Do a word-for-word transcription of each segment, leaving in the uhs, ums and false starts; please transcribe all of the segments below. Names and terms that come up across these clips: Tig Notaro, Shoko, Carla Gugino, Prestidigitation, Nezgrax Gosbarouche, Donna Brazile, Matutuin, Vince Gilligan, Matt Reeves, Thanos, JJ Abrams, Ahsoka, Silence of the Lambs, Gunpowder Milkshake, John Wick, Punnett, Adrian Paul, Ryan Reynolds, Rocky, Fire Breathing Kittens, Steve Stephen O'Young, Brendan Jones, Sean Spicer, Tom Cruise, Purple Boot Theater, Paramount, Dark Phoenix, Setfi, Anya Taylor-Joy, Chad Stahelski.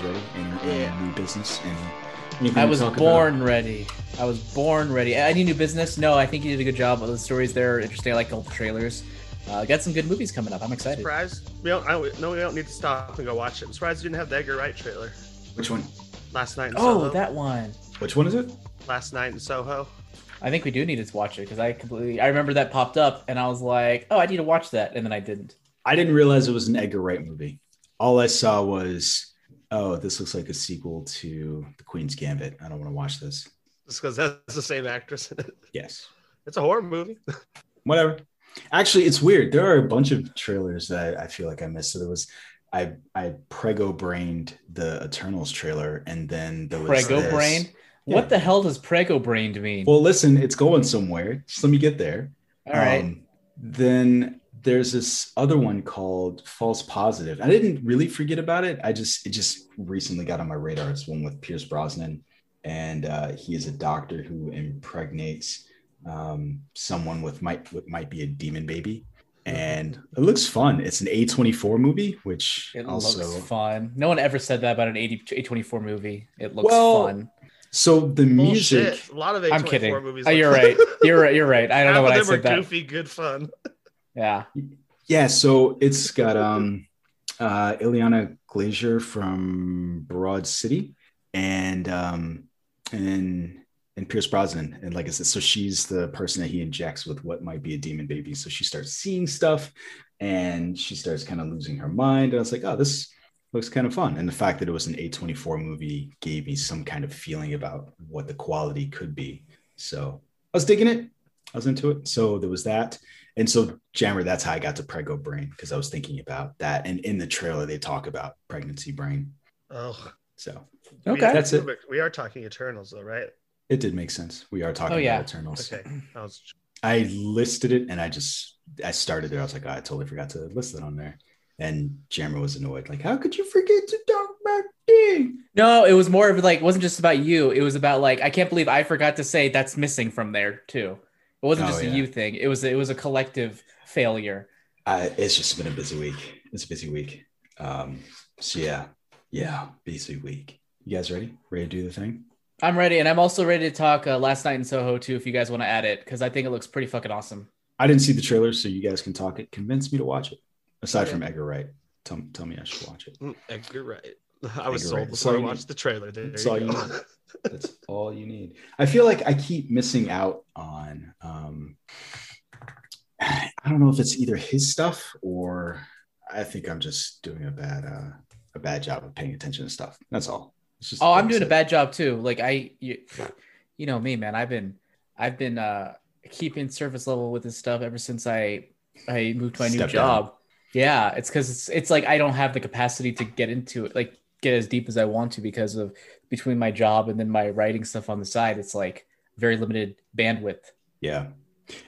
Ready and yeah. New business and I was born about... ready. I was born ready. Any new business? No, I think you did a good job. The stories there are interesting. I like all the trailers. Uh, got some good movies coming up. I'm excited. Surprise! We don't. I don't, no, we don't need to stop and go watch it. I'm surprised you didn't have the Edgar Wright trailer. Which one? Last Night in Soho. Oh, that one. Which one is it? Last Night in Soho. I think we do need to watch it because I completely. I remember that popped up and I was like, oh, I need to watch that, and then I didn't. I didn't realize it was an Edgar Wright movie. All I saw was, oh, this looks like a sequel to The Queen's Gambit. I don't want to watch this. It's because that's the same actress in it. Yes. It's a horror movie. Whatever. Actually, it's weird. There are a bunch of trailers that I feel like I missed. So there was, I I prego-brained the Eternals trailer, and then there was prego-brained? Yeah. What the hell does prego-brained mean? Well, listen, it's going somewhere. Just let me get there. All um, right. Then... there's this other one called False Positive. I didn't really forget about it. I just, it just recently got on my radar. It's one with Pierce Brosnan, and uh, he is a doctor who impregnates um, someone with might, what might be a demon baby. And it looks fun. It's an A twenty-four movie, which it also looks fun. No one ever said that about an A twenty-four movie. It looks well, fun. So the Bullshit. music, a lot of A twenty-four I'm kidding. movies. Oh, you're right. You're right. You're right. I don't know what I said. They were goofy, that. good fun. Yeah. Yeah. So it's got um, uh, Ileana Glazer from Broad City, and um, and and Pierce Brosnan, and like I said, so she's the person that he injects with what might be a demon baby. So she starts seeing stuff, and she starts kind of losing her mind. And I was like, oh, this looks kind of fun. And the fact that it was an A twenty-four movie gave me some kind of feeling about what the quality could be. So I was digging it. I was into it. So there was that. And so, Jammer, that's how I got to Prego Brain, because I was thinking about that. And in the trailer, they talk about pregnancy brain. Oh. So, okay. That's it. We are talking Eternals, though, right? It did make sense. We are talking oh, yeah. about Eternals. Okay. I, was... I listed it, and I just, I started there. I was like, oh, I totally forgot to list it on there. And Jammer was annoyed. Like, how could you forget to talk about me? No, it was more of like, it wasn't just about you. It was about like, I can't believe I forgot to say that's missing from there, too. It wasn't oh, just a yeah. you thing. It was it was a collective failure. Uh, it's just been a busy week. It's a busy week. Um, so yeah, yeah, busy week. You guys ready? Ready to do the thing? I'm ready, and I'm also ready to talk uh, Last Night in Soho too. If you guys want to add it, because I think it looks pretty fucking awesome. I didn't see the trailer, so you guys can talk it. Convince me to watch it. Aside yeah. from Edgar Wright, tell tell me I should watch it. Mm, Edgar Wright. I was sold before I watched the trailer. There That's, you all you need. That's all you need. I feel like I keep missing out on, um, I don't know if it's either his stuff or I think I'm just doing a bad uh, a bad job of paying attention to stuff. That's all. It's just, oh, I'm doing it. a bad job too. Like I, you, you know me, man, I've been, I've been uh, keeping service level with this stuff ever since I, I moved to my Step new job. Down. Yeah. It's cause it's, it's like, I don't have the capacity to get into it. Like, get as deep as I want to because of between my job and then my writing stuff on the side. It's like very limited bandwidth. Yeah.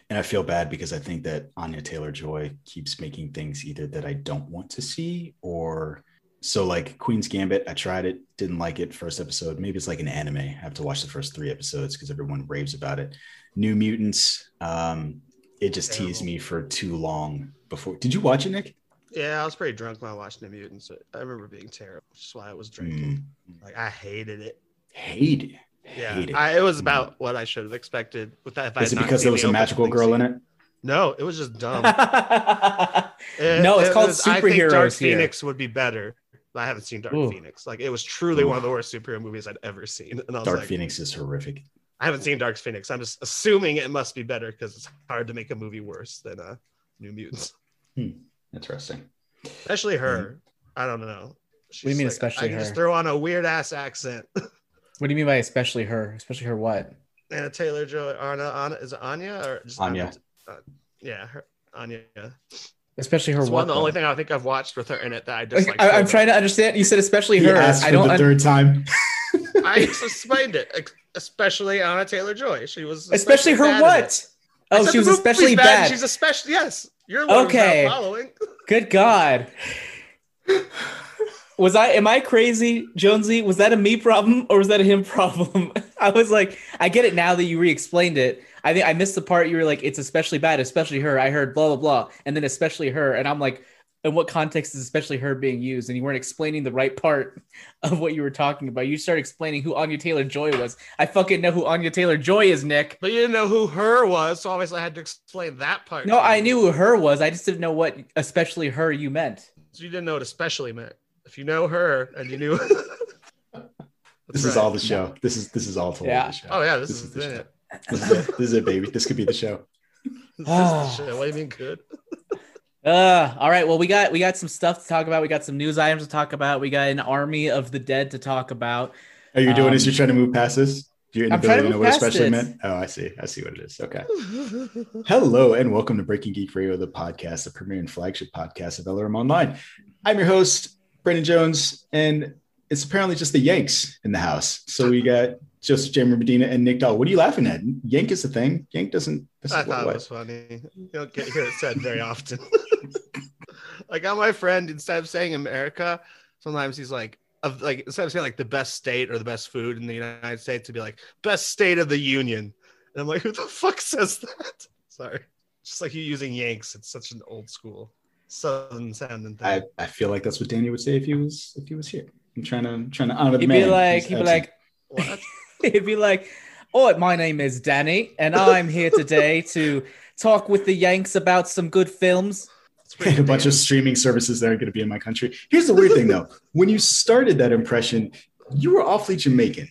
And I feel bad because I think that Anya Taylor-Joy keeps making things either that I don't want to see or so like Queen's Gambit. I tried it, didn't like it. First episode, maybe it's like an anime. I have to watch the first three episodes because everyone raves about it. New Mutants. Um, it just Terrible. teased me for too long before. Did you watch it, Nick? Yeah, I was pretty drunk when I watched New Mutants. I remember being terrible, which is why I was drinking. Mm. Like I hated it. Hated. Yeah, Hate it. I, it was about what I should have expected. With that, if is I it because there was a magical girl scene. in it? No, it was just dumb. it, no, it's it called was, superheroes. I think Dark here. Phoenix would be better. I haven't seen Dark Ooh. Phoenix. Like it was truly Ooh. one of the worst superhero movies I'd ever seen. And I was Dark like, Phoenix is horrific. I haven't seen Dark Phoenix. I'm just assuming it must be better because it's hard to make a movie worse than uh, New Mutants. Hmm. Interesting. Especially her. I don't know. She's what do you mean, like, especially I her? Just throw on a weird ass accent. What do you mean by especially her? Especially her what? Anna Taylor-Joy. Anna, is it Anya or just Anya? Anna, uh, yeah, her, Anya. Especially her. It's one of the only thing I think I've watched with her in it that I just. Like, I, I'm trying to understand. You said especially her. Asked I don't. For the un- third time. I explained it. Especially Anna Taylor-Joy. She was. Especially, especially her what? Oh, she was especially bad. bad. She's especially yes. You're the okay. One following. Good God. Was I, am I crazy, Jonesy? Was that a me problem or was that a him problem? I was like, I get it now that you re-explained it. I think I missed the part. You were like, it's especially bad, especially her. I heard blah, blah, blah. And then especially her. And I'm like, in what context is especially her being used? And you weren't explaining the right part of what you were talking about. You started explaining who Anya Taylor-Joy was. I fucking know who Anya Taylor-Joy is, Nick. But you didn't know who her was. So obviously I had to explain that part. No, I knew who her was. I just didn't know what especially her you meant. So you didn't know what especially meant. If you know her and you knew this right. is all the show. This is this is all totally yeah. the show. Oh yeah, this, this is, is the it. Show. This is it. This is it, baby. This could be the show. This oh. is the show. What do you mean good? uh all right. Well, we got we got some stuff to talk about. We got some news items to talk about. We got an Army of the Dead to talk about. Are you doing um, this? You're trying to move past this? You're I'm trying to know what especially it. meant. Oh, I see. I see what it is. Okay. Hello and welcome to Breaking Geek Radio, the podcast, the premier and flagship podcast of L R M Online. I'm your host, Brendan Jones, and it's apparently just the Yanks in the house. So we got Joseph Jammer Medina and Nick Dahl. What are you laughing at? Yank is a thing. Yank doesn't. This I is thought what, it was what? funny. You don't get hear it said very often. Like I'm my friend, instead of saying America, sometimes he's like, of like instead of saying like the best state or the best food in the United States, to be like best state of the union. And I'm like, who the fuck says that? Sorry, just like you using Yanks. It's such an old school Southern sounding thing. I, I feel like that's what Danny would say if he was if he was here. I'm trying to I'm trying to honor the he'd man. He'd be like, he'd be like, what? He'd be like, oh, my name is Danny, and I'm here today to talk with the Yanks about some good films. And a bunch of streaming services that are going to be in my country. Here's the weird thing, though. When you started that impression, you were awfully Jamaican.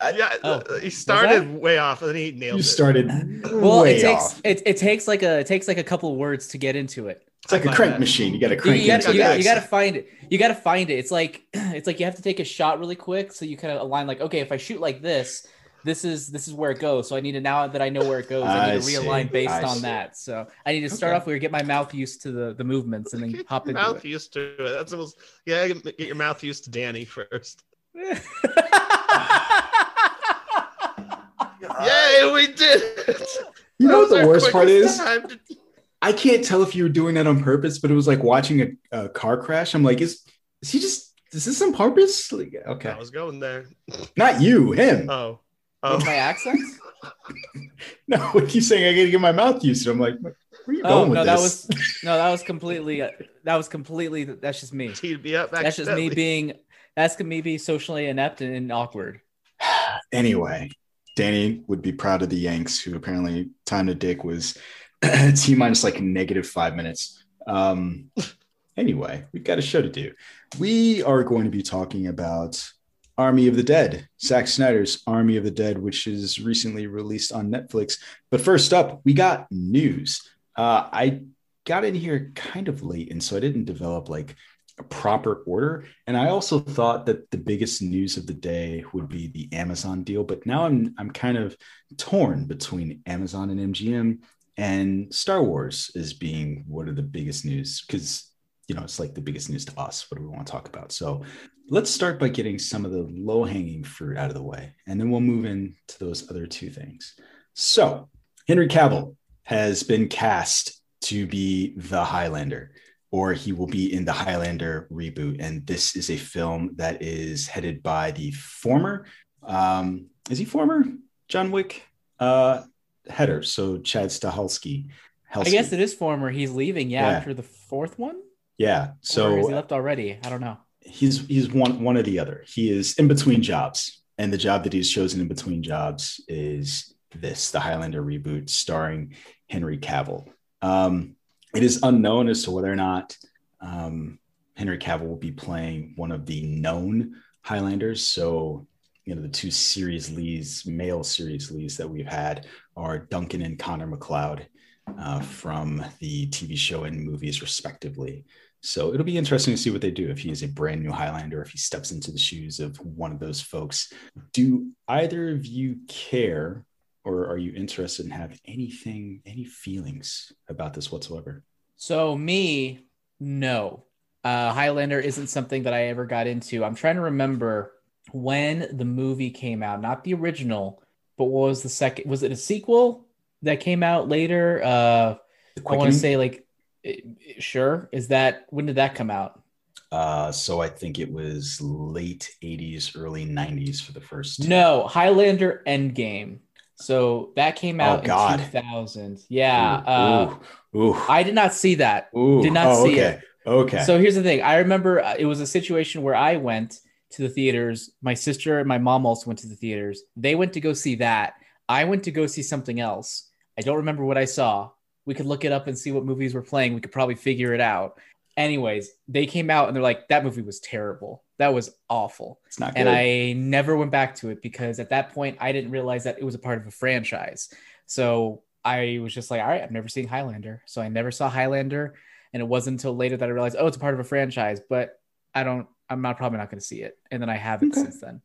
I, yeah, oh, he started way off, and then he nailed you it. You started. Well, way it takes off. It, it takes like a it takes like a couple words to get into it. It's like a crank that. machine. You got to crank. You got to find it. You got to find it. It's like it's like you have to take a shot really quick, so you kind of align. Like, okay, if I shoot like this, this is this is where it goes. So I need to now that I know where it goes, I, I need to realign see. based I on see. that. So I need to start okay. off where get my mouth used to the, the movements and then get pop your into mouth it. Mouth used to it. That's almost yeah. Get your mouth used to Danny first. Yay, we did it. You know what the worst part is? To... I can't tell if you were doing that on purpose, but it was like watching a, a car crash. I'm like, is is he just, is this on purpose? Like, okay. I was going there. Not you, him. Oh. Oh. With my accent? No, with you saying I gotta get my mouth used to it. I'm like, where are you oh, going with no, this? That was, no, that was completely, uh, that was completely, that's just me. Teed me up that's just me being, that's me being socially inept and, and awkward. Anyway. Danny would be proud of the Yanks, who apparently time to dick was T minus like negative five minutes. Um, anyway, we've got a show to do. We are going to be talking about Army of the Dead, Zack Snyder's Army of the Dead, which is recently released on Netflix. But first up, we got news. Uh, I got in here kind of late, and so I didn't develop like a proper order. And I also thought that the biggest news of the day would be the Amazon deal, but now I'm I'm kind of torn between Amazon and M G M, and Star Wars is being one of the biggest news because, you know, it's like the biggest news to us. What do we want to talk about? So let's start by getting some of the low hanging fruit out of the way, and then we'll move into those other two things. So Henry Cavill has been cast to be the Highlander, or he will be in the Highlander reboot. And this is a film that is headed by the former, um, is he former? John Wick uh, header. So Chad Stahelski. I guess it is former. He's leaving, yeah, yeah. after the fourth one? Yeah. So or is he left already? I don't know. He's he's one, one or the other. He is in between jobs. And the job that he's chosen in between jobs is this, the Highlander reboot starring Henry Cavill. Um It is unknown as to whether or not um, Henry Cavill will be playing one of the known Highlanders. So, you know, the two series leads, male series leads that we've had are Duncan and Connor McLeod. uh, from the T V show and movies respectively. So it'll be interesting to see what they do, if he is a brand new Highlander, if he steps into the shoes of one of those folks. Do either of you care, or are you interested in having anything, any feelings about this whatsoever? So me, no. Uh, Highlander isn't something that I ever got into. I'm trying to remember when the movie came out, not the original, but what was the second? Was it a sequel that came out later? Uh, I want to say like, It, it, sure. Is that, when did that come out? Uh, so I think it was late eighties, early nineties for the first. No, Highlander Endgame. So that came out oh, in God. two thousand. Yeah. Ooh, uh, ooh, ooh. I did not see that. Ooh, did not oh, see okay. it. Okay. So here's the thing. I remember it was a situation where I went to the theaters. My sister and my mom also went to the theaters. They went to go see that. I went to go see something else. I don't remember what I saw. We could look it up and see what movies were playing. We could probably figure it out. Anyways, they came out and they're like, that movie was terrible. That was awful. It's not good. And I never went back to it because at that point, I didn't realize that it was a part of a franchise. So I was just like, all right, I've never seen Highlander. So I never saw Highlander. And it wasn't until later that I realized, oh, it's a part of a franchise, but I don't, I'm not probably not going to see it. And then I haven't okay. since then.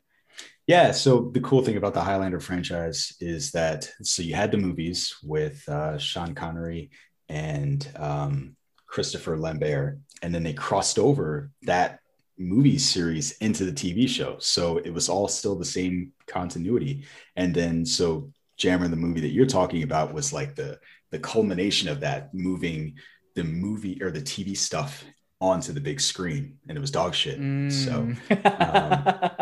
Yeah, so the cool thing about the Highlander franchise is that, so you had the movies with uh, Sean Connery and um, Christopher Lambert, and then they crossed over that movie series into the T V show. So it was all still the same continuity. And then, so Jammer, the movie that you're talking about, was like the, the culmination of that, moving the movie or the T V stuff onto the big screen, and it was dog shit. Mm. So, um,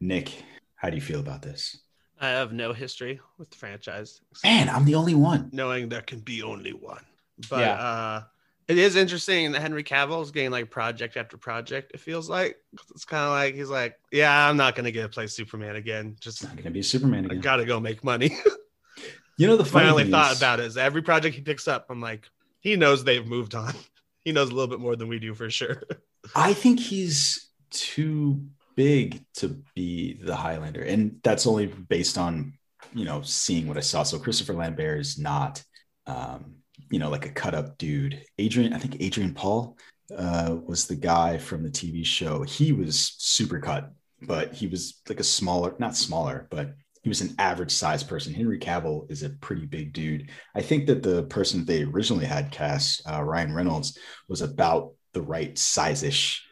Nick, how do you feel about this? I have no history with the franchise. Man, I'm the only one. Knowing there can be only one. But yeah. uh, it is interesting that Henry Cavill is getting like project after project, it feels like. It's kind of like, he's like, yeah, I'm not going to get to play Superman again. Just not going to be Superman again. I got to go make money. You know, the funny thing is, thought about it is every project he picks up, I'm like, he knows they've moved on. He knows a little bit more than we do for sure. I think he's too big to be the Highlander, and that's only based on, you know, seeing what I saw. So Christopher Lambert is not um you know, like a cut up dude. Adrian, I think Adrian Paul uh was the guy from the T V show. He was super cut, but he was like a smaller, not smaller, but he was an average size person. Henry Cavill is a pretty big dude. I think that the person that they originally had cast, uh, Ryan Reynolds, was about the right size-ish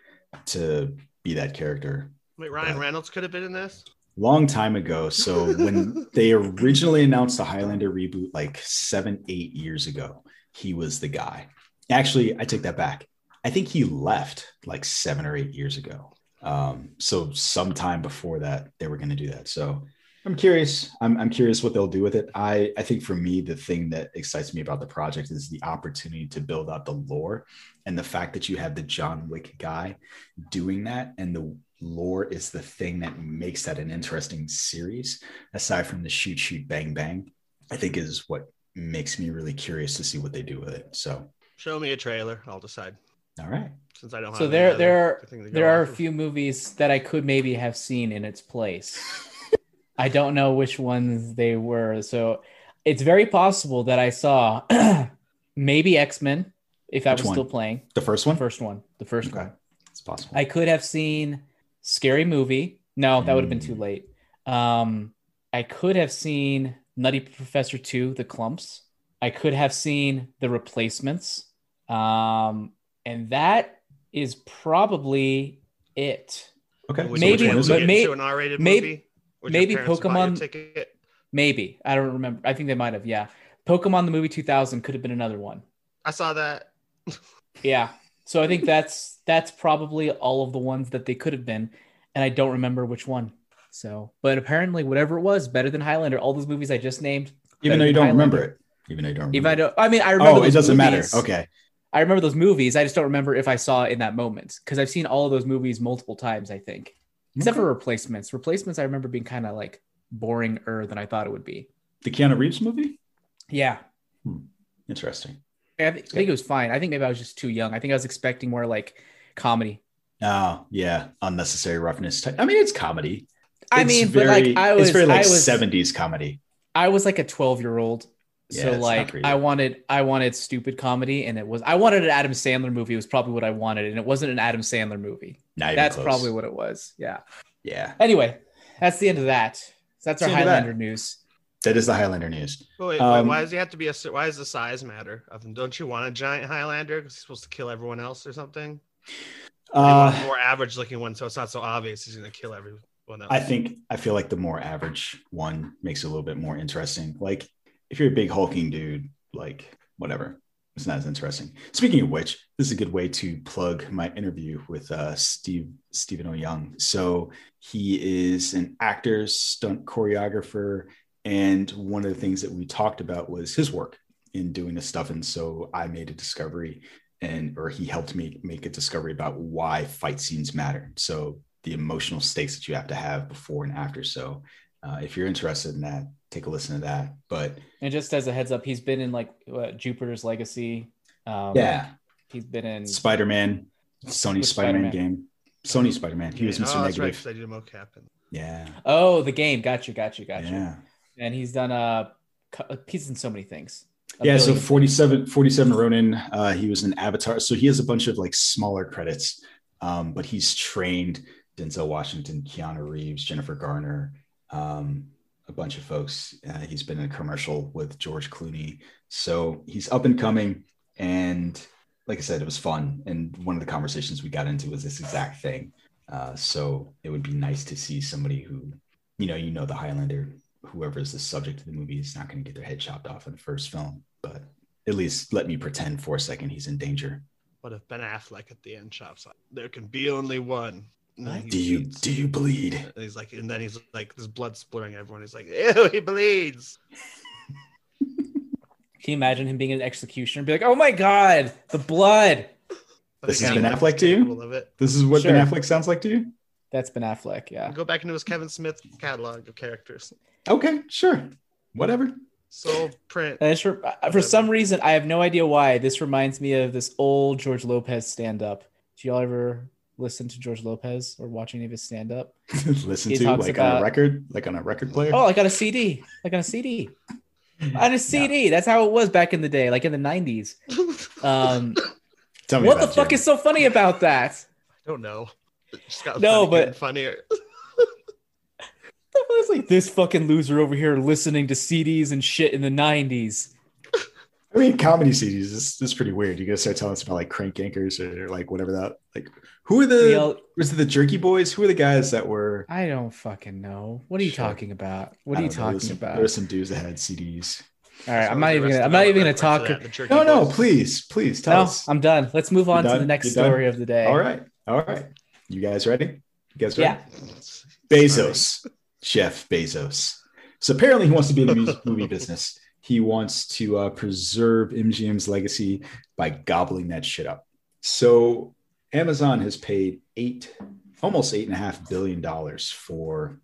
to be that character. Wait, Ryan but Reynolds could have been in this? Long time ago. So when they originally announced the Highlander reboot like seven, eight years ago, he was the guy. Actually, I take that back. I think he left like seven or eight years ago. Um, so sometime before that, they were going to do that. So I'm curious. I'm, I'm curious what they'll do with it. I, I think for me, the thing that excites me about the project is the opportunity to build out the lore, and the fact that you have the John Wick guy doing that, and the lore is the thing that makes that an interesting series, aside from the shoot, shoot, bang, bang, I think is what makes me really curious to see what they do with it. So show me a trailer. I'll decide. All right. Since I don't have so there, there, there are a few movies that I could maybe have seen in its place. I don't know which ones they were. So it's very possible that I saw maybe X-Men, if I which was one? still playing. The first one? The first one. The first okay. one. It's possible. I could have seen Scary Movie. No, that mm. would have been too late. Um, I could have seen Nutty Professor two, The Clumps. I could have seen The Replacements. Um, and that is probably it. Okay. Which maybe, one is but it? Maybe, to an R-rated maybe, movie? Would maybe Pokemon. Maybe. I don't remember. I think they might have. Yeah. Pokemon the movie two thousand could have been another one. I saw that. Yeah. So I think that's that's probably all of the ones that they could have been. And I don't remember which one. So, but apparently whatever it was, better than Highlander. All those movies I just named. Even though you don't Highlander. remember it. Even though you don't remember Even I don't. I mean, I remember. Oh, those it doesn't movies. matter. Okay. I remember those movies. I just don't remember if I saw it in that moment, because I've seen all of those movies multiple times, I think. Except for replacements. Replacements, I remember being kind of like boring-er than I thought it would be. The Keanu Reeves movie? Yeah. Hmm. Interesting. I, th- I think it was fine. I think maybe I was just too young. I think I was expecting more like comedy. Oh, yeah. Unnecessary roughness. Type. I mean, it's comedy. It's I mean, very, but like I was. It's very like I was, seventies comedy. I was like a twelve-year-old Yeah, so like I wanted I wanted stupid comedy, and it was I wanted an Adam Sandler movie was probably what I wanted, and it wasn't an Adam Sandler movie. Not even that's close. Probably what it was. Yeah. Yeah. Anyway, that's the end of that. So that's, that's our Highlander that. news. That is the Highlander news. Wait, wait, um, why does he have to be a why does the size matter of him? Don't you want a giant Highlander because he's supposed to kill everyone else or something? Uh, a more average looking one, so it's not so obvious he's gonna kill everyone else. I think I feel like the more average one makes it a little bit more interesting. Like if you're a big hulking dude, like whatever, it's not as interesting. Speaking of which, this is a good way to plug my interview with uh, Steve Stephen O'Young. So he is an actor, stunt choreographer, and one of the things that we talked about was his work in doing this stuff. And so I made a discovery, and or he helped me make a discovery about why fight scenes matter. So the emotional stakes that you have to have before and after. So uh, if you're interested in that, take a listen to that. But and just as a heads up, he's been in like uh, Jupiter's Legacy. Um, yeah, he's been in Spider-Man, Sony Spider-Man, Spider-Man game, Sony Spider-Man. He yeah. was Mister Oh, Negative. That's right, I did mocap. Yeah. Oh, the game. Got you. Got you. Got you. Yeah. And he's done a uh, he's in so many things. A yeah. So forty-seven, forty-seven Ronin. Uh, he was in Avatar. So he has a bunch of like smaller credits, um, but he's trained Denzel Washington, Keanu Reeves, Jennifer Garner. Um, a bunch of folks. Uh, he's been in a commercial with George Clooney. So he's up and coming. And like I said, it was fun. And one of the conversations we got into was this exact thing. Uh, so it would be nice to see somebody who, you know, you know, the Highlander, whoever is the subject of the movie is not going to get their head chopped off in the first film, but at least let me pretend for a second he's in danger. What if Ben Affleck at the end chops off? There can be only one. Do you bleeds. do you bleed? And he's like, and then he's like, there's blood splattering everyone. He's like, ew, he bleeds. Can you imagine him being an executioner and be like, oh my god, the blood? But this is Ben Affleck to you. This is what sure. Ben Affleck sounds like to you. That's Ben Affleck. Yeah. Go back into his Kevin Smith catalog of characters. Okay, sure, whatever. Soul print. And for, for some reason, I have no idea why. This reminds me of this old George Lopez stand-up. Do y'all ever listen to George Lopez or watch any of his stand up? Listen he to like about, on a record, like on a record player. Oh, like on a C D, like on a C D, on a C D. No. That's how it was back in the day, like in the nineties. Um, Tell me what the you. fuck is so funny about that? I don't know. It just got no, funny but funnier. I was like, this fucking loser over here listening to C Ds and shit in the nineties. I mean, comedy C Ds, this, this is pretty weird. You guys start telling us about like Crank Anchors or, or like whatever that, like, who are the, all, was it the Jerky Boys? Who are the guys that were? I don't fucking know. What are you sure. talking about? What are you know. talking there some, about? There were some dudes that had C Ds. All right. So I'm not even gonna, I'm not even going to talk. That, no, no, boys. please, please tell no, us. I'm done. Let's move on to the next You're story done? of the day. All right. All right. You guys ready? You guys ready? Yeah. Bezos, right. Jeff Bezos. So apparently he wants to be in the movie business. He wants to uh, preserve M G M's legacy by gobbling that shit up. So Amazon has paid eight, almost eight and a half billion dollars for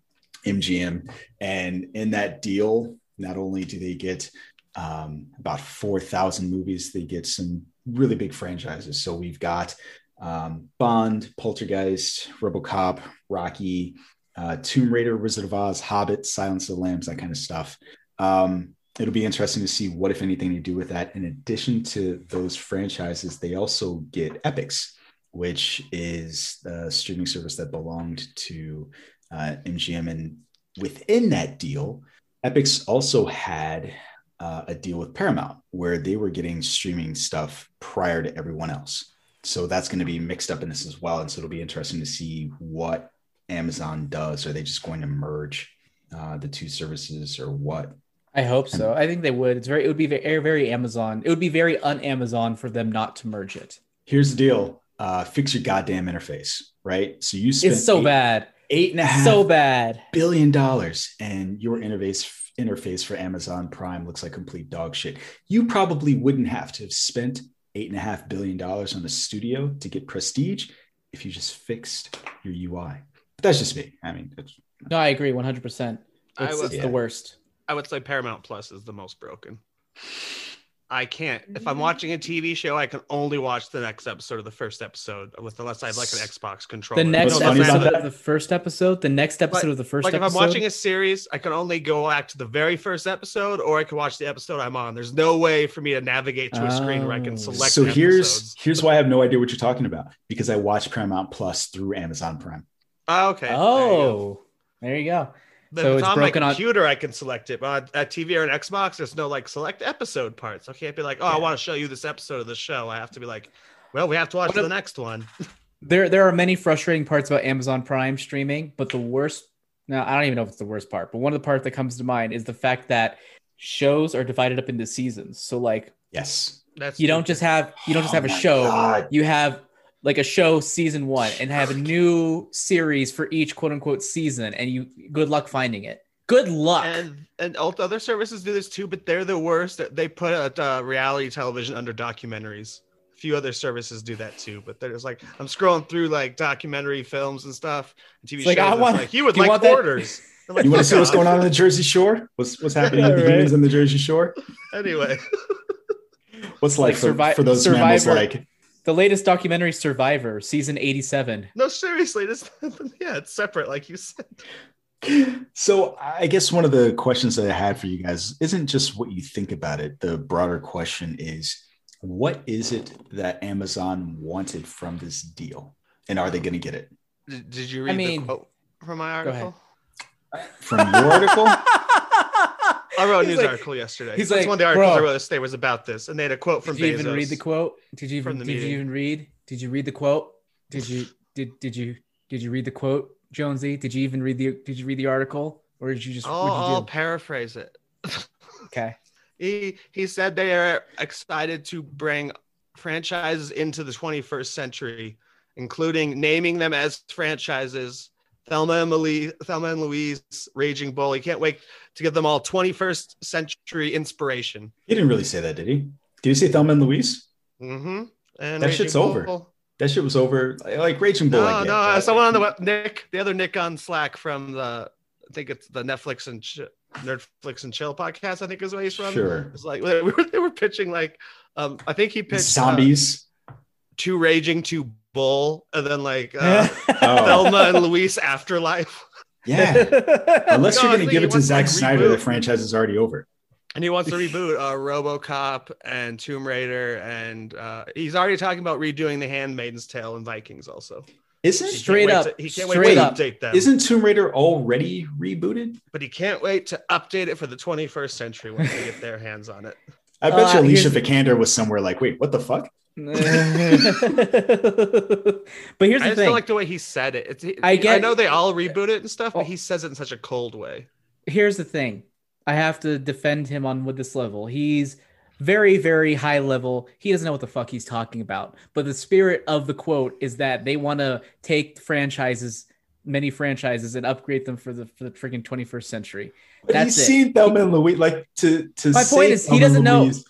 M G M. And in that deal, not only do they get um, about four thousand movies, they get some really big franchises. So we've got um, Bond, Poltergeist, RoboCop, Rocky, uh, Tomb Raider, Wizard of Oz, Hobbit, Silence of the Lambs, that kind of stuff. Um, It'll be interesting to see what, if anything, they do with that. In addition to those franchises, they also get Epix, which is the streaming service that belonged to uh, M G M. And within that deal, Epix also had uh, a deal with Paramount where they were getting streaming stuff prior to everyone else. So that's going to be mixed up in this as well. And so it'll be interesting to see what Amazon does. Are they just going to merge uh, the two services or what? I hope so. I think they would. It's very. It would be very, very Amazon. It would be very un-Amazon for them not to merge it. Here's the deal: uh, fix your goddamn interface, right? So you spent it's so eight, bad eight and a half so bad billion dollars, and your interface interface for Amazon Prime looks like complete dog shit. You probably wouldn't have to have spent eight and a half billion dollars on a studio to get prestige if you just fixed your U I. But that's just me. I mean, it's, no, I agree one hundred percent. It's, I was, it's yeah. the worst. I would say Paramount Plus is the most broken. I can't. Mm-hmm. If I'm watching a T V show, I can only watch the next episode of the first episode, with, unless I have like an Xbox controller. The next no, episode of the, the first episode, the next episode like, of the first like episode. Like if I'm watching a series, I can only go back to the very first episode, or I can watch the episode I'm on. There's no way for me to navigate to a oh. screen where I can select. So here's episodes. here's why I have no idea what you're talking about, because I watch Paramount Plus through Amazon Prime. Oh, okay. Oh, there you go. There you go. If so it's, it's on my computer, on... I can select it. But on a T V or an Xbox, there's no like select episode parts. I can't be like, oh, yeah. I want to show you this episode of the show. I have to be like, well, we have to watch what the if... next one. There, there are many frustrating parts about Amazon Prime streaming, but the worst. No, I don't even know if it's the worst part, but one of the parts that comes to mind is the fact that shows are divided up into seasons. So like, yes, that's you true. don't just have you don't just have oh a show. God. You have like a show season one and have a new series for each quote unquote season. And you, good luck finding it. Good luck. And, and other services do this too, but they're the worst. They put out, uh, reality television under documentaries. A few other services do that too, but there's like, I'm scrolling through like documentary films and stuff. And T V it's shows. Like, I want, like, you would like Hoarders. Like, you want to see what's going on in the Jersey Shore? What's, what's happening yeah, right? to the humans in the Jersey Shore? Anyway. What's like, like for, survi- for those mammals like... The latest documentary, Survivor, season eighty-seven. No, seriously, this yeah, it's separate, like you said. So I guess one of the questions that I had for you guys isn't just what you think about it. The broader question is, what is it that Amazon wanted from this deal, and are they going to get it? Did, did you read I mean, the quote from my article? From your article? I wrote a news like, article yesterday. He's That's like, one of the articles bro, I wrote yesterday was about this, and they had a quote from Bezos. Did you Bezos even read the quote? Did you even, did meeting. you even read? Did you read the quote? Did you did did you did you read the quote, Jonesy? Did you even read the did you read the article, or did you just? Oh, you I'll paraphrase it. Okay. He he said they are excited to bring franchises into the twenty-first century, including naming them as franchises. Thelma and Louise, Thelma and Louise, Raging Bull. He can't wait to give them all twenty-first century inspiration. He didn't really say that, did he? Did you say Thelma and Louise? Mm-hmm. And that Raging shit's Bull. over. That shit was over. Like Raging Bull. No, I get, no. But... Someone on the web, Nick, the other Nick on Slack from the, I think it's the Netflix and Ch- Nerdflix and Chill podcast. I think is where he's from. Sure. It was like they were, they were pitching like, um, I think he pitched zombies. Uh, two Raging, two. Bull, and then like uh, oh. Thelma and Louise Afterlife. Yeah, unless no, you're going to give it to Zack Snyder, the franchise is already over. And he wants to reboot uh, RoboCop and Tomb Raider, and uh, he's already talking about redoing The Handmaid's Tale and Vikings. Also, isn't straight up to, he can't wait to up. update them. Isn't Tomb Raider already rebooted? But he can't wait to update it for the twenty-first century once they get their hands on it. I bet uh, you Alicia Vikander was somewhere like, wait, what the fuck? But here's I the thing. I just like the way he said it. It's, I, get, I know they all reboot it and stuff, but he says it in such a cold way. Here's the thing. I have to defend him on with this level. He's very, very high level. He doesn't know what the fuck he's talking about. But the spirit of the quote is that they want to take franchises, many franchises, and upgrade them for the for the freaking twenty-first century. But That's he's it. seen Thelma and Louise. Like to to my point is Thelma he doesn't Louise. know.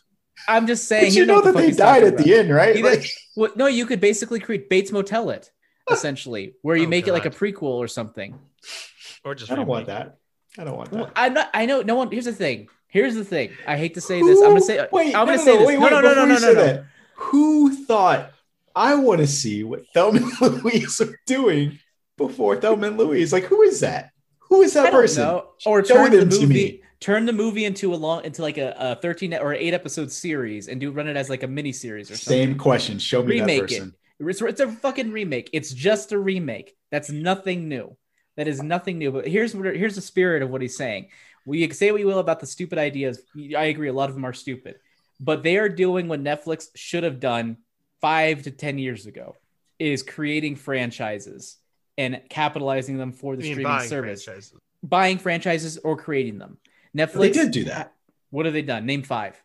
I'm just saying. But you know, know that the they died at about. the end, right? Like... Well, no, you could basically create Bates Motel it, essentially, where you oh, make God. it like a prequel or something. Or just I don't want that. I don't want that. Well, I'm not, I know no one. Here's the thing. Here's the thing. I hate to say Who, this. I'm gonna say. Wait, I'm gonna no, say no, this. Wait, no, no, no, no, no, no, no. Who thought I want to see what Thelma and Louise are doing before Thelma and Louise? Like, who is that? Who is that I person? Don't know. Or turn the movie. To me. Turn the movie into a long, into like a, a thirteen or eight episode series, and do run it as like a mini series or something. Same question. Show me remake that person. It. It's, it's a fucking remake. It's just a remake. That's nothing new. That is nothing new. But here's what, here's the spirit of what he's saying. We say what you will about the stupid ideas. I agree. A lot of them are stupid, but they are doing what Netflix should have done five to ten years ago: is creating franchises and capitalizing them for the streaming buying service, franchises. buying franchises or creating them. Netflix they did do that. What have they done? Name five.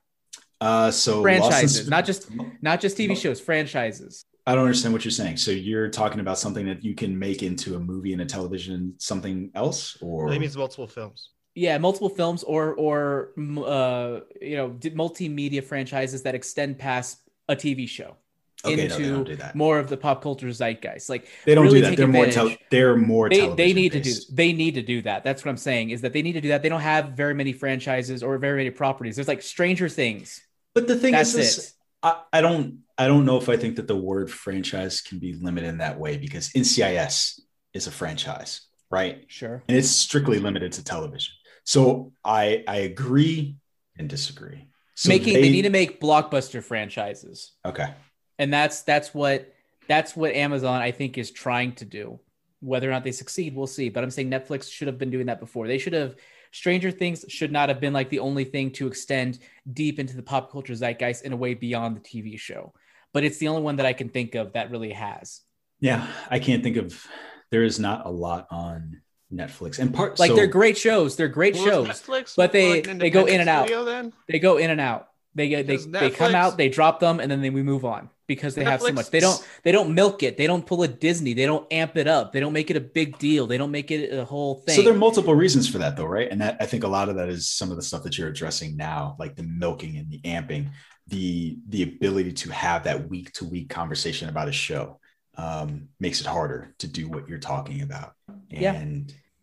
Uh, so franchises, not just not just T V shows, franchises. I don't understand what you're saying. So you're talking about something that you can make into a movie and a television, something else, or that means multiple films. Yeah, multiple films, or or uh, you know, multimedia franchises that extend past a T V show okay, into no, they don't do that. more of the pop culture zeitgeist. Like they don't really do that. They're advantage. more. Te- they're more. They, they need based. to do. They need to do that. That's what I'm saying. Is that they need to do that. They don't have very many franchises or very many properties. There's like Stranger Things. But the thing That's is, this, I, I don't I don't know if I think that the word franchise can be limited in that way, because N C I S is a franchise, right? Sure. And it's strictly limited to television. So I I agree and disagree. So Making they, they need to make blockbuster franchises. Okay. And that's that's what that's what Amazon, I think, is trying to do. Whether or not they succeed, we'll see. But I'm saying Netflix should have been doing that before. They should have. Stranger Things should not have been like the only thing to extend deep into the pop culture zeitgeist in a way beyond the T V show. But it's the only one that I can think of that really has. Yeah, I can't think of. There is not a lot on Netflix, and part like so, they're great shows. They're great well, shows, Netflix, but they like they go in and out. Then? They go in and out. They they they, Netflix, they come out. They drop them, and then they, we move on because they Netflix, have so much. They don't they don't milk it. They don't pull a Disney. They don't amp it up. They don't make it a big deal. They don't make it a whole thing. So there are multiple reasons for that, though, right? And that, I think a lot of that is some of the stuff that you're addressing now, like the milking and the amping, the the ability to have that week to week conversation about a show um, makes it harder to do what you're talking about. And yeah.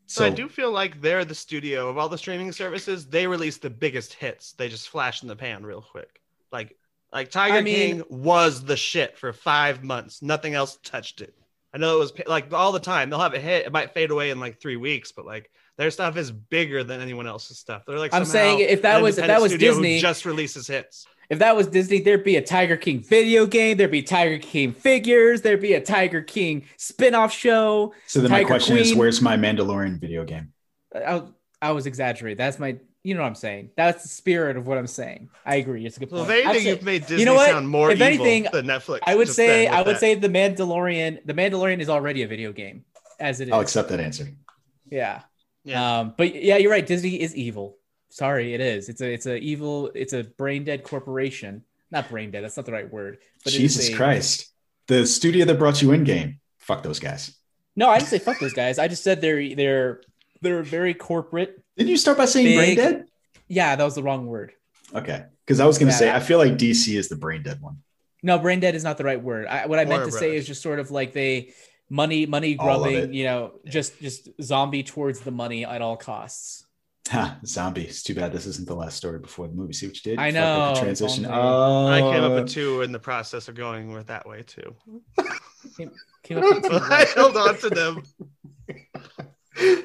So, so I do feel like they're the studio of all the streaming services. They release the biggest hits. They just flash in the pan real quick. Like, like Tiger I King mean, was the shit for five months. Nothing else touched it. I know it was like all the time. They'll have a hit. It might fade away in like three weeks, but like their stuff is bigger than anyone else's stuff. They're like, I'm saying, if that was if that was Disney, just releases hits. If that was Disney, there'd be a Tiger King video game. There'd be Tiger King figures. There'd be a Tiger King spinoff show. So then Tiger my question Queen. is, where's my Mandalorian video game? I, I was exaggerating. That's my, you know what I'm saying? That's the spirit of what I'm saying. I agree. It's a good point. Well, they think you've made Disney you know sound more if evil anything, than Netflix. I would say, I would that. say the Mandalorian, the Mandalorian is already a video game as it is. I'll accept that answer. Yeah. Yeah. Um, but yeah, you're right. Disney is evil. Sorry, it is. It's a it's a evil, it's a brain dead corporation. Not brain dead, that's not the right word. But Jesus a, Christ. The studio that brought you in game. Fuck those guys. No, I didn't say fuck those guys. I just said they're they're they're very corporate. Didn't you start by saying big, brain dead? Yeah, that was the wrong word. Okay. Because I was gonna yeah. say I feel like D C is the brain dead one. No, brain dead is not the right word. I, what I Warner meant to Brothers. say is just sort of like they money, money grubbing, you know, just just zombie towards the money at all costs. Ha, zombie. It's too bad this isn't the last story before the movie. See what you did? I know. The transition. Oh. I came up with two in the process of going with that way too. came, came up with two I held on to them.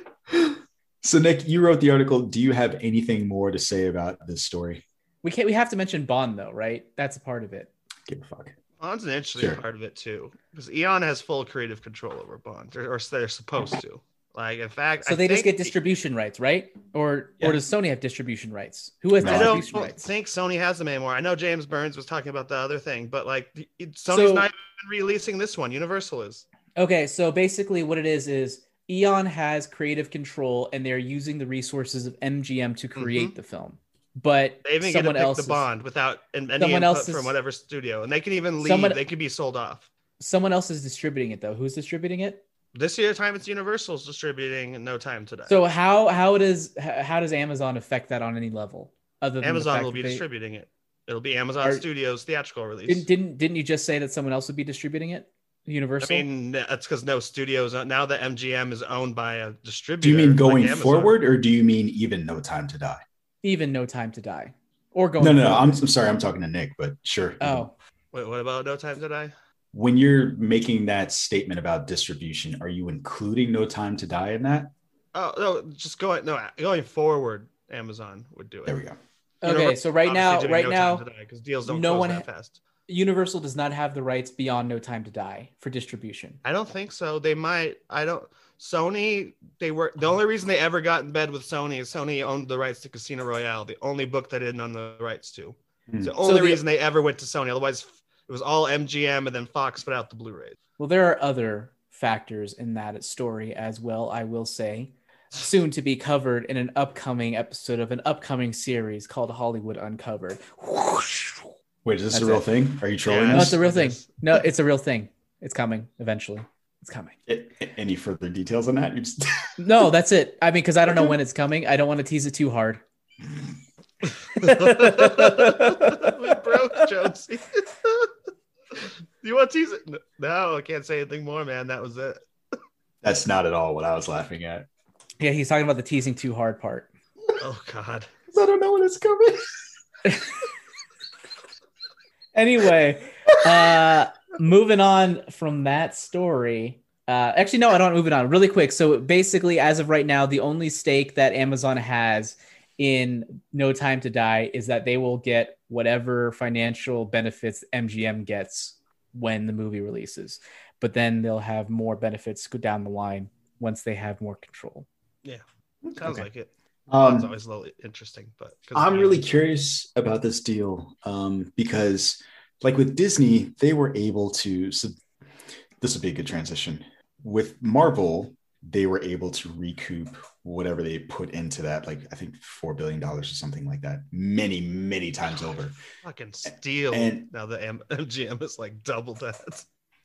So Nick, you wrote the article. Do you have anything more to say about this story? We can't. We have to mention Bond though, right? That's a part of it. Give a fuck. Bond's an interesting sure. part of it too, because Eon has full creative control over Bond, or, or they're supposed to. Like, in fact, so I they just get distribution rights, right? Or yeah. or does Sony have distribution rights? Who has no. distribution rights? I don't think Sony has them anymore. I know James Burns was talking about the other thing, but like Sony's so, not even releasing this one. Universal is. Okay, so basically what it is is Eon has creative control and they're using the resources of M G M to create mm-hmm. the film. But they even someone get to pick the Bond is, without an, any someone input is, from whatever studio. And they can even leave. Someone, they could be sold off. Someone else is distributing it though. Who's distributing it? This year time it's Universal's distributing No Time to Die. So how how does how does Amazon affect that on any level? Other than Amazon will be they, distributing it. It'll be Amazon are, Studios theatrical release. Didn't, didn't didn't you just say that someone else would be distributing it? Universal. I mean, that's because no studios now that M G M is owned by a distributor. Do you mean going like forward, or do you mean even No Time to Die? Even No Time to Die, or going? No, no, no I'm, I'm sorry, I'm talking to Nick, but sure. Oh, wait, what about No Time to Die? When you're making that statement about distribution, are you including No Time to Die in that? Oh, no, just going no going forward, Amazon would do it. There we go. Okay, Universal, so right now, right no now, because deals don't no one that fast. Universal does not have the rights beyond No Time to Die for distribution. I don't think so. They might. I don't. Sony. They were the only reason they ever got in bed with Sony is Sony owned the rights to Casino Royale, the only book they didn't own the rights to. Hmm. It's the only so the, reason they ever went to Sony. Otherwise. It was all M G M, and then Fox put out the Blu-rays. Well, there are other factors in that story as well, I will say. Soon to be covered in an upcoming episode of an upcoming series called Hollywood Uncovered. Wait, is this That's a real it. thing? Are you trolling yeah, us? No, it's a real thing. No, it's a real thing. It's coming eventually. It's coming. It, any further details on that? Just... No, that's it. I mean, because I don't know when it's coming. I don't want to tease it too hard. We broke Jonesy. You want to tease it? No, I can't say anything more, man. That was it. That's not at all what I was laughing at. Yeah, he's talking about the teasing too hard part. Oh, God. I don't know when it's coming. Anyway, uh, moving on from that story. Uh, actually, no, I don't move it on really quick. So basically, as of right now, the only stake that Amazon has in No Time to Die is that they will get whatever financial benefits M G M gets when the movie releases. But then they'll have more benefits go down the line once they have more control. Yeah, sounds okay. like it. Um, it's always a little interesting, but I'm really curious about this deal um, because, like with Disney, they were able to. Sub- this would be a good transition. With Marvel, they were able to recoup whatever they put into that, like I think four billion dollars or something like that, many, many times oh, over. Fucking steal. And now the M- MGM is like double that.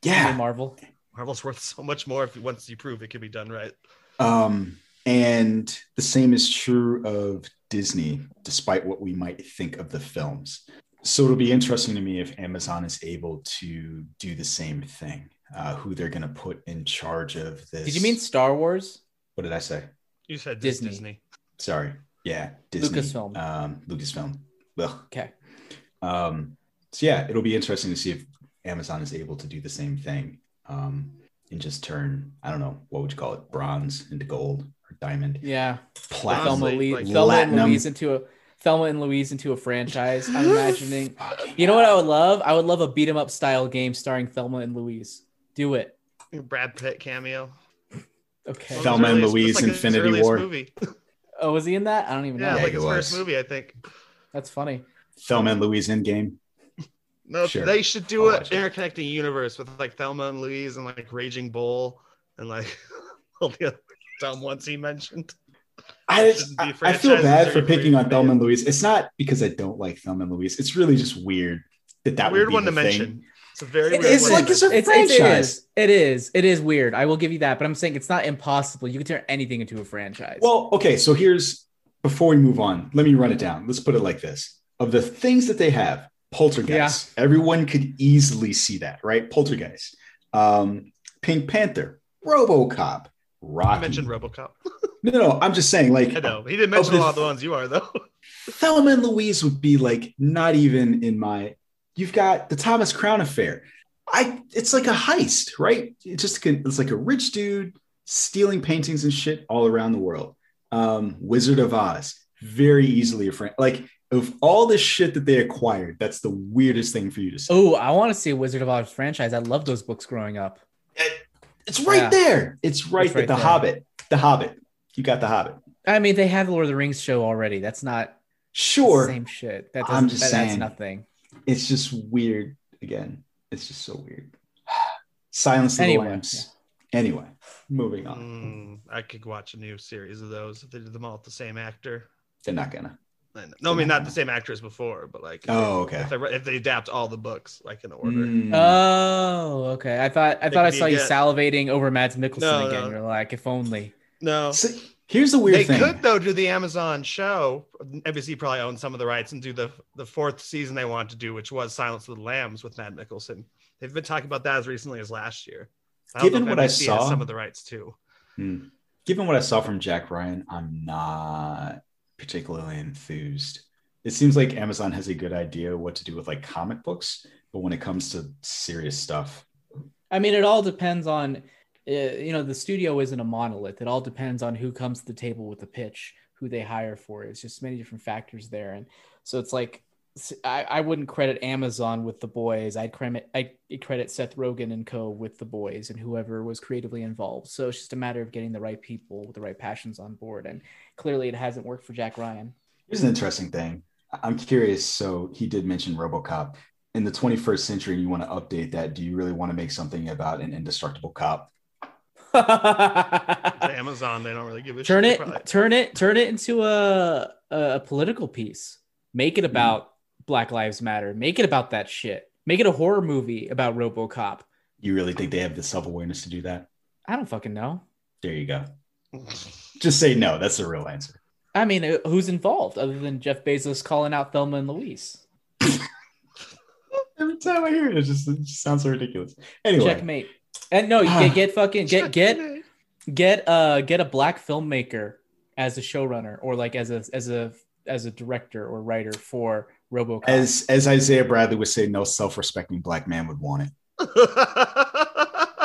Yeah. Marvel. Marvel's worth so much more if once you prove it can be done right. Um, and the same is true of Disney, despite what we might think of the films. So it'll be interesting to me if Amazon is able to do the same thing. Uh, who they're going to put in charge of this. Did you mean Star Wars? What did I say? You said Disney. Disney. Sorry. Yeah, Disney. Lucasfilm. Um, Lucasfilm. Well, okay. Um, so yeah, it'll be interesting to see if Amazon is able to do the same thing um, and just turn, I don't know, what would you call it? Bronze into gold or diamond. Yeah. Platinum. Thelma, like, Thelma and Louise into a... Thelma and Louise into a franchise. I'm imagining. You know what I would love? I would love a beat 'em up style game starring Thelma and Louise. Do it. Brad Pitt cameo. Okay. Thelma and Louise, like Infinity War. Movie. Oh, was he in that? I don't even know. Yeah, yeah, like his first movie, I think. That's funny. Thelma and Louise Endgame. No, sure. They should do an interconnecting universe with like Thelma and Louise and like Raging Bull and like all the other dumb ones he mentioned. I, I, I feel bad for picking on Thelma and Louise. It's not because I don't like Thelma and Louise. It's really just weird that that would be the thing. It's a very weird one to mention. It's like it's a franchise. It is. It is weird. I will give you that, but I'm saying it's not impossible. You can turn anything into a franchise. Well, okay. So here's before we move on. Let me run it down. Let's put it like this: of the things that they have, Poltergeist. Yeah. Everyone could easily see that, right? Poltergeist, um, Pink Panther, RoboCop, Rocky. I mentioned RoboCop. No, no, I'm just saying, like, I know he didn't mention a lot of the ones you are, though. Thelma and Louise would be like not even in my. You've got the Thomas Crown Affair. I, it's like a heist, right? It's just it's like a rich dude stealing paintings and shit all around the world. Um, Wizard of Oz, very easily a friend. Like of all the shit that they acquired, that's the weirdest thing for you to see. Oh, I want to see a Wizard of Oz franchise. I loved those books growing up. It, it's right yeah. there. It's right, it's right there. The Hobbit. The Hobbit. You got the Hobbit. I mean, they have the Lord of the Rings show already. That's not sure the same shit. That doesn't. I'm just that, saying, that's nothing. It's just weird. Again, it's just so weird. Silence anyway, of the Lambs. Yeah. Anyway, moving on. Mm, I could watch a new series of those if they did them all with the same actor. They're not gonna. I no, They're I mean not, not the same actor as before, but like. Oh, okay. If they, if they adapt all the books like in order. Mm. Oh, okay. I thought I it thought I saw you get... salivating over Mads Mikkelsen no, again. No. You're like, if only. No. So, here's the weird they thing. They could, though, do the Amazon show. N B C probably owns some of the rights and do the, the fourth season they want to do, which was Silence of the Lambs with Matt Nicholson. They've been talking about that as recently as last year. I Given what N B C I saw, some of the rights, too. Hmm. Given what I saw from Jack Ryan, I'm not particularly enthused. It seems like Amazon has a good idea what to do with like comic books, but when it comes to serious stuff. I mean, it all depends on... you know, the studio isn't a monolith. It all depends on who comes to the table with the pitch, who they hire for. It's just many different factors there. And so it's like, I, I wouldn't credit Amazon with The Boys. I'd credit, I'd credit Seth Rogen and co with The Boys and whoever was creatively involved. So it's just a matter of getting the right people with the right passions on board. And clearly it hasn't worked for Jack Ryan. Here's an interesting thing. I'm curious. So he did mention RoboCop. In the twenty-first century, you want to update that. Do you really want to make something about an indestructible cop? Amazon, they don't really give a turn shit. Turn it, turn it, turn it into a a political piece. Make it about mm. Black Lives Matter. Make it about that shit. Make it a horror movie about RoboCop. You really think they have the self-awareness to do that? I don't fucking know. There you go. Just say no. That's the real answer. I mean, who's involved other than Jeff Bezos calling out Thelma and Louise? Every time I hear it, it just, it just sounds so ridiculous. Anyway, checkmate. And no, you get, get fucking get get get uh get a black filmmaker as a showrunner or like as a as a as a director or writer for RoboCop. As as Isaiah Bradley would say, no self-respecting black man would want it.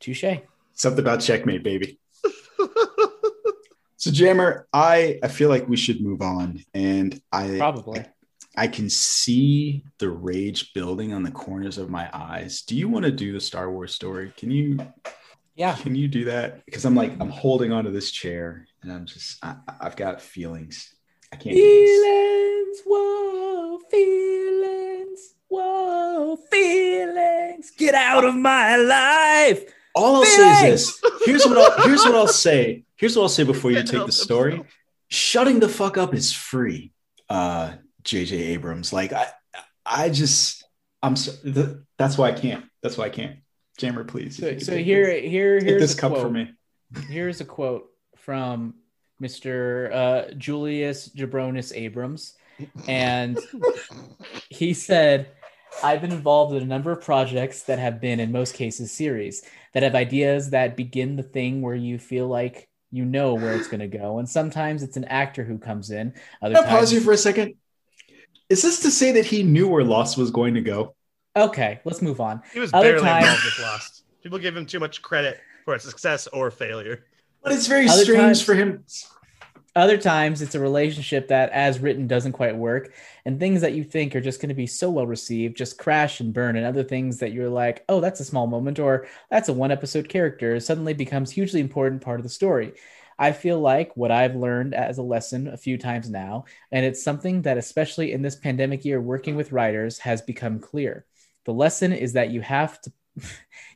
Touche. Something about checkmate, baby. So Jammer, I, I feel like we should move on, and I probably I, I can see the rage building on the corners of my eyes. Do you want to do the Star Wars story? Can you? Yeah. Can you do that? Because I'm like I'm holding onto this chair, and I'm just I, I've got feelings. I can't. Feelings, whoa, feelings, whoa, feelings. Get out of my life. All I'll say is this. Here's what I'll, here's what I'll say. Here's what I'll say before you take the story. Shutting the fuck up is free. Uh, J J Abrams. Like I, I just, I'm. So, the, that's why I can't. That's why I can't. Jammer, please. So, so here, here, here's Get this a cup quote. for me. Here's a quote from Mister Uh, Julius Jabronis Abrams, and he said, I've been involved in a number of projects that have been, in most cases, series that have ideas that begin the thing where you feel like you know where it's going to go. And sometimes it's an actor who comes in. Other I'll times... pause you for a second. Is this to say that he knew where Lost was going to go? Okay, let's move on. He was barely times... involved with Lost. People give him too much credit for success or failure. But it's very other strange times... for him. Other times it's a relationship that as written doesn't quite work, and things that you think are just going to be so well received just crash and burn, and other things that you're like, oh, that's a small moment, or that's a one episode character, suddenly becomes hugely important part of the story. I feel like what I've learned as a lesson a few times now, and it's something that especially in this pandemic year working with writers has become clear. The lesson is that you have to,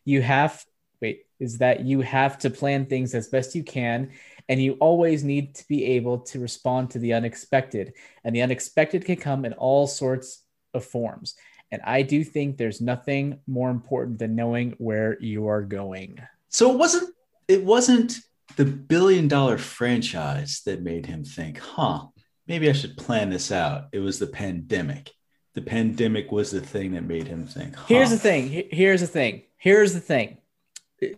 you have, wait, is that you have to plan things as best you can. And you always need to be able to respond to the unexpected. And the unexpected can come in all sorts of forms. And I do think there's nothing more important than knowing where you are going. So it wasn't it wasn't the billion dollar franchise that made him think, huh, maybe I should plan this out. It was the pandemic. The pandemic was the thing that made him think, huh. Here's the thing. Here's the thing. Here's the thing.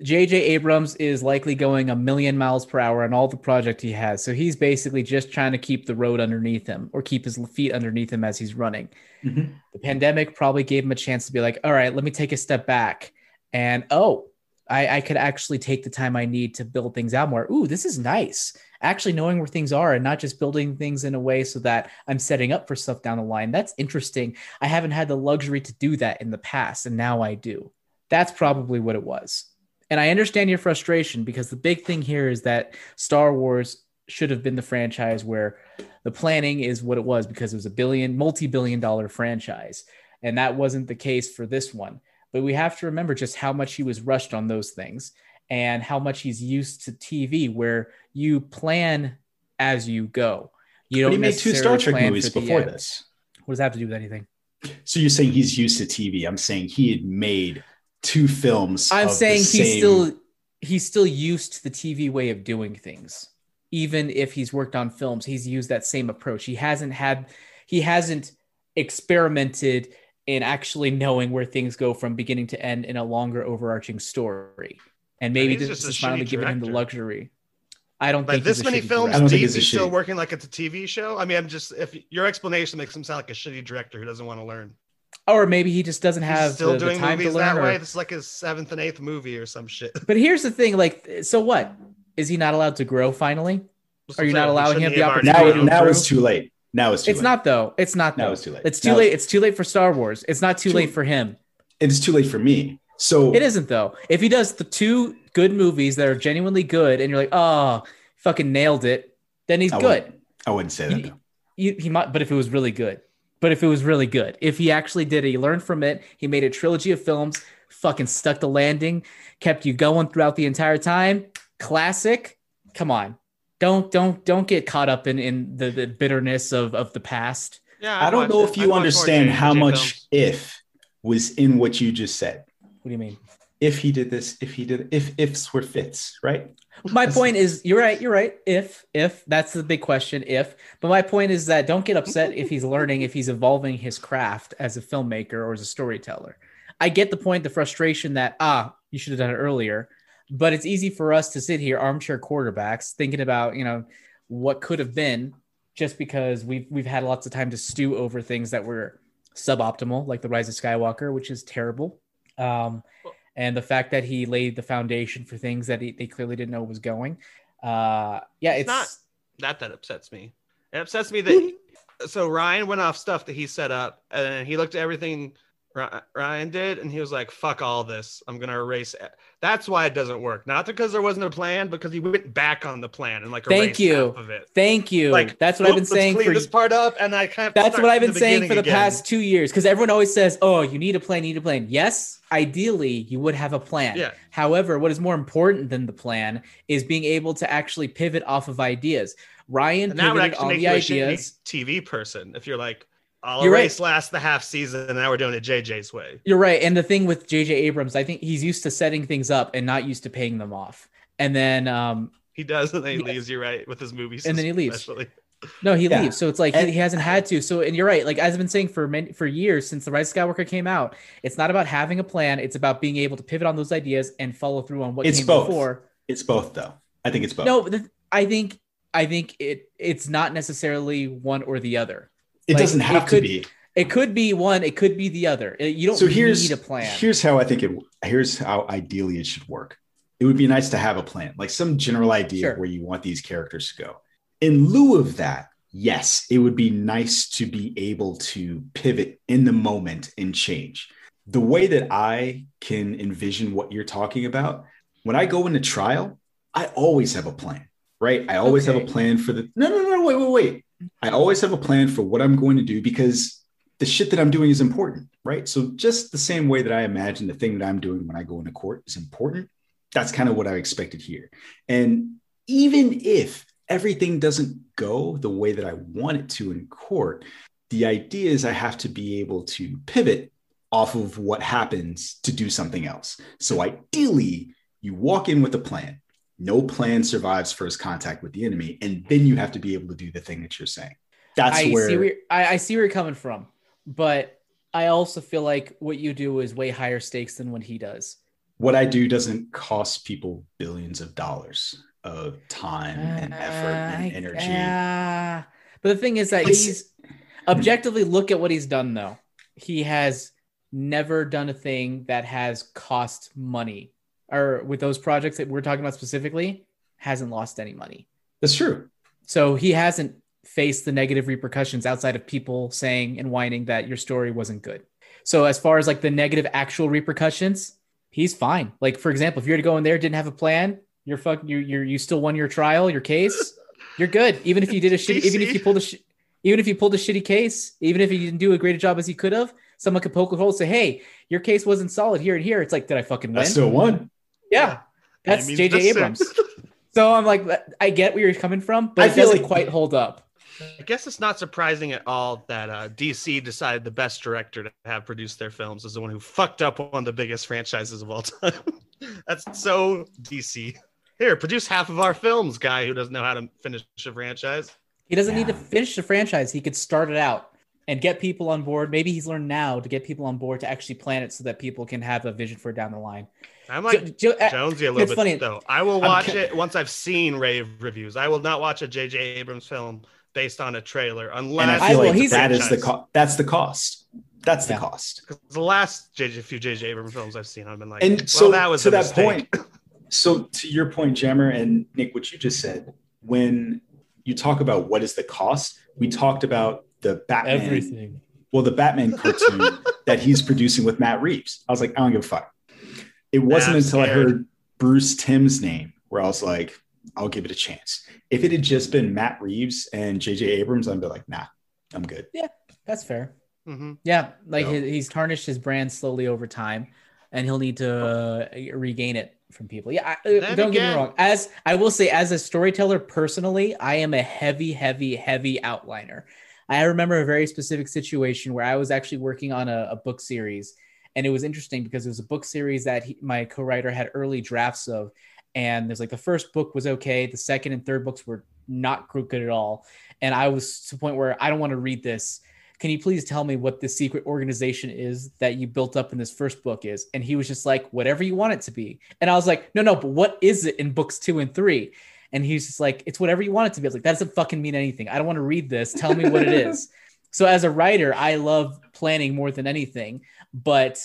J J Abrams is likely going a million miles per hour on all the project he has. So he's basically just trying to keep the road underneath him, or keep his feet underneath him as he's running. Mm-hmm. The pandemic probably gave him a chance to be like, all right, let me take a step back. And, oh, I, I could actually take the time I need to build things out more. Ooh, this is nice. Actually knowing where things are and not just building things in a way so that I'm setting up for stuff down the line. That's interesting. I haven't had the luxury to do that in the past, and now I do. That's probably what it was. And I understand your frustration, because the big thing here is that Star Wars should have been the franchise where the planning is what it was, because it was a billion, multi-billion dollar franchise. And that wasn't the case for this one. But we have to remember just how much he was rushed on those things, and how much he's used to T V where you plan as you go. You don't but he made two Star Trek movies before end. This. What does that have to do with anything? So you're saying he's used to T V. I'm saying he had made... two films. I'm saying he's same... still he's still used to the T V way of doing things. Even if he's worked on films, he's used that same approach. He hasn't had he hasn't experimented in actually knowing where things go from beginning to end in a longer overarching story. And maybe this is finally giving him the luxury. I don't think this many films deep, he's still working like it's a T V show. I mean, I'm just if your explanation makes him sound like a shitty director who doesn't want to learn. Or maybe he just doesn't have He's still the, doing the time movies to learn. That way. This is like his seventh and eighth movie or some shit. But here's the thing: like, so what? Is he not allowed to grow? Finally, are you not allowing him the opportunity? Now, now it's too late. Now it's too late. It's not though. It's not. Now it's too late. It's too late. It's too late for Star Wars. It's not too late for him. It's too late for me. So it isn't though. If he does the two good movies that are genuinely good, and you're like, oh, fucking nailed it, then he's good. I wouldn't say that though. He, he might, but if it was really good. But if it was really good, if he actually did it, he learned from it. He made a trilogy of films, fucking stuck the landing, kept you going throughout the entire time. Classic. Come on. Don't don't don't get caught up in, in the, the bitterness of, of the past. Yeah, I, I don't know it. if you understand how much if was in what you just said. What do you mean? If he did this, if he did, if ifs were fits, right? My point is, you're right, you're right. If, if, that's the big question, if. But my point is that don't get upset if he's learning, if he's evolving his craft as a filmmaker or as a storyteller. I get the point, the frustration that, ah, you should have done it earlier. But it's easy for us to sit here, armchair quarterbacks, thinking about, you know, what could have been just because we've we've had lots of time to stew over things that were suboptimal, like The Rise of Skywalker, which is terrible. Um, and the fact that he laid the foundation for things that he, they clearly didn't know was going. Uh, yeah, it's, it's not that that upsets me. It upsets me that so Ryan went off stuff that he set up, and he looked at everything Ryan did, and he was like, fuck all this, I'm gonna erase it. That's why it doesn't work, not because there wasn't a plan, because he went back on the plan and like erased thank you half of it. Thank you like that's what I've been saying for this part up and I kind of that's what I've been saying for the again. past two years, because everyone always says, oh, you need a plan, you need a plan. Yes, ideally you would have a plan. Yeah. However, what is more important than the plan is being able to actually pivot off of ideas. Ryan and pivoted on the ideas. T V person, if you're like, I'll You're erase right. last the half season, and now we're doing it J J's way. You're right. And the thing with J J Abrams, I think he's used to setting things up and not used to paying them off. And then um, he does, and then he yeah. leaves. You're right, with his movies, and then he leaves. Especially. No, he yeah. leaves. So it's like and, he hasn't had to. So, and you're right. Like, as I've been saying for many, for years since The Rise of Skywalker came out, it's not about having a plan. It's about being able to pivot on those ideas and follow through on what it's came both. before. It's both, though. I think it's both. No, th- I think I think it it's not necessarily one or the other. It like, doesn't have it could, to be. It could be one. It could be the other. You don't so need a plan. Here's how I think it. Here's how ideally it should work. It would be nice to have a plan, like some general idea sure. of where you want these characters to go. In lieu of that, yes, it would be nice to be able to pivot in the moment and change. The way that I can envision what you're talking about, when I go into trial, I always have a plan, right? I always okay. have a plan for the. No, no, no. Wait, wait, wait. I always have a plan for what I'm going to do, because the shit that I'm doing is important, right? So just the same way that I imagine the thing that I'm doing when I go into court is important, that's kind of what I expected here. And even if everything doesn't go the way that I want it to in court, the idea is I have to be able to pivot off of what happens to do something else. So ideally, you walk in with a plan. No plan survives first contact with the enemy, and then you have to be able to do the thing that you're saying. That's I where, see where I, I see where you're coming from, but I also feel like what you do is way higher stakes than what he does. What I do doesn't cost people billions of dollars of time and effort and uh, energy. Uh, but the thing is that it's, he's objectively look at what he's done, though. He has never done a thing that has cost money. Or with those projects that we're talking about specifically, hasn't lost any money. That's true. So he hasn't faced the negative repercussions outside of people saying and whining that your story wasn't good. So as far as like the negative actual repercussions, he's fine. Like, for example, if you were to go in there, didn't have a plan, you're fucking, you you you still won your trial, your case, you're good. Even if you did a shitty, even if you pulled a, sh- even if you pulled a shitty case, even if you didn't do a great job as you could have, someone could poke a hole and say, "Hey, your case wasn't solid here and here." It's like, did I fucking win? I still won. Yeah, that's J J Abrams. So I'm like, I get where you're coming from, but I it doesn't like, quite hold up. I guess it's not surprising at all that uh, D C decided the best director to have produced their films is the one who fucked up one of the biggest franchises of all time. That's so D C. Here, produce half of our films, guy who doesn't know how to finish a franchise. He doesn't yeah. need to finish the franchise. He could start it out and get people on board. Maybe he's learned now to get people on board to actually plan it so that people can have a vision for it down the line. I'm like jo- jo- Jonesy a little it's bit, funny. though. I will watch I'm... it once I've seen rave reviews. I will not watch a J J Abrams film based on a trailer unless I feel I will, like that is the co- that's the cost. That's the yeah. cost. Because the last J J few J J Abrams films I've seen, I've been like, and well, so that was to a that mistake. point. So to your point, Jammer and Nick, what you just said, when you talk about what is the cost, we talked about the Batman, everything. Well, the Batman cartoon that he's producing with Matt Reeves. I was like, I don't give a fuck. It wasn't nah, until scared. I heard Bruce Timm's name where I was like, I'll give it a chance. If it had just been Matt Reeves and J J Abrams, I'd be like, nah, I'm good. Yeah, that's fair. Mm-hmm. Yeah, like so. he's tarnished his brand slowly over time, and he'll need to uh, regain it from people. Yeah, I, uh, don't again. get me wrong. As I will say, as a storyteller personally, I am a heavy, heavy, heavy outliner. I remember a very specific situation where I was actually working on a, a book series, and it was interesting because it was a book series that he, my co-writer had early drafts of, and there's like the first book was okay, the second and third books were not good at all, and I was to the point where I don't want to read this. Can you please tell me what the secret organization is that you built up in this first book is? And he was just like, whatever you want it to be. And I was like, no, no, but what is it in books two and three? And he's just like, it's whatever you want it to be. I was like, that doesn't fucking mean anything. I don't want to read this. Tell me what it is. So as a writer, I love planning more than anything, but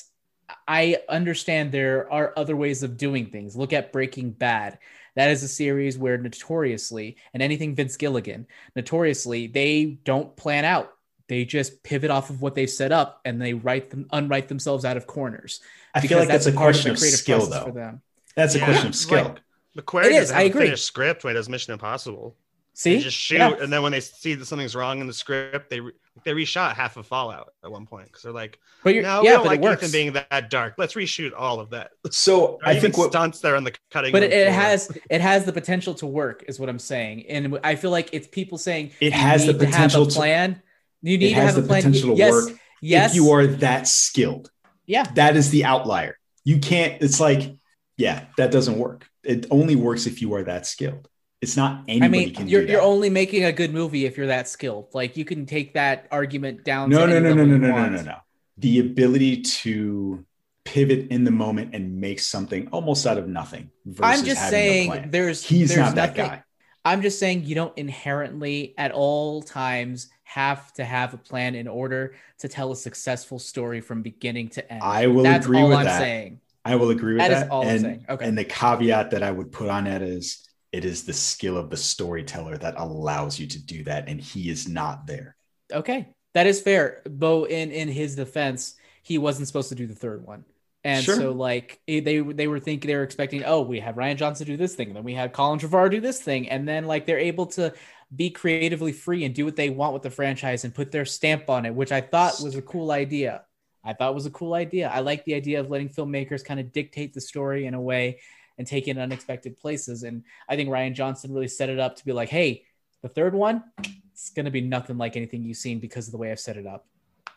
I understand there are other ways of doing things. Look at Breaking Bad. That is a series where notoriously, and anything Vince Gilligan, notoriously, they don't plan out. They just pivot off of what they've set up and they write them, unwrite themselves out of corners. I feel like that's, that's a question of, of skill, though. For them. That's yeah. a question of skill. Like, McQuarrie it is, doesn't have I agree. a finished script when he does Mission Impossible. See? They just shoot, yeah. and then when they see that something's wrong in the script, they re- they reshot half of Fallout at one point. Because they're like, but you're, no, yeah, we don't but like Ethan being that dark. Let's reshoot all of that. So I think what, stunts there on the cutting But it, it has it has the potential to work, is what I'm saying. And I feel like it's people saying, it has the potential to have a plan. To- You need it to has have the a plan. potential to yes, work yes. if you are that skilled. Yeah. That is the outlier. You can't, it's like, yeah, that doesn't work. It only works if you are that skilled. It's not anybody I mean, can you're, do that. You're only making a good movie if you're that skilled. Like, you can take that argument down. No, to no, no, no, no, no, no, no, no. The ability to pivot in the moment and make something almost out of nothing. I'm just saying there's, he's there's not that nothing. guy. I'm just saying you don't inherently at all times have to have a plan in order to tell a successful story from beginning to end. I will That's agree with I'm that. Saying. I will agree with that. That is all and, I'm saying. Okay. And the caveat that I would put on it is it is the skill of the storyteller that allows you to do that. And he is not there. Okay. That is fair. Though in, in his defense, he wasn't supposed to do the third one. And sure. so like they they were thinking they were expecting, oh, we have Rian Johnson do this thing. And then we had Colin Trevorrow do this thing. And then like they're able to be creatively free and do what they want with the franchise and put their stamp on it, which I thought was a cool idea. I thought was a cool idea. I like the idea of letting filmmakers kind of dictate the story in a way and take it in unexpected places. And I think Rian Johnson really set it up to be like, hey, the third one, it's going to be nothing like anything you've seen because of the way I've set it up.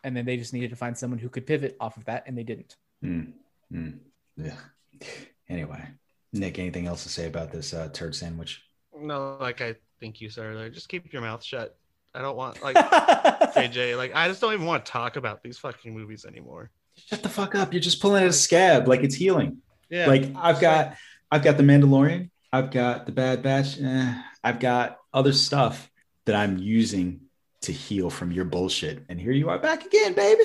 And then they just needed to find someone who could pivot off of that. And they didn't. Mm, mm, yeah. Anyway, Nick, anything else to say about this uh, turd sandwich? No, like I think you said earlier, just keep your mouth shut. I don't want like J J. Like I just don't even want to talk about these fucking movies anymore. Shut the fuck up! You're just pulling at a scab like it's healing. Yeah. Like I've got, I've got The Mandalorian. I've got The Bad Batch. Eh, I've got other stuff that I'm using to heal from your bullshit. And here you are back again, baby.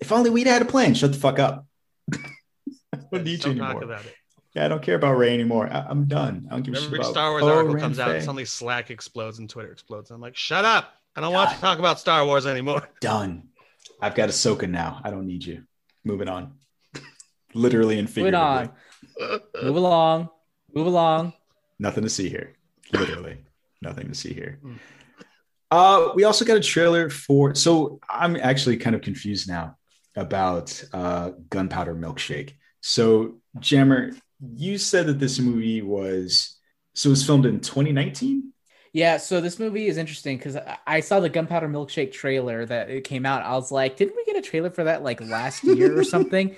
If only we'd had a plan. Shut the fuck up. Don't need you anymore. About it. Yeah, I don't care about Ray anymore. I- I'm done. I don't give a shit about Star Wars. Oh, article Ren comes Faye. out, and suddenly Slack explodes and Twitter explodes. I'm like, shut up! I don't God. want to talk about Star Wars anymore. Done. I've got Ahsoka now. I don't need you. Moving on. Literally and figuratively. Move, on. Move along. Move along. Nothing to see here. Literally, nothing to see here. Mm. Uh, we also got a trailer for. So I'm actually kind of confused now about uh, Gunpowder Milkshake. So Jammer, you said that this movie was so it was filmed in twenty nineteen. Yeah, so this movie is interesting because I saw the Gunpowder Milkshake trailer that it came out. I was like, didn't we get a trailer for that like last year or something?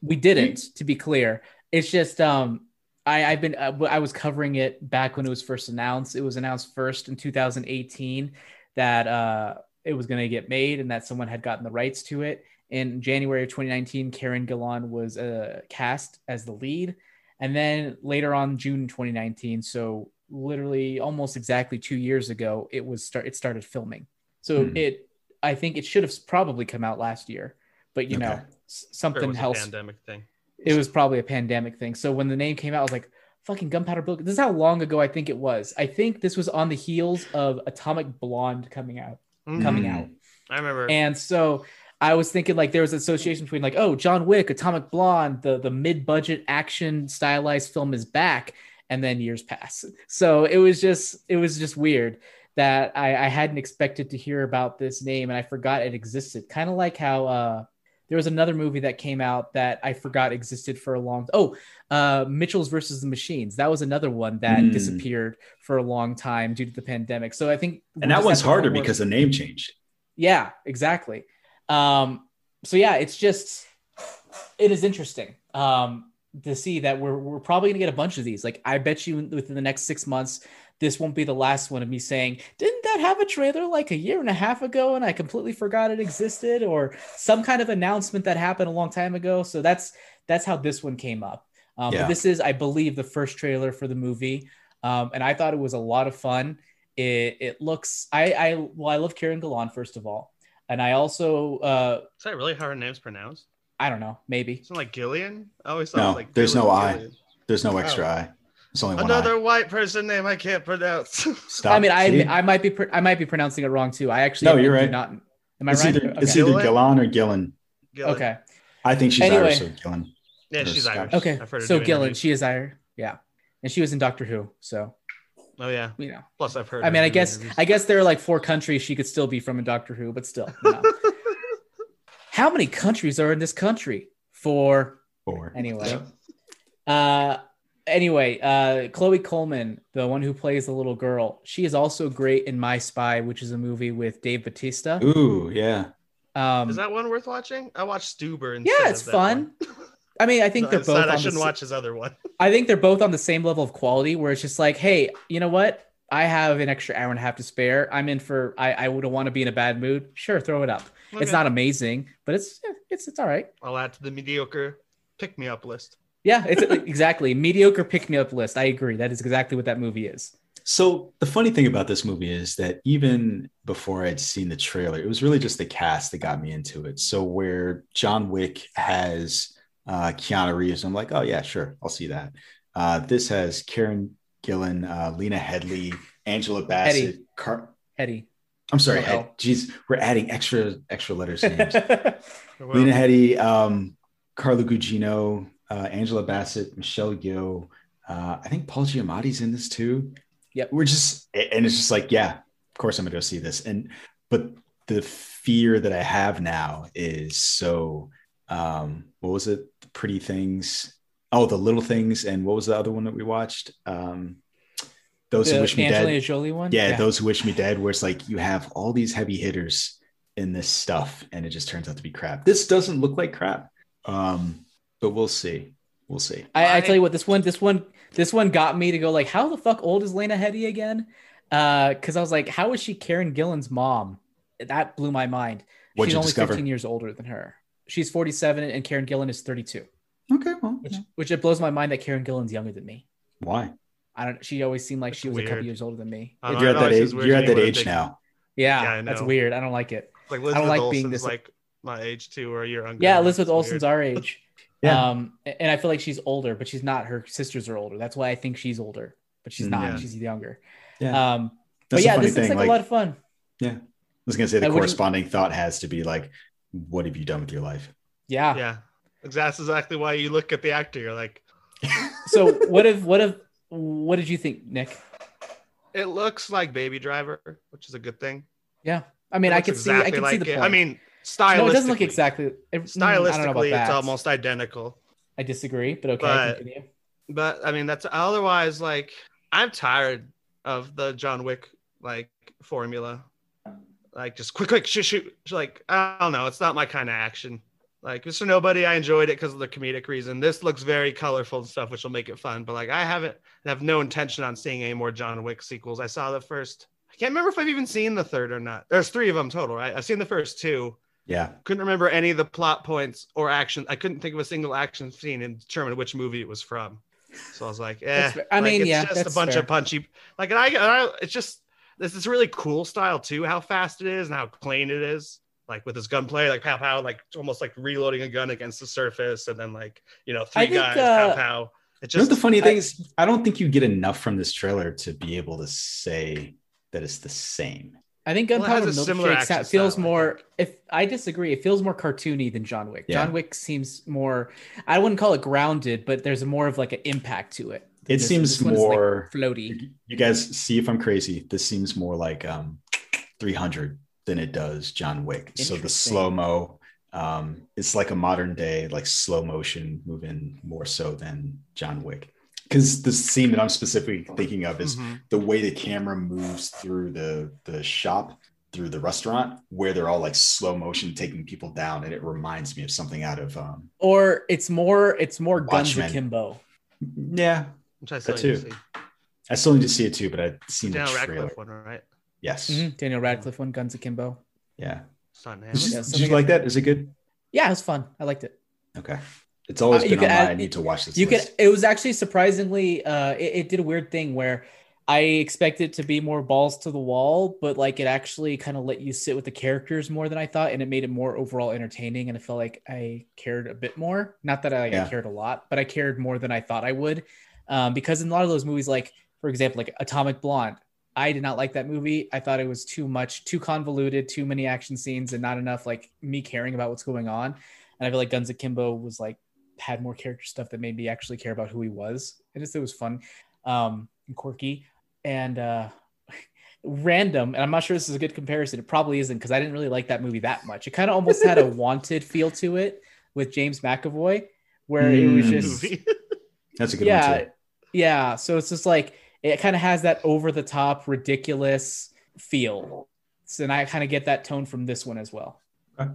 We didn't, to be clear. It's just um, I, I've been I was covering it back when it was first announced. It was announced first in two thousand eighteen that uh, it was going to get made and that someone had gotten the rights to it. In January of twenty nineteen, Karen Gillan was uh, cast as the lead. And then later on, June twenty nineteen, so literally almost exactly two years ago, it was start. It started filming. So mm. it, I think it should have probably come out last year, but you okay. know, something was else. A pandemic thing. It was probably a pandemic thing. So when the name came out, I was like, "Fucking Gunpowder Milkshake." This is how long ago I think it was. I think this was on the heels of Atomic Blonde coming out. Mm. Coming out. I remember. And so. I was thinking like there was an association between like, oh, John Wick, Atomic Blonde, the, the mid-budget action stylized film is back. And then years pass. So it was just, it was just weird that I, I hadn't expected to hear about this name and I forgot it existed. Kind of like how uh, there was another movie that came out that I forgot existed for a long time. Oh, uh, Mitchell's versus the Machines. That was another one that mm. disappeared for a long time due to the pandemic. So I think. And that one's harder because the name changed. Yeah, exactly. Um, so yeah, it's just, it is interesting, um, to see that we're, we're probably gonna get a bunch of these. Like, I bet you within the next six months, this won't be the last one of me saying, didn't that have a trailer like a year and a half ago? And I completely forgot it existed or some kind of announcement that happened a long time ago. So that's, that's how this one came up. Um, yeah. But this is, I believe, the first trailer for the movie. Um, and I thought it was a lot of fun. It, it looks, I, I, well, I love Karen Gillan, first of all. And I also, uh, is that really how her name's pronounced? I don't know. Maybe. It's like Gillian. I always thought no, it was like there's Gillian, no I, Gillian. There's no extra oh. I. There's only one Another I. white person name I can't pronounce. Stop. I mean, I, I might be, pr- I might be pronouncing it wrong too. I actually, no, you're right. Not, am I it's right? Either, okay. It's either Gillan or Gillan. Gillan. Okay. I think she's anyway. Irish. So Gillan. Yeah, or she's Scottish. Irish. Okay. I've heard so Gillan, interviews. She is Irish. Yeah. And she was in Doctor Who. So. Oh yeah. You know. Plus I've heard. I mean, I guess, interviews. I guess there are like four countries she could still be from in Doctor Who, but still. You know. How many countries are in this country? Four. Four. Anyway. uh, anyway, uh, Chloe Coleman, the one who plays the little girl, she is also great in My Spy, which is a movie with Dave Bautista. Ooh, yeah. Um, is that one worth watching? I watched Stuber instead. Yeah, it's of that fun. One. I mean, I think no, they're both. I shouldn't the, watch his other one. I think they're both on the same level of quality, where it's just like, hey, you know what? I have an extra hour and a half to spare. I'm in for. I, I wouldn't want to be in a bad mood. Sure, throw it up. Okay. It's not amazing, but it's it's it's all right. I'll add to the mediocre pick me up list. Yeah, it's exactly mediocre pick me up list. I agree. That is exactly what that movie is. So the funny thing about this movie is that even before I'd seen the trailer, it was really just the cast that got me into it. So where John Wick has uh, Keanu Reeves, I'm like, oh yeah, sure, I'll see that. Uh, this has Karen Gillan, uh, Lena Headey, Angela Bassett, Eddie. Car- Eddie. I'm sorry, Ed, geez, we're adding extra extra letters names. Lena Headey, um, Carla Gugino, uh, Angela Bassett, Michelle Yeoh. Uh, I think Paul Giamatti's in this too. Yeah, we're just, and it's just like, yeah, of course I'm gonna go see this. And but the fear that I have now is so. Um, what was it? The Pretty Things. Oh, The Little Things, and what was the other one that we watched? Um, Those the, Who Wish Me Dead. Angelina Jolie one? Yeah, yeah, Those Who Wish Me Dead, where it's like you have all these heavy hitters in this stuff, and it just turns out to be crap. This doesn't look like crap, um, but we'll see. We'll see. I, I tell you what, this one, this one, this one got me to go like, how the fuck old is Lena Headey again? Because uh, I was like, how is she Karen Gillan's mom? That blew my mind. What'd She's only discover? fifteen years older than her. She's forty-seven, and Karen Gillan is thirty-two. Okay, well, which, yeah. which it blows my mind that Karen Gillan's younger than me. Why? I don't. She always seemed like that's she was weird. A couple years older than me. You're at that age. You're at that age now. Yeah, yeah, that's weird. I don't like it. Like Elizabeth I don't like Olsen's being this like my age too, or you're younger. Yeah, Elizabeth Olsen's weird. Our age. yeah. Um, and I feel like she's older, but she's not. Her sisters are older. That's why I think she's older, but she's not. Yeah. She's younger. Yeah. Um, but yeah, this thing. looks like, like a lot of fun. Yeah, I was gonna say the I corresponding thought has to be like, what have you done with your life? Yeah. Yeah. That's exactly why you look at the actor. You're like, so what if, what if, what did you think, Nick? It looks like Baby Driver, which is a good thing. Yeah. I mean, I could exactly see, I could like see the point. I mean, stylistically. No, it doesn't look exactly. It, stylistically, I don't know about that. It's almost identical. I disagree, but okay. But, continue. But I mean, that's otherwise like, I'm tired of the John Wick, like formula. Like just quick, quick, shoot, shoot. Like, I don't know. It's not my kind of action. Like, Mister Nobody, I enjoyed it because of the comedic reason. This looks very colorful and stuff, which will make it fun. But like, I haven't, I have no intention on seeing any more John Wick sequels. I saw the first, I can't remember if I've even seen the third or not. There's three of them total, right? I've seen the first two. Yeah. Couldn't remember any of the plot points or action. I couldn't think of a single action scene and determine which movie it was from. So I was like, eh. I mean, like, it's yeah, just a bunch fair. of punchy, like, and I, and I it's just, this is really cool style too, how fast it is and how clean it is. Like with his gunplay, like pow pow, like almost like reloading a gun against the surface, and then like you know three think, guys uh, pow pow. It just you know the funny thing I, is, I don't think you get enough from this trailer to be able to say that it's the same. I think Gunpowder Milkshake feels more. If I disagree, it feels more cartoony than John Wick. Yeah. John Wick seems more. I wouldn't call it grounded, but there's more of like an impact to it. It this, seems this more like floaty. You guys see if I'm crazy. This seems more like um, three hundred than it does John Wick. So the slow-mo, um, it's like a modern day, like slow motion moving more so than John Wick. Because the scene that I'm specifically thinking of is mm-hmm. the way the camera moves through the, the shop, through the restaurant, where they're all like slow motion taking people down. And it reminds me of something out of... Um, or it's more, it's more Guns Akimbo. Yeah. Which I still that need too. to see. I still need to see it too, but I've seen the trailer. Daniel Radcliffe one, right? Yes. Mm-hmm. Daniel Radcliffe one, Guns Akimbo. Yeah. It's not an animal. Did you, yeah, did you like that? Is it good? Yeah, it was fun. I liked it. Okay. It's always been uh, on add, my, I need to watch this. You list. Can, it was actually surprisingly, uh, it, it did a weird thing where I expected it to be more balls to the wall, but like it actually kind of let you sit with the characters more than I thought. And it made it more overall entertaining. And I felt like I cared a bit more. Not that I, yeah. I cared a lot, but I cared more than I thought I would. Um, because in a lot of those movies, like, for example, like Atomic Blonde, I did not like that movie. I thought it was too much, too convoluted, too many action scenes and not enough like me caring about what's going on. And I feel like Guns Akimbo was like, had more character stuff that made me actually care about who he was. I just, it was fun um, and quirky and uh, random. And I'm not sure this is a good comparison. It probably isn't because I didn't really like that movie that much. It kind of almost had a Wanted feel to it with James McAvoy where mm. it was just... That's a good yeah, one too. Yeah, so it's just like, it kind of has that over-the-top, ridiculous feel. So, and I kind of get that tone from this one as well. Okay.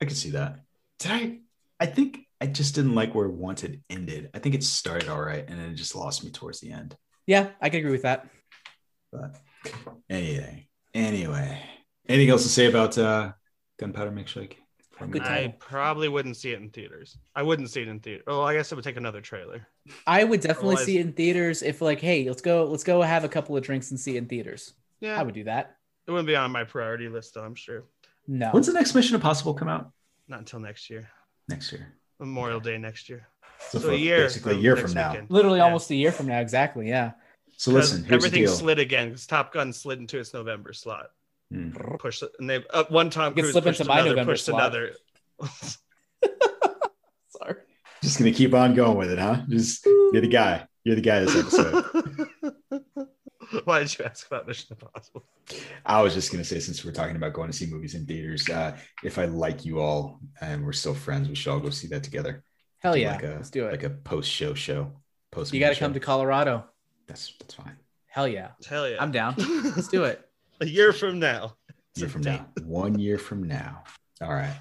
I can see that. Did I... I think... I just didn't like where Wanted ended. I think it started all right, and then it just lost me towards the end. Yeah, I can agree with that. But anyway, anyway, anything else to say about uh, Gunpowder Milkshake? I probably wouldn't see it in theaters. I wouldn't see it in theaters. Well, I guess it would take another trailer. I would definitely Otherwise... see it in theaters if, like, hey, let's go, let's go have a couple of drinks and see it in theaters. Yeah, I would do that. It wouldn't be on my priority list, though, I'm sure. No. When's the next Mission Impossible come out? Not until next year. Next year. Memorial Day next year. So, so a year. Basically a year from now. Weekend. Literally yeah. almost a year from now. Exactly. Yeah. So listen, here's everything the deal. Slid again because Top Gun slid into its November slot. Hmm. Push and they uh, one Tom Cruise pushed another, November pushed slot. Another. Sorry. Just gonna keep on going with it, huh? Just you're the guy. You're the guy this episode. Why did you ask about Mission Impossible? I was just going to say, since we're talking about going to see movies in theaters, uh, if I like you all and we're still friends, we should all go see that together. Hell yeah. Like a, Let's do it. Like a post-show show. Post you got to come to Colorado. That's that's fine. Hell yeah. Hell yeah. I'm down. Let's do it. A year from now. A year from now. One year from now. All right.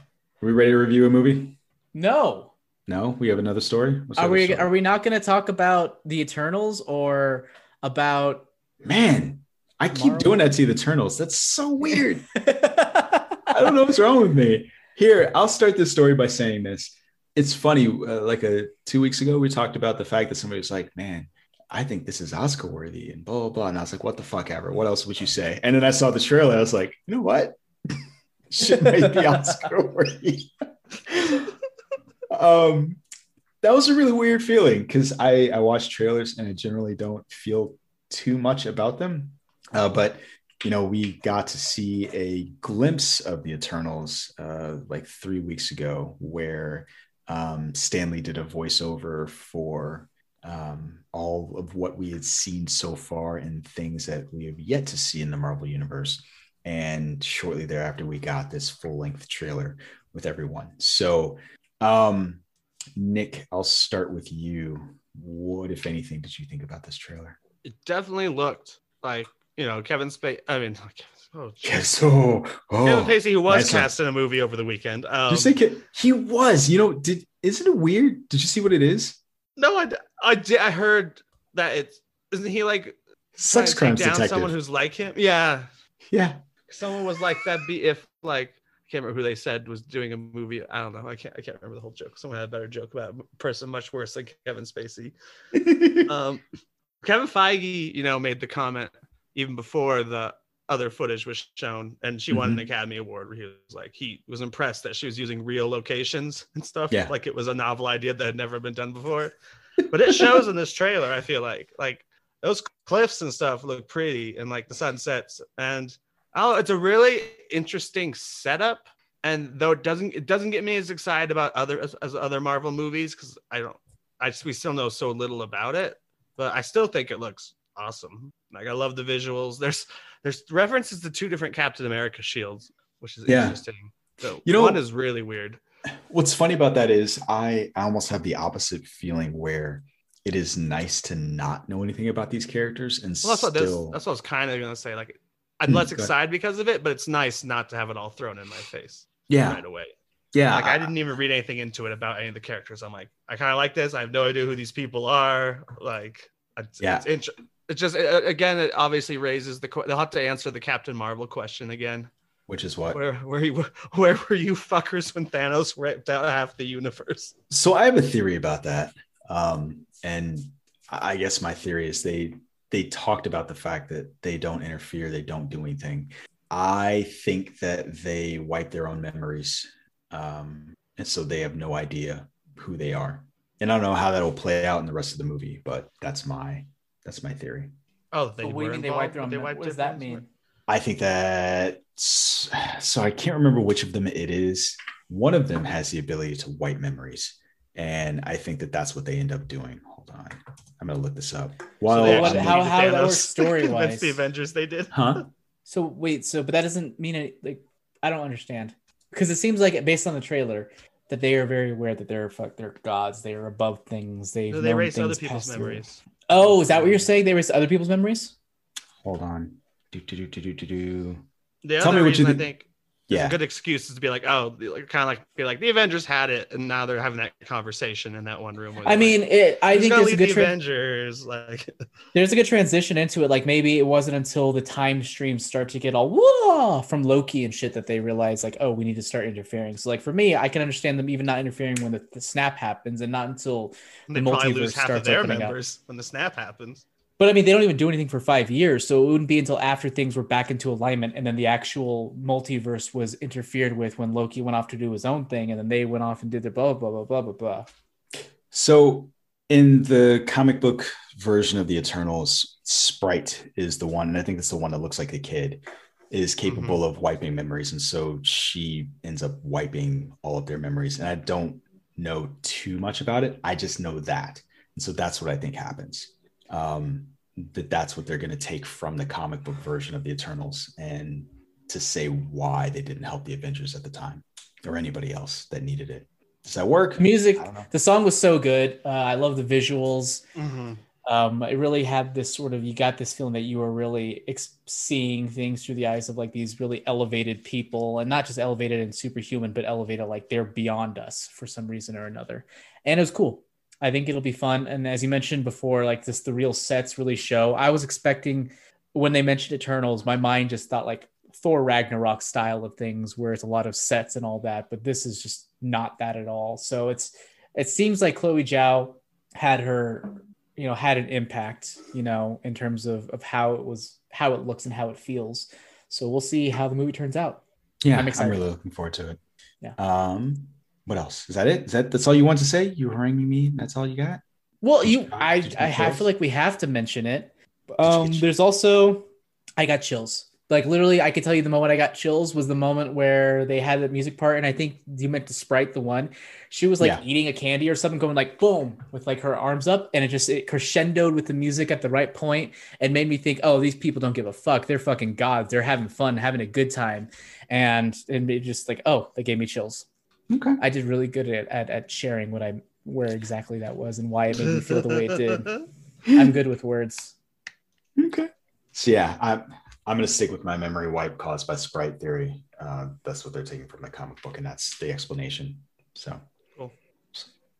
Are we ready to review a movie? No. No? We have another story? What's are we story? Are we not going to talk about The Eternals or about... Man, I keep Marvel. Doing that to the Eternals. That's so weird. I don't know what's wrong with me. Here, I'll start this story by saying this. It's funny. Uh, like a, two weeks ago, we talked about the fact that somebody was like, man, I think this is Oscar worthy and blah, blah, blah. And I was like, what the fuck ever? What else would you say? And then I saw the trailer. I was like, you know what? Shit might be Oscar worthy. um, that was a really weird feeling because I, I watch trailers and I generally don't feel too much about them. Uh, but, you know, we got to see a glimpse of the Eternals uh, like three weeks ago where um, Stanley did a voiceover for um, all of what we had seen so far and things that we have yet to see in the Marvel Universe. And shortly thereafter, we got this full-length trailer with everyone. So, um, Nick, I'll start with you. What, if anything, did you think about this trailer? It definitely looked like, you know, Kevin Spacey. I mean, oh, yes, oh, oh, Kevin Spacey, who was nice cast one. In a movie over the weekend. Um, did you say he was? You know, did isn't it weird? Did you see what it is? No, I, I, I heard that it's isn't he like sex crimes detective? Down someone who's like him. Yeah, yeah. Someone was like that. Be if like I can't remember who they said was doing a movie. I don't know. I can't. I can't remember the whole joke. Someone had a better joke about a person much worse than Kevin Spacey. um. Kevin Feige, you know, made the comment even before the other footage was shown, and she mm-hmm. won an Academy Award where he was like, he was impressed that she was using real locations and stuff. Yeah. Like it was a novel idea that had never been done before. But it shows in this trailer, I feel like. Like those cliffs and stuff look pretty and like the sunsets. And oh, it's a really interesting setup. And though it doesn't it doesn't get me as excited about other as, as other Marvel movies because I don't I just we still know so little about it. But I still think it looks awesome. Like I love the visuals. There's there's references to two different Captain America shields, which is yeah. interesting. So you know, one is really weird. What's funny about that is I almost have the opposite feeling where it is nice to not know anything about these characters and well, that's still. What, that's what I was kind of gonna say. Like I'm less excited because of it, but it's nice not to have it all thrown in my face. Yeah. Right away. Yeah, like I, I didn't even read anything into it about any of the characters. I'm like, I kind of like this. I have no idea who these people are. Like, it's, yeah, it's, int- it's just it, again, it obviously raises the. They'll have to answer the Captain Marvel question again, Which is what? Where where, you, where were you fuckers when Thanos wiped out half the universe? So I have a theory about that. Um, and I guess my theory is they they talked about the fact that they don't interfere. They don't do anything. I think that they wipe their own memories. Um, and so they have no idea who they are. And I don't know how that will play out in the rest of the movie, but that's my that's my theory. Oh, they, oh, were mean they wiped their own memories? What does that mean? I think that, so I can't remember which of them it is. One of them has the ability to wipe memories. And I think that that's what they end up doing. Hold on. I'm going to look this up. While so what, how how Thanos, that works story-wise. That's the Avengers they did. Huh? So wait, so, but that doesn't mean it, like, I don't understand. Because it seems like, based on the trailer, that they are very aware that they're fuck, they're gods. They are above things. They've no, they erase other people's memories. Through. Oh, is that what you're saying? They erase other people's memories? Hold on. Do, do, do, do, do, do. The Tell other me reason what you th- I think yeah. is a good excuse is to be like, oh, kind of like be like the Avengers had it, and now they're having that conversation in that one room. I mean, like, it, I think there's a good the tra- Avengers like there's a good transition into it. Like maybe it wasn't until the time streams start to get all whoa from Loki and shit that they realize like, oh, we need to start interfering. So like for me, I can understand them even not interfering when the, the snap happens, and not until and the multiverse starts their opening up when the snap happens. But I mean, they don't even do anything for five years. So it wouldn't be until after things were back into alignment. And then the actual multiverse was interfered with when Loki went off to do his own thing. And then they went off and did their blah, blah, blah, blah, blah, blah. So in the comic book version of the Eternals, Sprite is the one, and I think that's the one that looks like a kid, is capable mm-hmm. of wiping memories. And so she ends up wiping all of their memories. And I don't know too much about it. I just know that. And so that's what I think happens. Um, that that's what they're going to take from the comic book version of the Eternals and to say why they didn't help the Avengers at the time or anybody else that needed it. Does that work? Music. The song was so good. Uh, I love the visuals. Mm-hmm. Um, it really had this sort of, you got this feeling that you were really ex- seeing things through the eyes of like these really elevated people, and not just elevated and superhuman, but elevated, like they're beyond us for some reason or another. And it was cool. I think it'll be fun. And as you mentioned before, like this, the real sets really show. I was expecting, when they mentioned Eternals, my mind just thought like Thor Ragnarok style of things where it's a lot of sets and all that, but this is just not that at all. So it's, it seems like Chloe Zhao had her, you know, had an impact, you know, in terms of, of how it was, how it looks and how it feels. So we'll see how the movie turns out. Yeah. I'm excited. I'm really looking forward to it. Yeah. Um, What else? Is that it? Is that that's all you want to say? You haranguing me? That's all you got? Well, you, I, you I have, feel like we have to mention it. Um, there's also, I got chills. Like literally, I could tell you the moment I got chills was the moment where they had the music part, and I think you meant to Sprite the one. She was like yeah. eating a candy or something, going like boom with like her arms up, and it just it crescendoed with the music at the right point, and made me think, oh, these people don't give a fuck. They're fucking gods. They're having fun, having a good time, and and it just like oh, that gave me chills. Okay. I did really good at, at at sharing what I where exactly that was and why it made me feel the way it did. I'm good with words. Okay. So yeah, I'm I'm gonna stick with my memory wipe caused by Sprite theory. Uh, that's what they're taking from the comic book, and that's the explanation. So cool.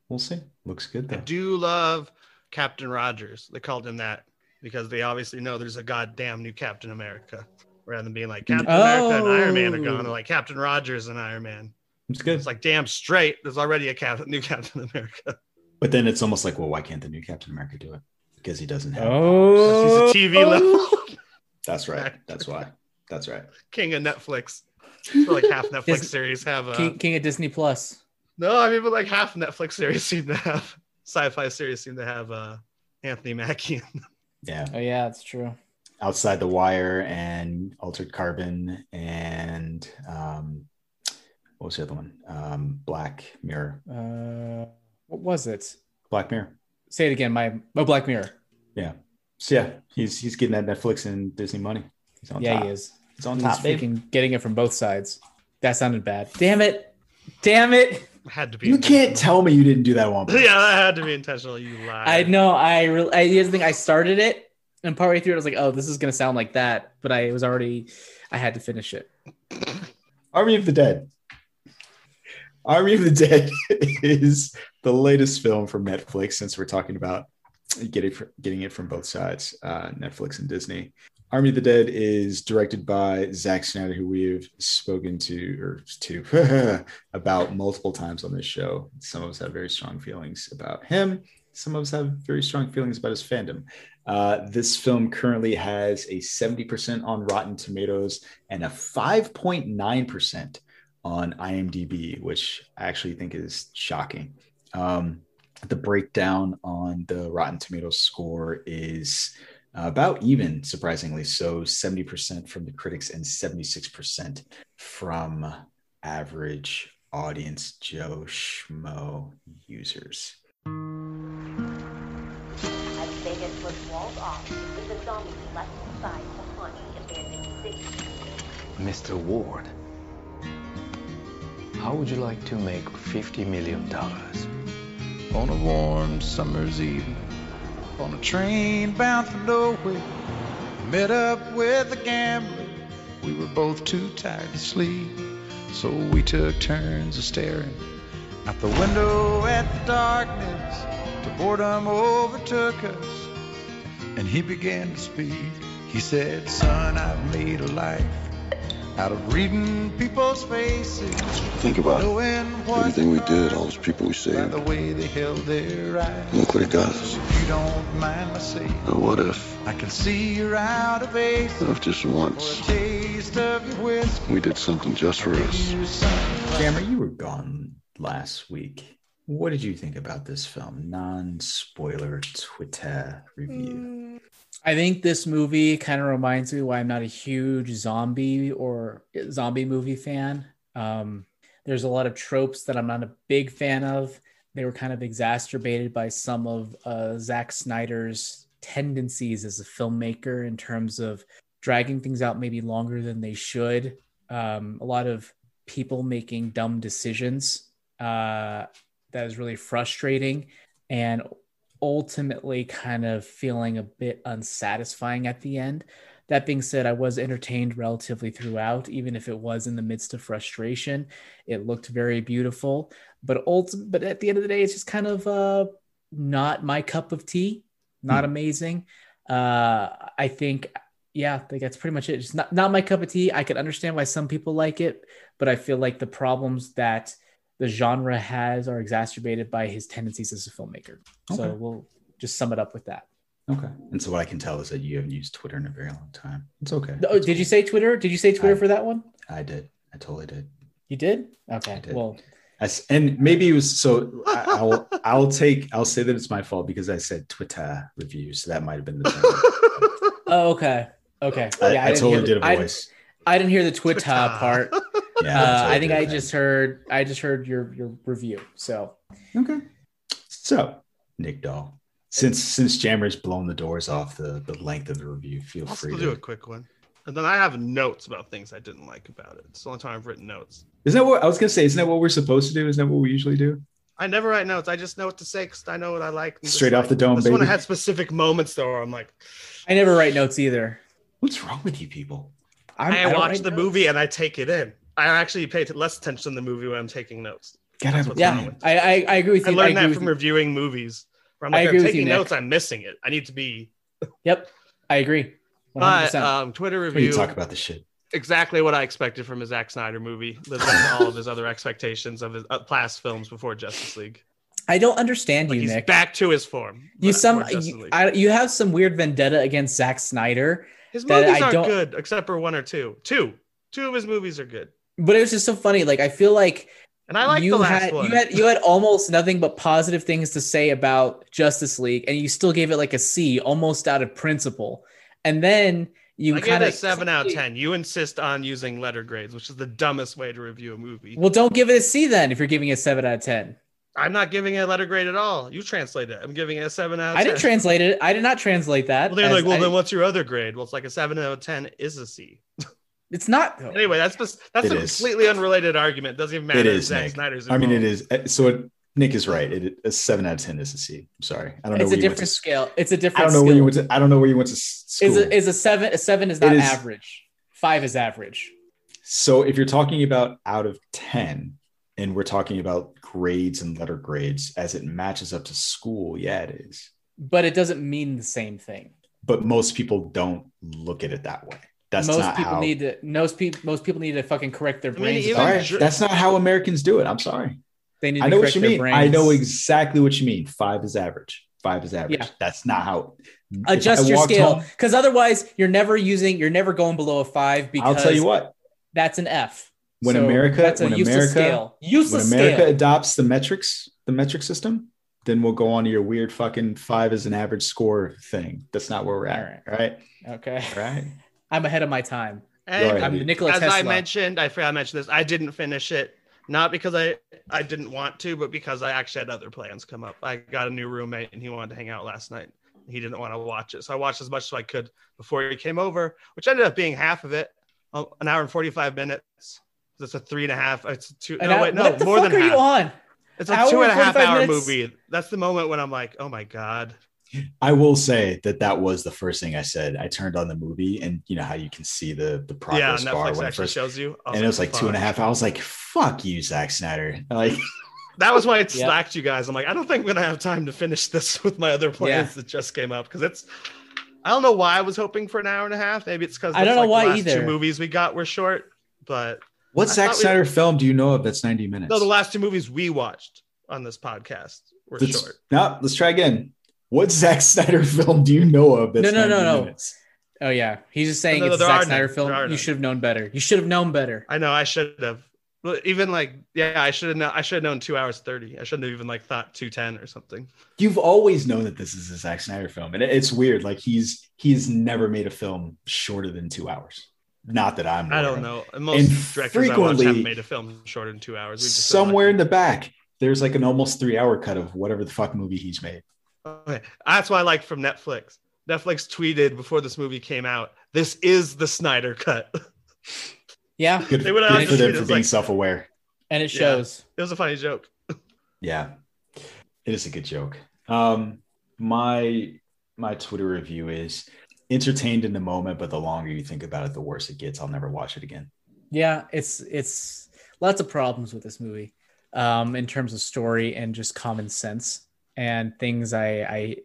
We'll see. Looks good though. I do love Captain Rogers. They called him that because they obviously know there's a goddamn new Captain America, rather than being like Captain oh. America and Iron Man are gone. They're like Captain Rogers and Iron Man. It's good. It's like damn straight. There's already a cap- new Captain America. But then it's almost like, well, why can't the new Captain America do it? Because he doesn't have. Oh, it. He's a T V oh. level. That's right. That's why. That's right. King of Netflix. For like half Netflix Disney, series have a King, King of Disney Plus. No, I mean, but like half Netflix series seem to have sci-fi series seem to have uh, Anthony Mackie in them. Yeah. Oh yeah, that's true. Outside the Wire and Altered Carbon and. Um, What was the other one? Um, Black Mirror. Uh, what was it? Black Mirror. Say it again. My oh, Black Mirror. Yeah. So yeah, he's he's getting that Netflix and Disney money. He's on yeah, top. he is. He's on he's top. Freaking getting it from both sides. That sounded bad. Damn it! Damn it! I had to be. You can't tell me you didn't do that one. Yeah, that had to be intentional. You lied. I know. I really. I, here's the thing. I started it, and partway through it, I was like, "Oh, this is gonna sound like that," but I was already. I had to finish it. Army of the Dead. Army of the Dead is the latest film from Netflix, since we're talking about getting getting it from both sides, uh, Netflix and Disney. Army of the Dead is directed by Zack Snyder, who we have spoken to or to about multiple times on this show. Some of us have very strong feelings about him. Some of us have very strong feelings about his fandom. Uh, this film currently has a seventy percent on Rotten Tomatoes and a five point nine percent on IMDb, which I actually think is shocking. Um, the breakdown on the Rotten Tomatoes score is about even, surprisingly. So seventy percent from the critics and seventy-six percent from average audience Joe Schmo users. As Vegas was walled off, the zombies left inside the haunting abandoned city. Mister Ward, how would you like to make fifty million dollars on a warm summer's evening? On a train bound for nowhere, met up with a gambler. We were both too tired to sleep, so we took turns of staring out the window at the darkness. The boredom overtook us, and he began to speak. He said, son, I've made a life out of reading people's faces. Think about it. Everything we did, all those people we saved. The way they held their eyes. Look what it got us. If you don't mind my saying, oh, what if? I can see you're out of ace. What if just once? Taste of your whiskey. We did something just for us. Jammer, you were gone last week. What did you think about this film? Non-spoiler Twitter review. Mm. I think this movie kind of reminds me why I'm not a huge zombie or zombie movie fan. Um, there's a lot of tropes that I'm not a big fan of. They were kind of exacerbated by some of uh, Zack Snyder's tendencies as a filmmaker in terms of dragging things out maybe longer than they should. Um, a lot of people making dumb decisions. Uh, that is really frustrating. And ultimately kind of feeling a bit unsatisfying at the end. That being said, I was entertained relatively throughout, even if it was in the midst of frustration. It looked very beautiful, but ulti- but at the end of the day, it's just kind of uh, not my cup of tea, not hmm. amazing. Uh, I think, yeah, I think that's pretty much it. It's not, not my cup of tea. I could understand why some people like it, but I feel like the problems that the genre has are exacerbated by his tendencies as a filmmaker. Okay. So we'll just sum it up with that. Okay. And so what I can tell is that you haven't used Twitter in a very long time. It's okay. Oh, it's did cool. you say Twitter? Did you say Twitter I, for that one? I did. I totally did. You did? Okay. I did. Well, I, and maybe it was, so I, I'll, I'll take, I'll say that it's my fault because I said Twitter review. So that might've been the term. Oh, okay. Okay. I, yeah, I, I totally did a voice. I, I didn't hear the Twitter part. Yeah, uh, I think I thing. just heard I just heard your your review. So okay. So Nick Dahl, since since Jammer's blown the doors off the, the length of the review, feel I'll free to do a quick one. And then I have notes about things I didn't like about it. It's the only time I've written notes. Isn't that what I was gonna say? Isn't that what we're supposed to do? Isn't that what we usually do? I never write notes. I just know what to say because I know what I like. Straight off like, the dome, this baby. This one I had specific moments though. Where I'm like, I never write notes either. What's wrong with you people? I'm, I, I watch the notes. movie and I take it in. I actually pay less attention to the movie when I'm taking notes. That's what's yeah, I, I, I agree with you. I learned I that from you. reviewing movies. Where I'm, like, I agree I'm taking you, notes, I'm missing it. I need to be. Yep, I agree. one hundred percent. But um, Twitter review. You talk about this shit. Exactly what I expected from a Zack Snyder movie. Lives up to all of his other expectations of his past films before Justice League. I don't understand like you, he's Nick. He's back to his form. You some you, I, you have some weird vendetta against Zack Snyder. His movies aren't good except for one or two. Two. Two of his movies are good. But it was just so funny. Like, I feel like, and I like you, the last had, one. you had you had almost nothing but positive things to say about Justice League, and you still gave it like a C, almost out of principle. And then you I kind of seven out of ten. You insist on using letter grades, which is the dumbest way to review a movie. Well, don't give it a C then if you're giving it a seven out of ten. I'm not giving it a letter grade at all. You translate it. I'm giving it a seven out of ten. I didn't translate it. I did not translate that. Well, they're like, well, I, then what's your other grade? Well, it's like a seven out of ten is a C. It's not. Though. Anyway, that's just, that's it a is. completely unrelated argument. It doesn't even matter. It is Zack Nick. Snyder's involved. I mean, it is. So it, Nick is right. It, a seven out of ten is a C. I'm sorry. I don't know. It's a different to, scale. It's a different. I don't know skill. where you went to. I don't know where you went to school. Is a, is a seven? A seven is not is, average. Five is average. So if you're talking about out of ten, and we're talking about grades and letter grades as it matches up to school, yeah, it is. But it doesn't mean the same thing. but most people don't look at it that way. That's most not people how... need to. Most people, most people need to fucking correct their brains. I mean, all right. Dr- that's not how Americans do it. I'm sorry. They need. I to know correct what you their mean. Brains. I know exactly what you mean. Five is average. Five is average. Yeah. That's not how. Adjust your scale, because otherwise you're never using. You're never going below a five. Because I'll tell you what. That's an F. When so America, that's a when useless America, scale. Useless when America scale. adopts the metrics, the metric system, then we'll go on to your weird fucking five is an average score thing. That's not where we're at, all right? Okay, all right. I'm ahead of my time. And I'm Nikola Tesla. As I mentioned, I forgot I mentioned this. I didn't finish it, not because I, I didn't want to, but because I actually had other plans come up. I got a new roommate, and he wanted to hang out last night. He didn't want to watch it, so I watched as much as I could before he came over, which ended up being half of it, an hour and forty-five minutes. It's a three and a half. It's a two. An no, hour, wait, no, what the more fuck than are half. You on? It's a two and a half hour minutes? movie. That's the moment when I'm like, oh my God. I will say that that was the first thing I said. I turned on the movie, and you know how you can see the, the progress yeah, bar when it first shows you. And it was like fun. two and a half. I was like, fuck you, Zack Snyder. Like, that was why it yeah. slacked you guys. I'm like, I don't think I'm going to have time to finish this with my other plans yeah. that just came up. Because it's, I don't know why I was hoping for an hour and a half. Maybe it's because I don't like know why the last either. Two movies we got were short, but. What I Zack Snyder we, film do you know of that's ninety minutes? No, the last two movies we watched on this podcast were let's, short. No, let's try again. What Zack Snyder film do you know of that's no, no, ninety no, minutes? No. Oh, yeah. He's just saying no, no, it's a Zack Snyder no, film. You should have known better. You should have known better. I know. I should have. Even like, yeah, I should have known. I should have known two hours thirty. I shouldn't have even like thought two ten or something. You've always known that this is a Zack Snyder film. And it's weird. Like he's he's never made a film shorter than two hours. Not that I'm. I don't know. Most and directors I watch haven't made a film shorter than two hours. Just somewhere in the back, there's like an almost three-hour cut of whatever the fuck movie he's made. Okay, that's what I like from Netflix. Netflix tweeted before this movie came out, "This is the Snyder cut." Yeah, good, they would have good for them for being like, self-aware, and it shows. Yeah, it was a funny joke. Yeah, it is a good joke. Um, my my Twitter review is. Entertained in the moment, but the longer you think about it, the worse it gets. I'll never watch it again. Yeah, it's it's lots of problems with this movie um, in terms of story and just common sense and things. I I,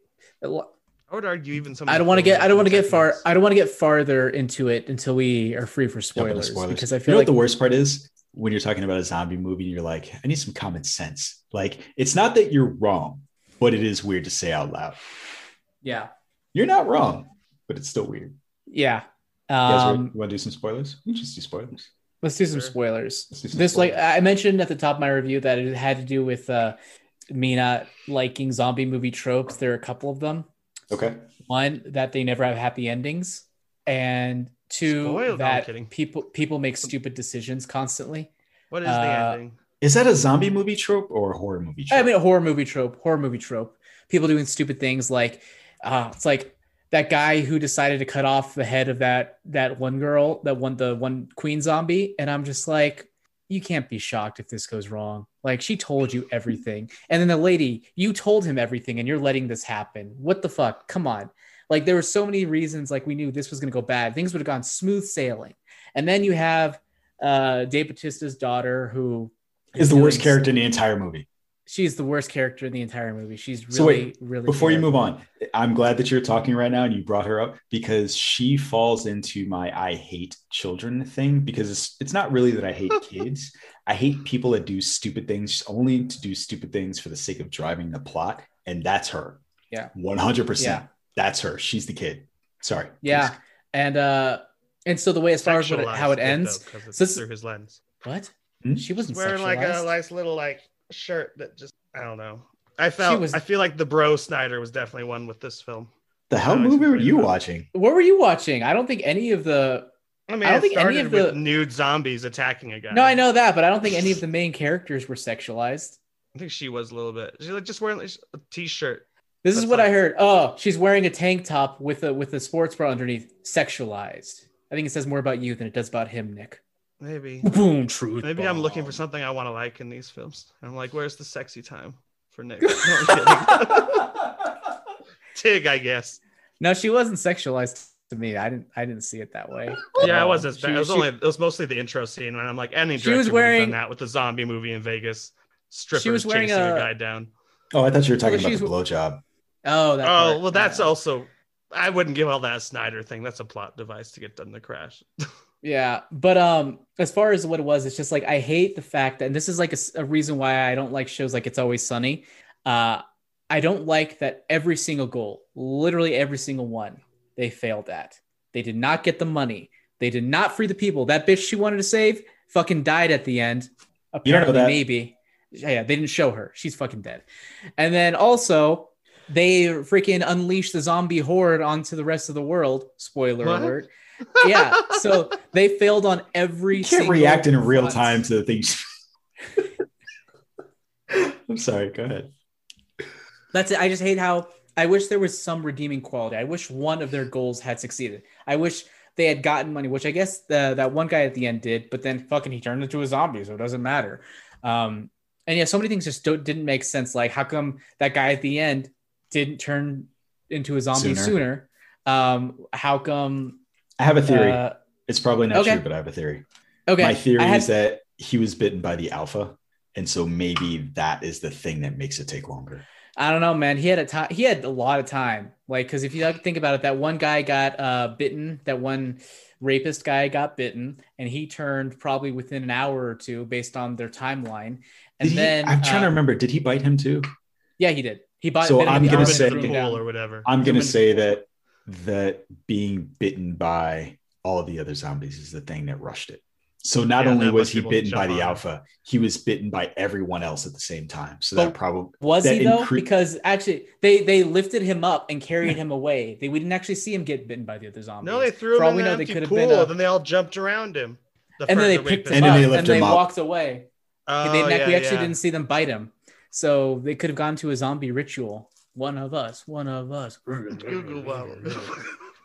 I would argue even some. I don't want to get I don't want to get far. I don't want to get farther into it until we are free for spoilers, spoilers. Because I feel you know like what the worst part is when you're talking about a zombie movie and you're like, I need some common sense. Like it's not that you're wrong, but it is weird to say out loud. Yeah, you're not wrong. But it's still weird. Yeah. Um, you want to do some spoilers? We just do spoilers. Let's do some spoilers. Do some this, spoilers. Like I mentioned at the top of my review, that it had to do with uh, me not liking zombie movie tropes. There are a couple of them. Okay. One, that they never have happy endings, and two, Spoiled, that people people make stupid decisions constantly. What is uh, the ending? Is that a zombie movie trope or a horror movie trope? I mean, a horror movie trope. Horror movie trope. People doing stupid things like uh, it's like. That guy who decided to cut off the head of that that one girl, that one the one queen zombie, and I'm just like, you can't be shocked if this goes wrong. Like she told you everything, and then the lady, you told him everything, and you're letting this happen. What the fuck? Come on! Like there were so many reasons. Like we knew this was gonna go bad. Things would have gone smooth sailing, and then you have uh, Dave Bautista's daughter, who is, is the worst character in the entire movie. She's the worst character in the entire movie. She's really, so wait, really. Before terrible. You move on, I'm glad that you're talking right now and you brought her up because she falls into my I hate children thing because it's, it's not really that I hate kids. I hate people that do stupid things only to do stupid things for the sake of driving the plot. And that's her. Yeah. one hundred percent. Yeah. That's her. She's the kid. Sorry. Yeah. Please. And uh, and so the way as far as what, how it ends. Though, it's so through his lens. What? Hmm? She wasn't wearing sexualized. Like a nice little like. Shirt that just I don't know. I felt was, I feel like the bro Snyder was definitely one with this film. The hell movie were you about. watching? What were you watching? I don't think any of the. I mean, I don't think any of the nude zombies attacking a guy. No, I know that, but I don't think any of the main characters were sexualized. I think she was a little bit. She's like just wearing a t-shirt. This That's is what like, I heard. Oh, she's wearing a tank top with a with a sports bra underneath. Sexualized. I think it says more about you than it does about him, Nick. Maybe. Boom, truth. Maybe bomb. I'm looking for something I want to like in these films. I'm like, where's the sexy time for Nick? No, Tig, I guess. No, she wasn't sexualized to me. I didn't. I didn't see it that way. Yeah, um, it wasn't. It was she, only. It was mostly the intro scene, and I'm like, any director was wearing, would have done that with the zombie movie in Vegas. Strippers she was wearing chasing a, a guy down. Oh, I thought you were talking well, about the blowjob. Oh, that. Oh, part, well, that's yeah. also. I wouldn't give all that a Snyder thing. That's a plot device to get done the crash. Yeah, but um, as far as what it was, it's just like, I hate the fact that, and this is like a, a reason why I don't like shows like It's Always Sunny. Uh, I don't like that every single goal, literally every single one, they failed at. They did not get the money. They did not free the people. That bitch she wanted to save fucking died at the end. Apparently, you know that. Maybe. Yeah, they didn't show her. She's fucking dead. And then also, they freaking unleashed the zombie horde onto the rest of the world. Spoiler what? alert. Yeah, so they failed on every you can't single react in real months. Time to the things. I'm sorry, go ahead. That's it. I just hate how, I wish there was some redeeming quality. I wish one of their goals had succeeded. I wish they had gotten money, which I guess the, that one guy at the end did, but then fucking he turned into a zombie, so it doesn't matter. Um, and yeah, so many things just don't, didn't make sense. Like, how come that guy at the end didn't turn into a zombie sooner? sooner? Um, how come... I have a theory. Uh, it's probably not okay. true, but I have a theory. Okay. My theory had- is that he was bitten by the alpha, and so maybe that is the thing that makes it take longer. I don't know, man. He had a time. He had a lot of time. Like, because if you think about it, that one guy got uh, bitten. That one rapist guy got bitten, and he turned probably within an hour or two, based on their timeline. And did then he, I'm uh, trying to remember. Did he bite him too? Yeah, he did. He bit. So bit I'm gonna say or whatever. I'm gonna say that. that being bitten by all of the other zombies is the thing that rushed it. So not yeah, only was he bitten by the on. alpha, he was bitten by everyone else at the same time. So but that probably was that he though, incre- because actually they they lifted him up and carried him away. They we didn't actually see him get bitten by the other zombies. No, they threw him For all in we know, they could have been. A, then they all jumped around him. The and then they picked him and up, and they, and they walked away. Oh, they yeah, we actually yeah. didn't see them bite him. So they could have gone to a zombie ritual. One of us, one of us.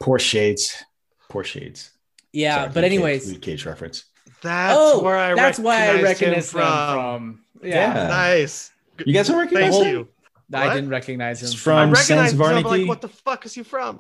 Poor Shades. Poor Shades. Yeah, Sorry, but Luke anyways. Cage, Luke Cage reference. That's oh, where I that's why I recognize him from. from. Yeah. yeah. Nice. You guys are recognize Thank him? You. I what? didn't recognize him. It's from Sans Varniki. Like, what the fuck is he from?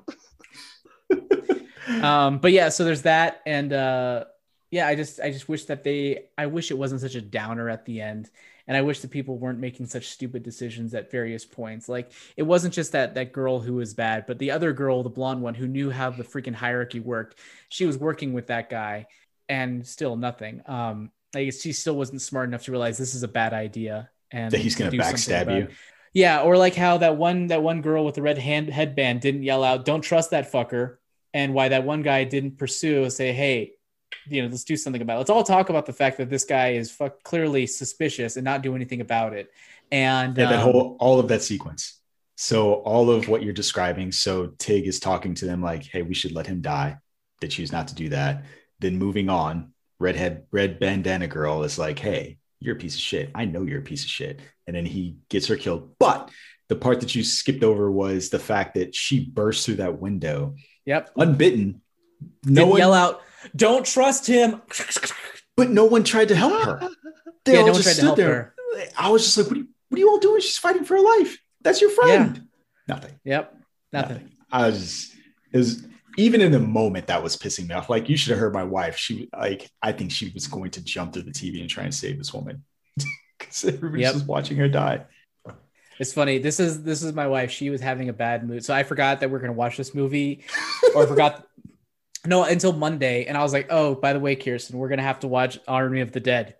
um, but yeah, so there's that. And uh, yeah, I just I just wish that they, I wish it wasn't such a downer at the end. And I wish the people weren't making such stupid decisions at various points. Like, it wasn't just that that girl who was bad, but the other girl, the blonde one, who knew how the freaking hierarchy worked. She was working with that guy and still nothing. Um, I guess she still wasn't smart enough to realize this is a bad idea. And that he's going to backstab you. It. Yeah. Or like how that one, that one girl with the red hand headband didn't yell out, "Don't trust that fucker." And why that one guy didn't pursue, say, "Hey, you know, let's do something about it. Let's all talk about the fact that this guy is fuck clearly suspicious," and not do anything about it. And yeah, that um, whole, all of that sequence. So all of what you're describing. So Tig is talking to them like, "Hey, we should let him die." They choose not to do that. Then moving on, redhead, red bandana girl is like, "Hey, you're a piece of shit. I know you're a piece of shit." And then he gets her killed. But the part that you skipped over was the fact that she burst through that window. Yep. Unbitten. No Didn't one yell out, "Don't trust him." But no one tried to help her. They yeah, all no just stood there. Her. I was just like, what are, you, what are you all doing? She's fighting for her life. That's your friend. Yeah. Nothing. Yep. Nothing. Nothing. I was, it was, even in the moment that was pissing me off. Like, you should have heard my wife. She, like, I think she was going to jump through the T V and try and save this woman. Because everybody's yep. just watching her die. It's funny. This is, this is my wife. She was having a bad mood. So I forgot that we're going to watch this movie or I forgot. No, until Monday. And I was like, "Oh, by the way, Kirsten, we're going to have to watch Army of the Dead."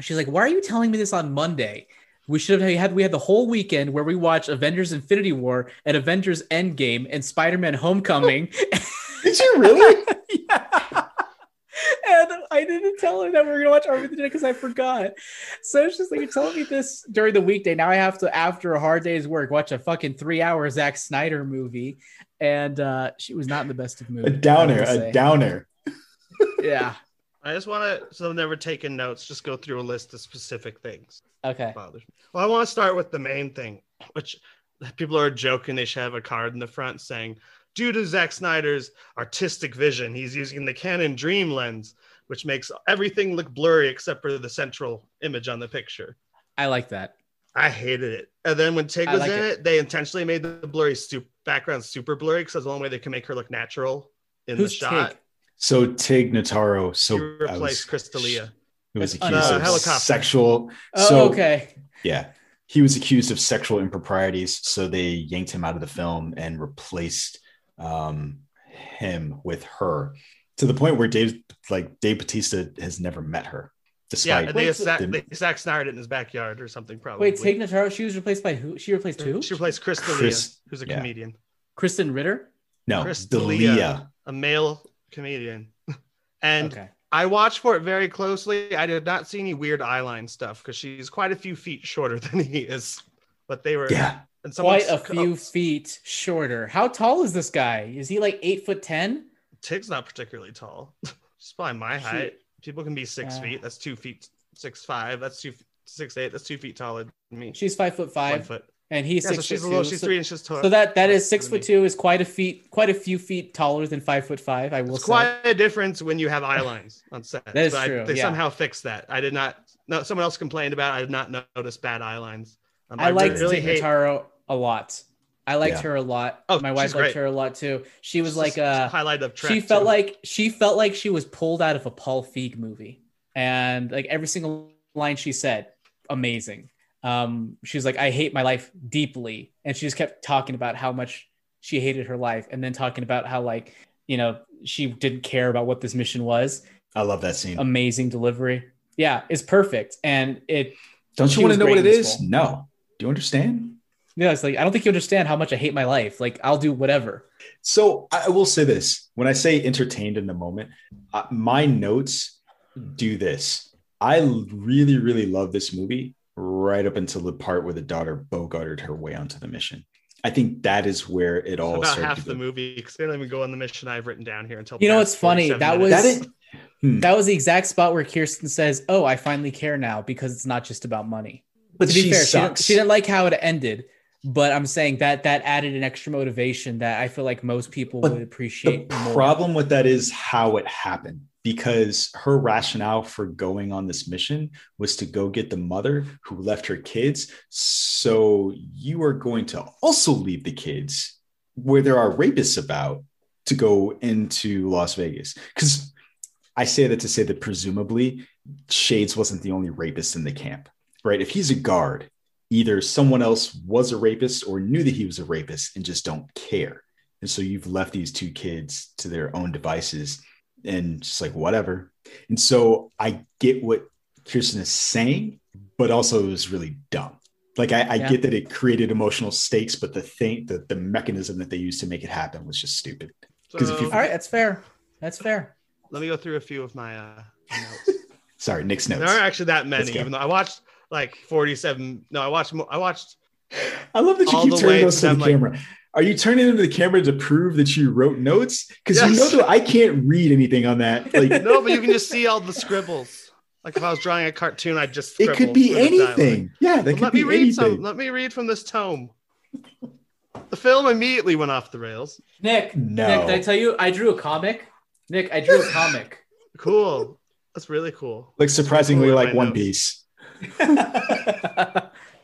She's like, "Why are you telling me this on Monday? We should have had, we had the whole weekend where we watched Avengers Infinity War and Avengers Endgame and Spider-Man Homecoming." Did you really? Yeah. And I didn't tell her that we were going to watch Army of the Dead because I forgot. So it's just like, you're telling me this during the weekday. Now I have to, after a hard day's work, watch a fucking three-hour Zack Snyder movie. And uh, she was not in the best of moods. A downer, a downer. Yeah. I just want to, so I've never taken notes, just go through a list of specific things. Okay. Well, I want to start with the main thing, which people are joking they should have a card in the front saying, "Due to Zack Snyder's artistic vision, he's using the Canon Dream lens, which makes everything look blurry except for the central image on the picture." I like that. I hated it. And then when Tig was like in it. it, they intentionally made the blurry super background super blurry because that's the only way they can make her look natural in Who's the shot. Tig? So Tig Notaro. So you replaced Crystalia. He was accused uh, of helicopter. sexual. Oh, so, okay. Yeah. He was accused of sexual improprieties. So they yanked him out of the film and replaced um, him with her, to the point where Dave, like Dave Bautista, has never met her. Despite yeah, they wait, Zack, they, Zack Snyder in his backyard or something, probably. Wait, Tig Notaro, she was replaced by who? She replaced who? She replaced Chris D'Elia, who's a yeah. comedian. Kristen Ritter? No, Chris D'Elia, a male comedian. And okay. I watched for it very closely. I did not see any weird eyeline stuff because she's quite a few feet shorter than he is. But they were yeah. and quite a few feet shorter. How tall is this guy? Is he like eight foot ten? Tig's not particularly tall. She's probably my she, height. People can be six uh, feet. That's two feet six five. That's two six eight. That's two feet taller than me. She's five foot five. One foot. And he's yeah, six so she's, foot a little, she's three inches taller. So that, that is six foot two is quite a feet, quite a few feet taller than five foot five. I will it's say quite a difference when you have eye lines on set. That is so true. I, they yeah. somehow fixed that. I did not. No, someone else complained about it. I did not notice bad eye lines. Um, I, I liked really hate... Notaro a lot. I liked yeah. her a lot. Oh, my wife liked great. her a lot too. She was she's like a highlight of. She felt too. like she felt like she was pulled out of a Paul Feig movie, and like every single line she said, amazing. Um, she was like, "I hate my life deeply," and she just kept talking about how much she hated her life, and then talking about how like you know she didn't care about what this mission was. I love that scene. Amazing delivery. Yeah, it's perfect, and it. Don't you want to know what it is? Role. No. Do you understand? Yeah, it's like, I don't think you understand how much I hate my life. Like, I'll do whatever. So I will say this. When I say entertained in the moment, uh, my notes do this. I really, really love this movie right up until the part where the daughter bogarted her way onto the mission. I think that is where it all about started. About half the movie, because they don't even go on the mission I've written down here until. You know what's funny? That was that, is, hmm. that was the exact spot where Kirsten says, "Oh, I finally care now because it's not just about money." But to be she fair, she didn't, she didn't like how it ended. But I'm saying that that added an extra motivation that I feel like most people but would appreciate. The more. Problem with that is how it happened, because her rationale for going on this mission was to go get the mother who left her kids. So you are going to also leave the kids where there are rapists about to go into Las Vegas. Because I say that to say that presumably Shades wasn't the only rapist in the camp. Right? If he's a guard, either someone else was a rapist or knew that he was a rapist and just don't care. And so you've left these two kids to their own devices and just like, whatever. And so I get what Kirsten is saying, but also it was really dumb. Like I, I yeah. get that it created emotional stakes, but the thing, the, the mechanism that they used to make it happen was just stupid. So, if you, all right, that's fair. That's fair. Let me go through a few of my uh, notes. Sorry, Nick's notes. There aren't actually that many, even though I watched like forty-seven. No, I watched. I watched. I love that you keep turning those to the like, camera. Are you turning them to the camera to prove that you wrote notes? Because yes. you know that I can't read anything on that. Like no, but you can just see all the scribbles. Like if I was drawing a cartoon, I'd just. It could be anything. Yeah, that could let be me read anything. Some. Let me read from this tome. The film immediately went off the rails. Nick, no. Nick, did I tell you I drew a comic? Nick, I drew a comic. Cool. That's really cool. Like surprisingly, cool like One notes. Piece.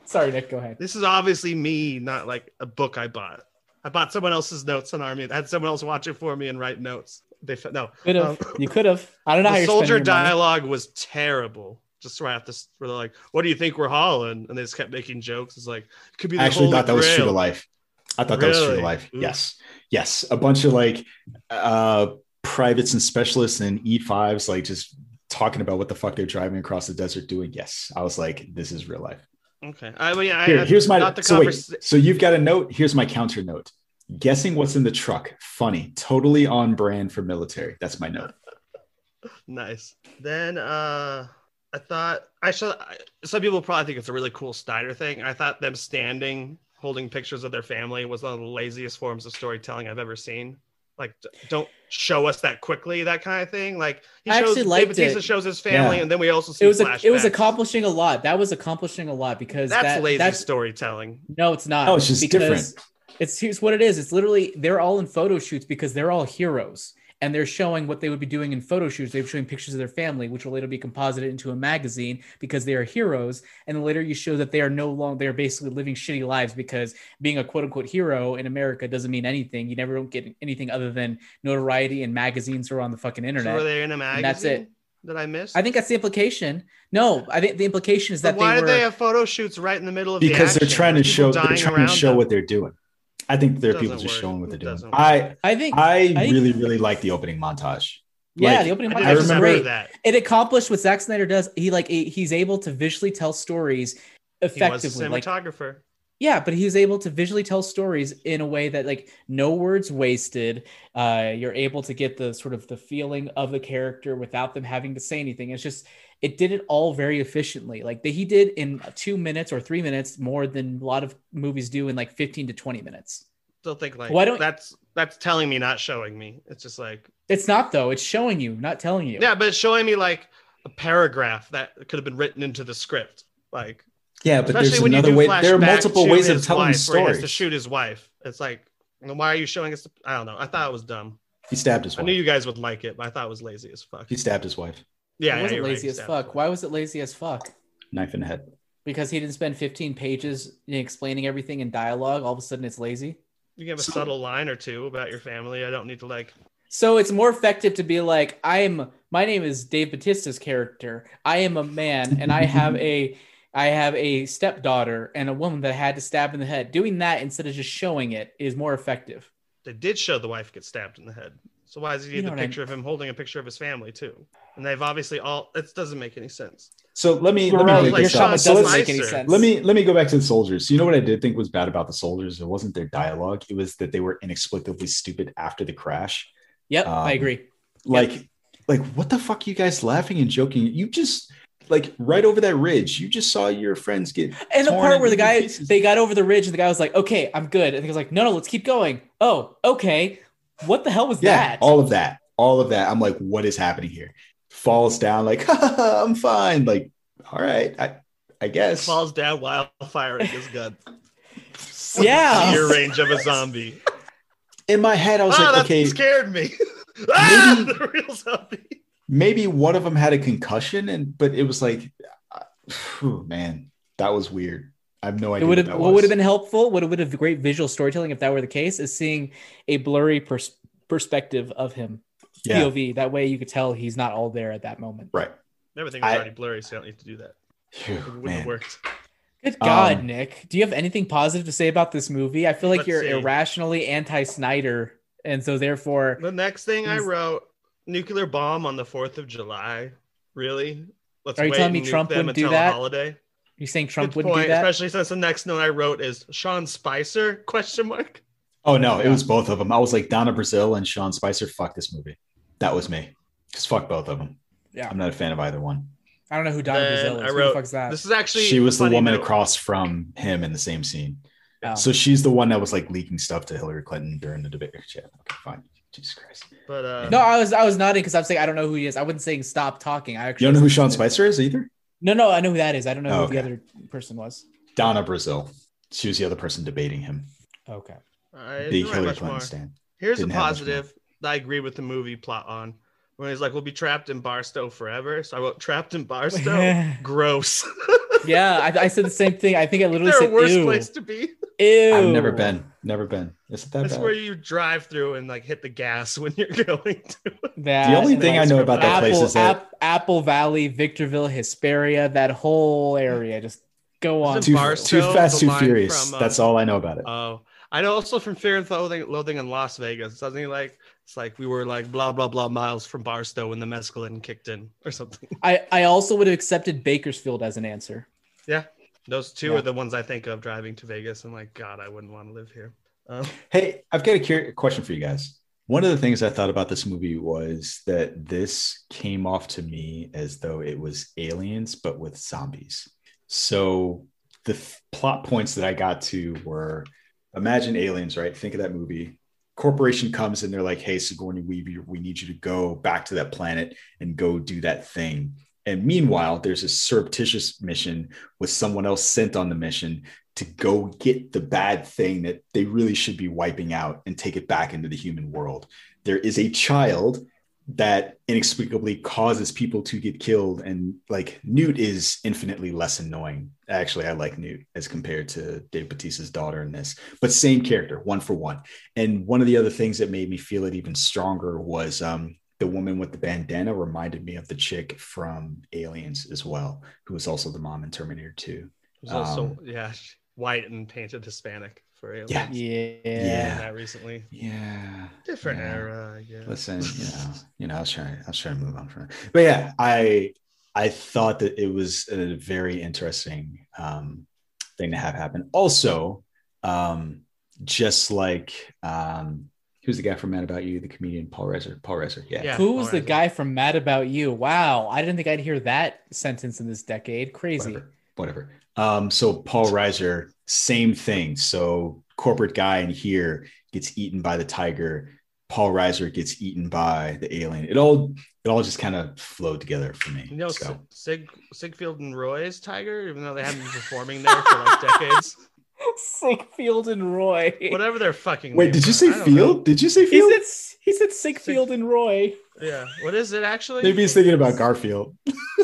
Sorry, Nick, go ahead. This is obviously me, not like a book I bought. I bought someone else's notes on Army. I had someone else watch it for me and write notes. They f- no, could have. Um, you could have. I don't know. The how you're soldier dialogue money. was terrible. Just right after, where they're like, "What do you think we're hauling?" And they just kept making jokes. It's like it could be. The I actually thought that was true to life. I thought really? that was true to life. Ooh. Yes, yes. A bunch of like uh, privates and specialists and E fives, like just. talking about what the fuck they're driving across the desert doing. Yes. I was like, this is real life. Okay. I, well, yeah, I, Here, here's my, the so, wait, so you've got a note. Here's my counter note. Guessing what's in the truck. Funny. Totally on brand for military. That's my note. Nice. Then uh, I thought I should, I, some people probably think it's a really cool Snyder thing. I thought them standing, holding pictures of their family was one of the laziest forms of storytelling I've ever seen. Like, don't show us that quickly, that kind of thing. Like, he I shows, actually liked David it. Tisa shows his family, yeah. and then we also see it was flashbacks. A, it was accomplishing a lot. That was accomplishing a lot because that's that, lazy that's, storytelling. No, it's not. Oh, it's just different. It's here's what it is. It's literally they're all in photo shoots because they're all heroes, and they're showing what they would be doing in photo shoots. They're showing pictures of their family, which will later be composited into a magazine because they are heroes. And later you show that they are no longer, they're basically living shitty lives because being a quote unquote hero in America doesn't mean anything. You never don't get anything other than notoriety and magazines or on the fucking internet. So were they in a magazine? And that's it. That I missed? I think that's the implication. No, I think the implication is but that why they were- why do they have photo shoots right in the middle of because the action? Because they're trying to show, they're trying to show them. what they're doing. I think there are people just work. showing what they're doing. I, I think I, I really, really like the opening montage. Yeah, like, the opening montage I is great. That. It accomplished what Zack Snyder does. He like he's able to visually tell stories effectively. He was a cinematographer. Like, yeah, but he was able to visually tell stories in a way that like no words wasted. Uh, you're able to get the sort of the feeling of the character without them having to say anything. It's just it did it all very efficiently. Like the, he did in two minutes or three minutes more than a lot of movies do in like fifteen to twenty minutes. Still think like Why don't, that's that's telling me, not showing me. It's just like it's not though. It's showing you, not telling you. Yeah, but it's showing me like a paragraph that could have been written into the script, like. Yeah, but especially there's another way. There are multiple ways of telling stories. Where he has to shoot his wife. It's like, why are you showing us? The, I don't know. I thought it was dumb. He stabbed his wife. I knew you guys would like it, but I thought it was lazy as fuck. He stabbed his wife. Yeah, it wasn't lazy as fuck. Why was it lazy as fuck? Knife in the head. Because he didn't spend fifteen pages explaining everything in dialogue. All of a sudden, it's lazy. You can have a subtle line or two about your family. I don't need to like. So it's more effective to be like, I'm. My name is Dave Bautista's character. I am a man, and I have a. I have a stepdaughter and a woman that I had to stab in the head. Doing that instead of just showing it is more effective. They did show the wife get stabbed in the head. So why does he need the picture I mean. of him holding a picture of his family too? And they've obviously all, it doesn't make any sense. So let me, let me, right, like Sean, so doesn't make any sense. let me, let me go back to the soldiers. So you know what I did think was bad about the soldiers? It wasn't their dialogue. It was that they were inexplicably stupid after the crash. Yep. Um, I agree. Like, yep. like what the fuck are you guys laughing and joking? You just, Like right over that ridge, you just saw your friends get. And the part where the guy pieces. they got over the ridge, and the guy was like, "Okay, I'm good," and he was like, "No, no, let's keep going." Oh, okay. What the hell was yeah, that? All of that, all of that. I'm like, what is happening here? Falls down, like, ha, ha, ha, I'm fine. Like, all right, I, I guess. Falls down while firing his gun. Yeah, your range of a zombie. In my head, I was oh, like, that "Okay, scared me." Ah, maybe- the real zombie. Maybe one of them had a concussion, and but it was like, oh, man, that was weird. I have no idea. It would have, what, what would have been helpful, what would have been great visual storytelling if that were the case, is seeing a blurry pers- perspective of him, yeah. P O V. That way you could tell he's not all there at that moment. Right. Everything was I, already blurry, so you don't need to do that. Phew, it wouldn't man. have worked. Good God, um, Nick. Do you have anything positive to say about this movie? I feel like you're see. irrationally anti-Snyder, and so therefore... The next thing I wrote... Nuclear bomb on the fourth of July. Really? Let's Are you wait telling me Trump wouldn't do that? Holiday. You're saying Trump wouldn't point, do that? Especially since the next note I wrote is Sean Spicer, question mark. Oh, no. It was both of them. I was like, Donna Brazile and Sean Spicer, fuck this movie. That was me. Just fuck both of them. Yeah. I'm not a fan of either one. I don't know who Donna Brazile is. Who the fuck's that? This is actually she was the woman note. across from him in the same scene. Oh. So she's the one that was like leaking stuff to Hillary Clinton during the debate. Yeah, okay, fine. Jesus Christ. But uh, no, I was I was nodding because I'm saying I don't know who he is. I wasn't saying stop talking. I actually you don't know who Sean Spicer is either? No, no, I know who that is. I don't know oh, who okay. the other person was. Donna Brazile. She was the other person debating him. Okay. I the Hillary Clinton stand. Here's didn't a positive that I agree with the movie plot on. When he's like, we'll be trapped in Barstow forever. So I wrote trapped in Barstow. Gross. Yeah, I, I said the same thing. I think I literally said, "Ew." Is there a worse place to be? Ew. I've never been. Never been. Is it that That's bad? Where you drive through and like hit the gas when you're going to. That, the only thing I know about that Apple, place is that App, Apple Valley, Victorville, Hesperia, that whole area. Just go on. Too, Barstow, too fast, too furious. From, uh, That's all I know about it. Oh, I know. Also from Fear and Loathing, Loathing in Las Vegas. Something like. It's like we were like blah, blah, blah miles from Barstow when the mescaline kicked in or something. I, I also would have accepted Bakersfield as an answer. Yeah. Those two yeah. are the ones I think of driving to Vegas. I'm like, God, I wouldn't want to live here. Um, hey, I've got a curious question for you guys. One of the things I thought about this movie was that this came off to me as though it was Aliens, but with zombies. So the f- plot points that I got to were, imagine Aliens, right? Think of that movie. Corporation comes and they're like, hey, Sigourney Weaver, we need you to go back to that planet and go do that thing. And meanwhile, there's a surreptitious mission with someone else sent on the mission to go get the bad thing that they really should be wiping out and take it back into the human world. There is a child that inexplicably causes people to get killed. And like Newt is infinitely less annoying. Actually, I like Newt as compared to Dave Bautista's daughter in this, but same character, one for one. And one of the other things that made me feel it even stronger was um, the woman with the bandana reminded me of the chick from Aliens as well, who was also the mom in Terminator two. It was also, um, yeah, white and painted Hispanic. for aliens. Yeah. Yeah. yeah. Not recently. Yeah. Different yeah. era. Yeah. Listen, you know, you know, I was trying, I was trying to move on from it. But yeah, I I thought that it was a very interesting um, thing to have happen. Also, um, just like um, who's the guy from Mad About You? The comedian Paul Reiser. Paul Reiser. Yeah. yeah Who was the guy from Mad About You? Wow. I didn't think I'd hear that sentence in this decade. Crazy. Whatever. Whatever. Um, so Paul Reiser, same thing. So corporate guy in here gets eaten by the tiger. Paul Reiser gets eaten by the alien. It all it all just kind of flowed together for me. You know, so. Sig, Siegfried and Roy's tiger, even though they haven't been performing there for like decades. Siegfried and Roy. Whatever they're fucking. Wait, did you say Field? Know. Did you say Field? He said, he said Siegfried Sig- and Roy. Yeah. What is it actually? Maybe he's thinking about Garfield.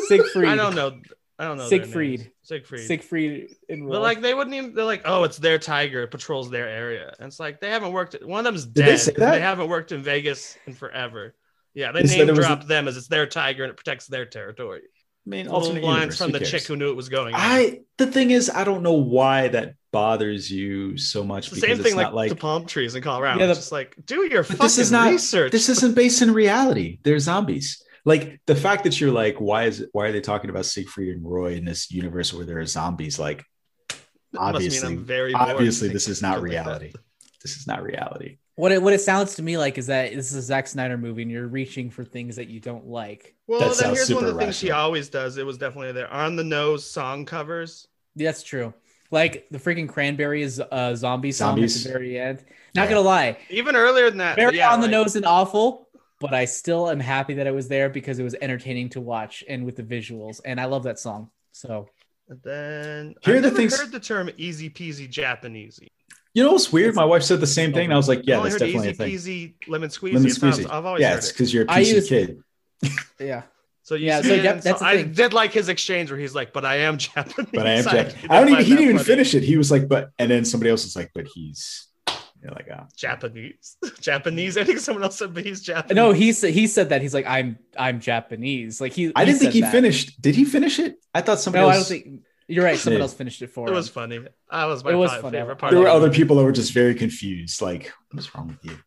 Siegfried. I don't know. I don't know. Siegfried. Siegfried. Siegfried and Roy. But like they wouldn't even, they're like, oh, it's their tiger. It patrols their area. And it's like they haven't worked. One of them's dead. Did they say that? They haven't worked in Vegas in forever. Yeah, they, they name dropped a... them as it's their tiger and it protects their territory. I mean, alternate lines from the cares? chick who knew it was going on. I the thing is, I don't know why that bothers you so much. It's the same thing like, like the palm trees in Colorado. Yeah, the... It's just like, do your fucking this is not, research. This isn't based in reality. They're zombies. Like the fact that you're like, why is it, why are they talking about Siegfried and Roy in this universe where there are zombies? Like, obviously, very obviously, this is not reality. Like this is not reality. What it what it sounds to me like is that this is a Zack Snyder movie, and you're reaching for things that you don't like. Well, that then here's one of the things she always does. It was definitely there on the nose song covers. That's true. Like the freaking Cranberries uh, zombie song at the very end. Not yeah. gonna lie, even earlier than that, very yeah, on the like, nose and awful. But I still am happy that it was there because it was entertaining to watch and with the visuals. And I love that song. So and then here I the things... heard the term easy peasy Japanesey. You know what's weird? It's My wife said the same thing. And I was like, yeah, that's definitely easy a thing. Easy peasy lemon squeezy. Lemon squeezy. I've always yeah, heard it's because you're a P C used... kid. yeah. So you yeah, see so yep, that's so I thing. did like his exchange where he's like, but I am Japanese. But I am Japanese. I, I don't even, he didn't even funny. finish it. He was like, but, and then somebody else was like, but he's. You're like, oh. Japanese, Japanese. I think someone else said, but he's Japanese. No, he said he said that he's like, I'm I'm Japanese. Like he. I he didn't think he that. finished. Did he finish it? I thought somebody. No, else... I don't think you're right. Someone else finished it for. It him. was funny. That was my it was favorite part. There were other people that were just very confused. Like, what's wrong with you?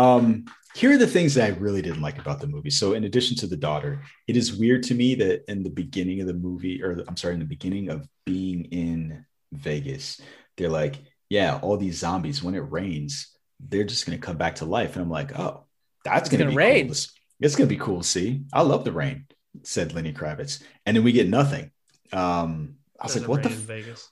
Um, here are the things that I really didn't like about the movie. So, in addition to the daughter, it is weird to me that in the beginning of the movie, or I'm sorry, in the beginning of being in Vegas, they're like. yeah, all these zombies, when it rains, they're just going to come back to life. And I'm like, oh, that's going to be rain. Cool. It's going to be cool. See, I love the rain, said Lenny Kravitz. And then we get nothing. Um, I was Doesn't like, what the? F- Vegas.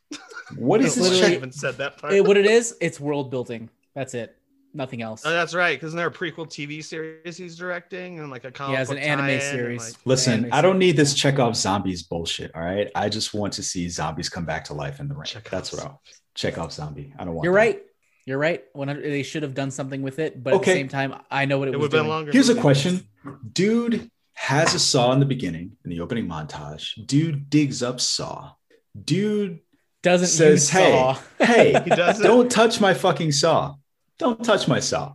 What is this? I haven't said that part. It, what it is, it's world building. That's it. Nothing else. Oh, that's right. Isn't there a prequel T V series he's directing and like a comic yeah, it's an anime series. Like, Listen, an anime I don't series. need this Chekhov zombies bullshit. All right, I just want to see zombies come back to life in the rain. Chekhov. That's what I'll. Chekhov's zombie. I don't want. You're that. right. You're right. one hundred They should have done something with it, but okay. at the same time, I know what it, it was. Been longer Here's a question: Dude has a saw in the beginning, in the opening montage. Dude digs up saw. Dude doesn't says, "Hey, saw. hey, he doesn't. Don't touch my fucking saw. Don't touch my saw."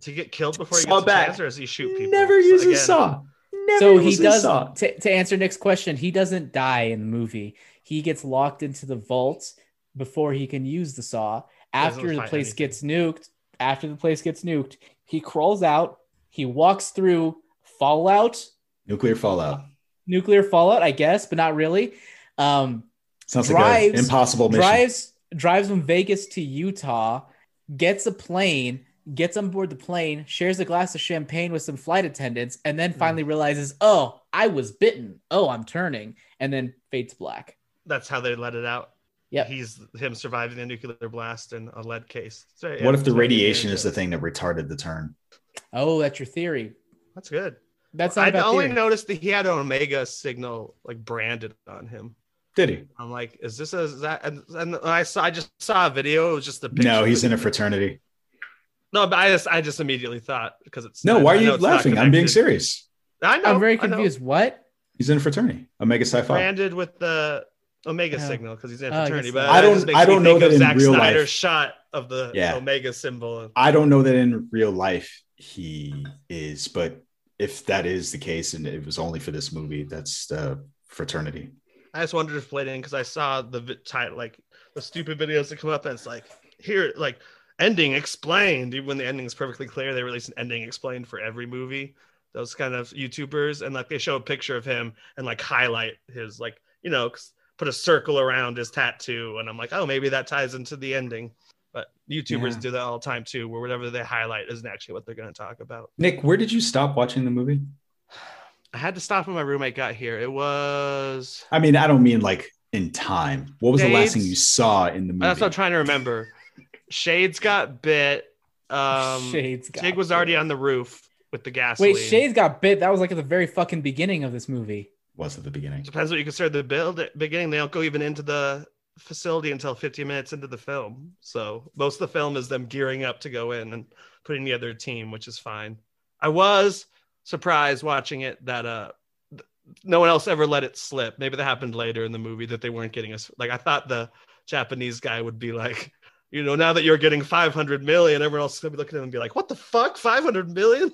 To get killed before he saw gets back. a chance, or does he shoot people? Never uses Again. saw. Never so uses he does. Saw. T- to answer Nick's question, he doesn't die in the movie. He gets locked into the vault. Before he can use the saw, after the place anything. gets nuked, after the place gets nuked, he crawls out. He walks through fallout, nuclear fallout, nuclear fallout, I guess, but not really. Um, Sounds drives, like an impossible mission. Drives, drives from Vegas to Utah, gets a plane, gets on board the plane, shares a glass of champagne with some flight attendants, and then finally mm. realizes, oh, I was bitten. Oh, I'm turning, and then fades black. That's how they let it out. Yeah, he's him surviving a nuclear blast in a lead case. So, yeah, what if the radiation is the thing that retarded the turn? Oh, that's your theory. That's good. That's not I only theory. noticed that he had an Omega signal like branded on him. Did he? I'm like, is this a? Is that, and, and I saw, I just saw a video. It was just the picture. No, he's in a fraternity. No, but I just, I just immediately thought because it's no. Not, why are you laughing? I'm being serious. I know. I'm very confused. What? He's in a fraternity. Omega Psi Phi. Branded with the. Omega oh. signal because he's in fraternity, oh, but I don't. I don't know that in Zack real Snyder's life. Shot of the yeah. Omega symbol. I don't know that in real life he is, but if that is the case, and it was only for this movie, that's the fraternity. I just wondered if played in because I saw the title, like the stupid videos that come up, and it's like here, like, ending explained. Even when the ending is perfectly clear, they release an ending explained for every movie. Those kind of YouTubers, and like they show a picture of him and like highlight his, like, you know, put a circle around his tattoo, and I'm like, oh, maybe that ties into the ending. But YouTubers yeah. do that all the time too, where whatever they highlight isn't actually what they're going to talk about. Nick, where did you stop watching the movie? I had to stop when my roommate got here. It was... I mean, I don't mean like in time. What was Shades? The last thing you saw in the movie? That's what I'm trying to remember. Shades got bit. Um, Shades got Tig was bit. Already on the roof with the gasoline. Wait, Shades got bit? That was like at the very fucking beginning of this movie. Was at the beginning. Depends what you consider the build. At the beginning, they don't go even into the facility until fifteen minutes into the film. So most of the film is them gearing up to go in and putting the other team, which is fine. I was surprised watching it that uh no one else ever let it slip. Maybe that happened later in the movie, that they weren't getting us. Like, I thought the Japanese guy would be like, you know, now that you're getting five hundred million, everyone else is gonna be looking at him and be like, what the fuck, five hundred million?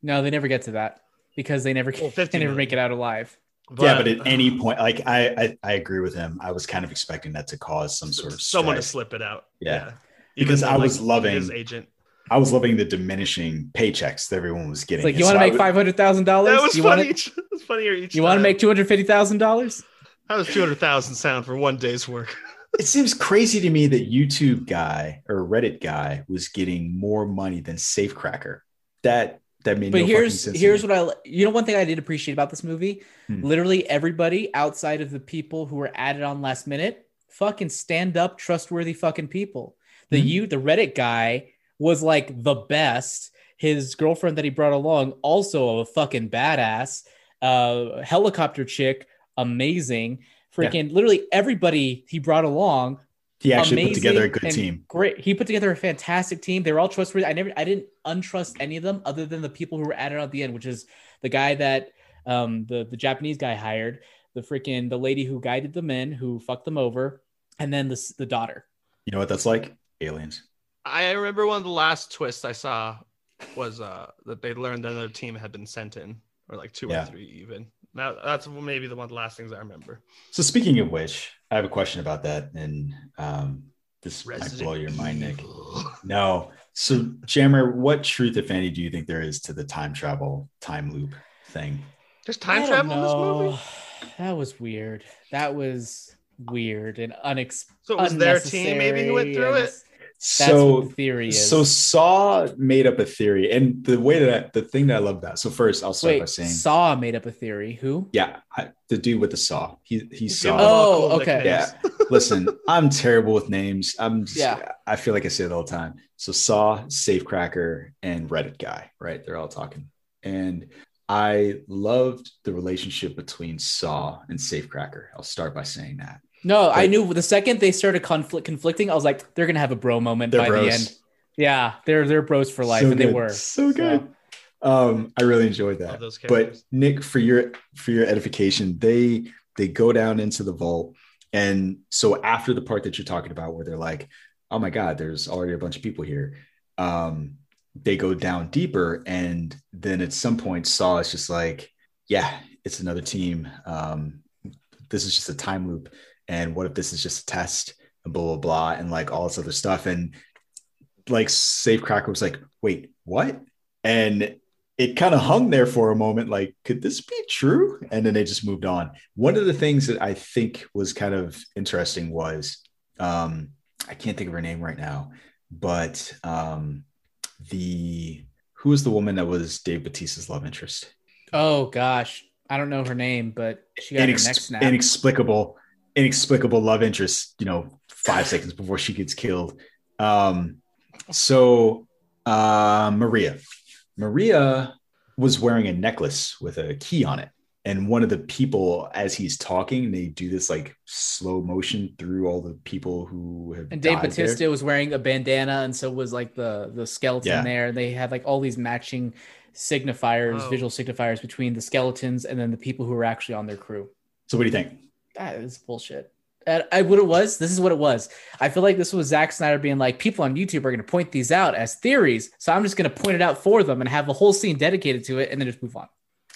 No, they never get to that because they never well, they never make it out alive. But, yeah, but at any point, like, I, I I agree with him. I was kind of expecting that to cause some sort of someone strike. To slip it out. Yeah, yeah. Because though, I was like, loving his agent. I was loving the diminishing paychecks that everyone was getting. It's like, you want to make five hundred thousand dollars? That was funny. It was funnier each time. You want to make two hundred fifty thousand dollars? How does two hundred thousand dollars sound for one day's work? It seems crazy to me that YouTube guy or Reddit guy was getting more money than Safecracker. That that made but no fucking sense. But here's what I, you know, one thing I did appreciate about this movie, hmm. literally everybody outside of the people who were added on last minute, fucking stand up, trustworthy fucking people. The hmm. you, the Reddit guy was like the best. His girlfriend that he brought along, also a fucking badass. Uh, helicopter chick, amazing. Freaking, yeah. Literally everybody he brought along. He actually put together a good team. Great. He put together a fantastic team. They were all trustworthy. I never, I didn't untrust any of them other than the people who were added on at the end, which is the guy that um, the, the Japanese guy hired, the freaking, the lady who guided the men, who fucked them over, and then the, the daughter. You know what that's like? Aliens. I remember one of the last twists I saw was uh, that they learned another team had been sent in, or like two yeah. or three even. Now that's maybe the one of the last things I remember. So speaking of which, I have a question about that, and um, this Resident might blow your mind, Nick. Evil. No. So Jammer, what truth, if any, do you think there is to the time travel, time loop thing? There's time travel know. in this movie? That was weird. That was weird and unexpected. So it was their team maybe who went through and- it? That's so what the theory is. So Saw made up a theory, and the way that I, the thing that I love that. So first, I'll start Wait, by saying Saw made up a theory. Who? Yeah, I, the dude with the saw. He he saw. Oh, okay. Yeah. Listen, I'm terrible with names. I'm. Just, yeah. I feel like I say it all the time. So Saw, Safecracker, and Reddit guy. Right, they're all talking, and I loved the relationship between Saw and Safecracker. I'll start by saying that. No, but I knew the second they started conflict conflicting, I was like, they're gonna have a bro moment by bros. the end. Yeah, they're they're bros for life, so and good. they were so, so good. Um, I really enjoyed that. But Nick, for your for your edification, they they go down into the vault, and so after the part that you're talking about, where they're like, "Oh my God, there's already a bunch of people here," um, they go down deeper, and then at some point, Saw is just like, "Yeah, it's another team. Um, this is just a time loop. And what if this is just a test and blah, blah, blah," and like all this other stuff. And like Safecracker was like, wait, what? And it kind of hung there for a moment. Like, could this be true? And then they just moved on. One of the things that I think was kind of interesting was, um, I can't think of her name right now, but um, the, who was the woman that was Dave Bautista's love interest? Oh gosh. I don't know her name, but she got Inex- her neck snapped. Inexplicable. inexplicable love interest, you know, five seconds before she gets killed. Um, so uh, Maria, Maria was wearing a necklace with a key on it. And one of the people, as he's talking, they do this like slow motion through all the people who have. And Dave Bautista there. was wearing a bandana, and so was like the, the skeleton yeah. there. They had like all these matching signifiers, oh. visual signifiers between the skeletons and then the people who were actually on their crew. So what do you think? That is bullshit. And I what it was. This is what it was. I feel like this was Zack Snyder being like, people on YouTube are going to point these out as theories, so I'm just going to point it out for them and have a whole scene dedicated to it, and then just move on.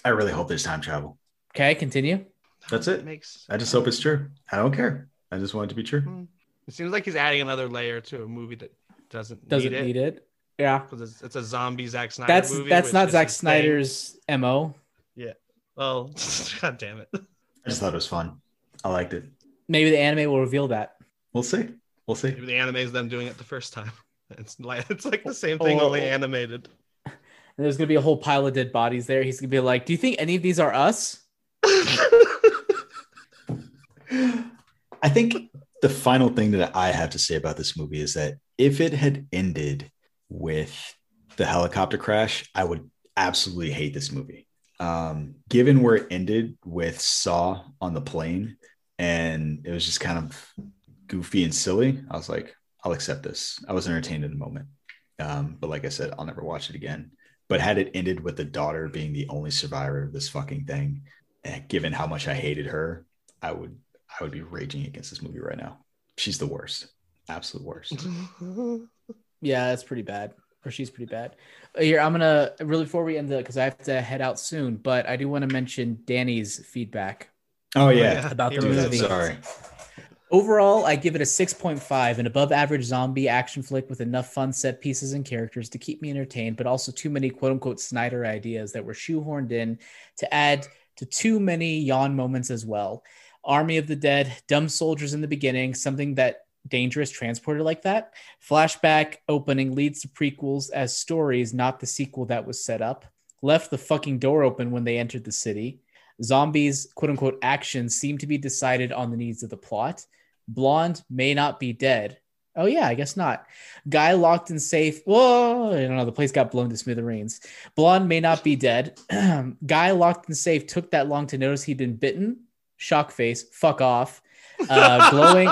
I really hope there's time travel. Okay, continue. That's it. Makes, I just hope it's true. I don't care. I just want it to be true. It seems like he's adding another layer to a movie that doesn't doesn't need it. Need it. Yeah, because it's, it's a zombie Zack Snyder that's, movie. That's not Zack Snyder's thing. M O. Yeah. Well, god damn it. I just thought it was fun. I liked it. Maybe the anime will reveal that. We'll see. We'll see. Maybe the anime is them doing it the first time. It's like it's like the same thing, oh, only animated. And there's gonna be a whole pile of dead bodies there. He's gonna be like, "Do you think any of these are us?" I think the final thing that I have to say about this movie is that if it had ended with the helicopter crash, I would absolutely hate this movie. Um, given where it ended with Saw on the plane, and it was just kind of goofy and silly, I was like, I'll accept this. I was entertained in the moment. Um, but like I said, I'll never watch it again. But had it ended with the daughter being the only survivor of this fucking thing, and given how much I hated her, I would I would be raging against this movie right now. She's the worst. Absolute worst. Yeah, that's pretty bad. Or she's pretty bad. Here, I'm going to, really before we end it, because I have to head out soon, but I do want to mention Danny's feedback. Oh, yeah. About the movie. Sorry. Overall, I give it a six point five, an above average zombie action flick with enough fun set pieces and characters to keep me entertained, but also too many quote unquote Snyder ideas that were shoehorned in to add to too many yawn moments as well. Army of the Dead, dumb soldiers in the beginning, something that dangerous transported like that. Flashback opening leads to prequels as stories, not the sequel that was set up. Left the fucking door open when they entered the city. Zombies, quote unquote, actions seem to be decided on the needs of the plot. Blonde may not be dead. Oh yeah, I guess not. Guy locked in safe. Whoa, I don't know. The place got blown to smithereens. Blonde may not be dead. Guy locked in safe took that long to notice he'd been bitten. Shock face. Fuck off. Uh, glowing,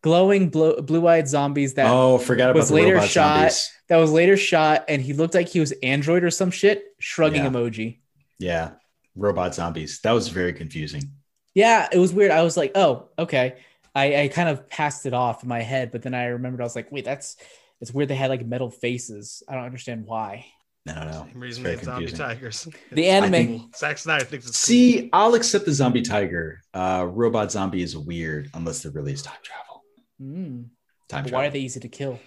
glowing blue, blue-eyed zombies that oh, forgot about was the later shot. Zombies. That was later shot, and he looked like he was android or some shit. Shrugging yeah. emoji. Yeah, robot zombies. That was very confusing. Yeah, it was weird. I was like, oh, okay. I, I kind of passed it off in my head, but then I remembered I was like, wait, that's it's weird they had like metal faces. I don't understand why. I don't know. Same reason with zombie tigers. The anime. Think, Zack Snyder thinks it's See, cool. I'll accept the zombie tiger. Uh, robot zombie is weird unless there really is time travel. Mm. Time travel. Why are they easy to kill?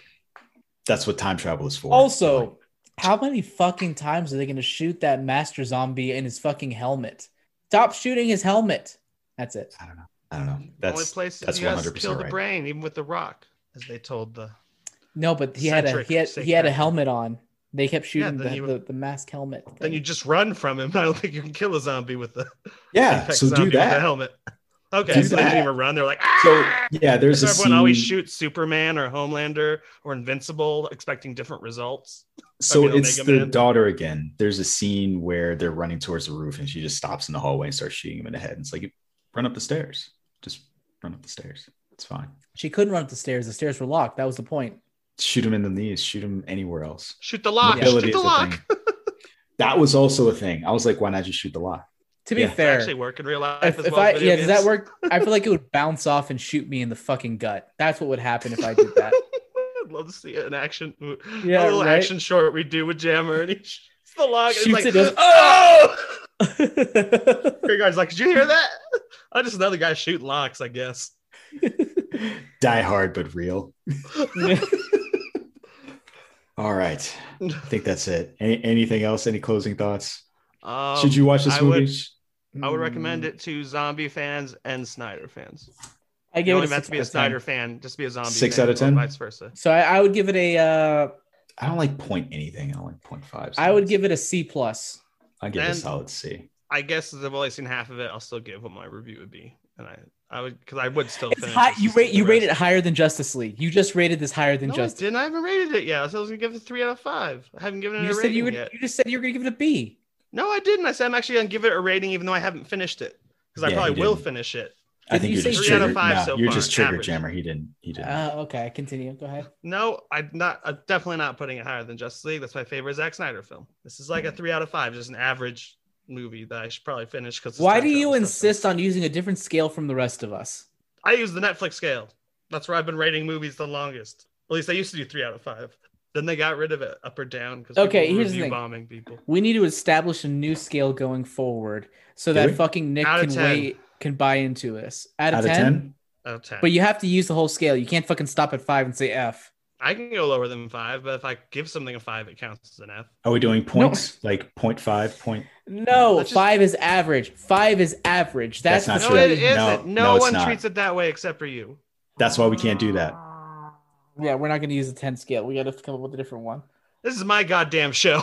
That's what time travel is for. Also, like, how many fucking times are they going to shoot that master zombie in his fucking helmet? Stop shooting his helmet. That's it. I don't know. I don't know. That's the only place that's he has to kill the right. brain, even with the Rock, as they told the. No, but he had a he had he had a helmet on. They kept shooting yeah, the, would, the the mask helmet. Thing. Then you just run from him. I don't think you can kill a zombie with the yeah. So do that. With the helmet. Okay, do so that. They didn't even run. They're like, ah! So yeah. There's so a everyone scene... always shoots Superman or Homelander or Invincible, expecting different results. So okay, it's the daughter again. There's a scene where they're running towards the roof, and she just stops in the hallway and starts shooting him in the head. And it's like, run up the stairs. Just run up the stairs. It's fine. She couldn't run up the stairs. The stairs were locked. That was the point. Shoot him in the knees. Shoot him anywhere else. Shoot the lock. Mobility shoot the lock. That was also a thing. I was like, why not just shoot the lock? To be yeah. fair, actually work in real life. If, as if well I, as yeah, games. Does that work? I feel like it would bounce off and shoot me in the fucking gut. That's what would happen if I did that. I'd love to see an action, yeah, a little right? action short we do with Jammer, and he shoots the lock. Shoots and he's like, it oh! Your guy's like, did you hear that? I'm just another guy shooting locks, I guess. Die hard, but real. All right. I think that's it. Any, anything else? Any closing thoughts? Um, Should you watch this I movie? Would, I would recommend it to zombie fans and Snyder fans. I give you it only meant to be a Snyder fan, just be a zombie six fan. Six out of ten? Vice versa. So I, I would give it a... Uh, I don't like point anything. I don't like point five. So I would give it a C plus. I give it a solid C. I guess since I've only seen half of it, I'll still give what my review would be. And I... I would, because I would still. Finish high, you rate you rate it higher than Justice League. You just rated this higher than no, Justice. Didn't I haven't rated it yet? I was gonna give it a three out of five. I haven't given it you a rating you would, yet. You just said you were gonna give it a B. No, I didn't. I said I'm actually gonna give it a rating, even though I haven't finished it, because yeah, I probably will finish it. I think you you're just three out of five. No, so you're far, just trigger average. Jammer. He didn't. He didn't. Uh, okay, continue. Go ahead. No, I'm not. I'm definitely not putting it higher than Justice League. That's my favorite Zack Snyder film. This is like a three out of five, just an average movie that I should probably finish. Because why do you insist on using a different scale from the rest of us? I use the Netflix scale. That's where I've been rating movies the longest. At least I used to do three out of five. Then they got rid of it up or down because okay, here's the thing. Bombing people. We need to establish a new scale going forward so do that we? Fucking Nick can wait, can buy into us. Out of ten? ten. But you have to use the whole scale. You can't fucking stop at five and say F. I can go lower than five, but if I give something a five, it counts as an F. Are we doing points? No. Like point five, point? No, just... five is average. Five is average. That's, That's not true. No, it isn't. No, no, no one not. treats it that way except for you. That's why we can't do that. Yeah, we're not going to use a ten scale. We got to come up with a different one. This is my goddamn show.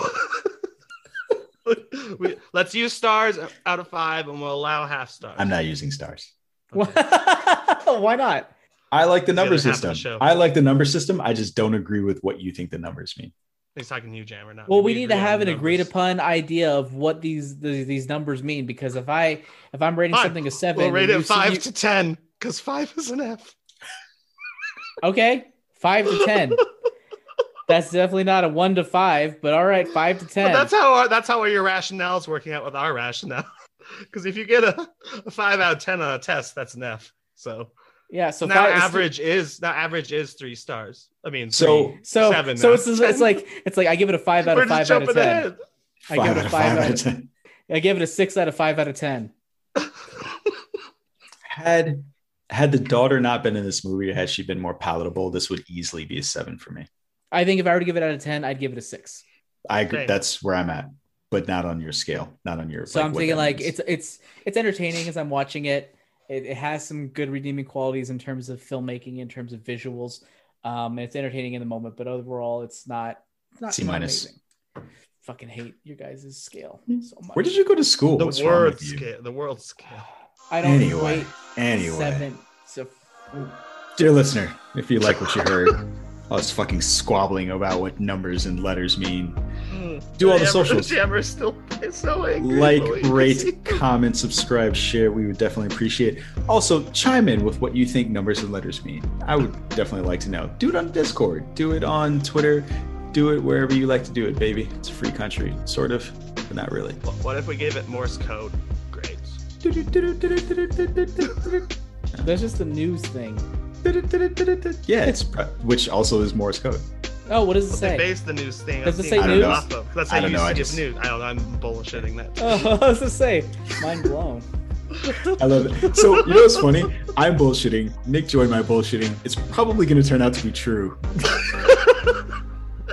we, let's use stars out of five, and we'll allow half stars. I'm not using stars. Okay. Why not? I like the number system. The I like the number system. I just don't agree with what you think the numbers mean. He's talking to you, Jam, or not? Well, we, we need to have an numbers. agreed upon idea of what these the, these numbers mean. Because if I if I'm rating five. something a seven, we'll rate it five you... to ten because five is an F. Okay, five to ten. That's definitely not a one to five, but all right, five to ten. But that's how our, that's how your rationale is working out with our rationale. Because if you get a, a five out of ten on a test, that's an F. So. Yeah, so now average is, is now average is three stars. I mean, so three, so seven so it's, it's like it's like I give it a five out of five out of ten. I give it a five out of ten. I give it a six out of five out of ten. had had the daughter not been in this movie, had she been more palatable, this would easily be a seven for me. I think if I were to give it out of ten, I'd give it a six. I agree. Same. That's where I'm at, but not on your scale, not on your. So like, I'm thinking like means. it's it's it's entertaining as I'm watching it. It has some good redeeming qualities in terms of filmmaking, in terms of visuals. Um, and it's entertaining in the moment, but overall, it's not. not C minus. Fucking hate your guys' scale so much. Where did you go to school? The What's world scale. The world scale. I don't anyway, wait. Anyway, seven. So, dear listener, if you like what you heard, I was fucking squabbling about what numbers and letters mean. Do all the socials. Jammer's still so angry. Like, rate, comment, subscribe, share. We would definitely appreciate it. Also, chime in with what you think numbers and letters mean. I would definitely like to know. Do it on Discord. Do it on Twitter. Do it wherever you like to do it, baby. It's a free country, sort of, but not really. What if we gave it Morse code? Great. That's just the news thing. Yeah, it's which also is Morse code. Oh, what does it well, say? They base the news thing. Does it say news? Of. That's how I don't you know. I just... news. I don't, I'm bullshitting that. Oh, what does it say? Mind blown. I love it. So, you know what's funny? I'm bullshitting. Nick joined my bullshitting. It's probably going to turn out to be true.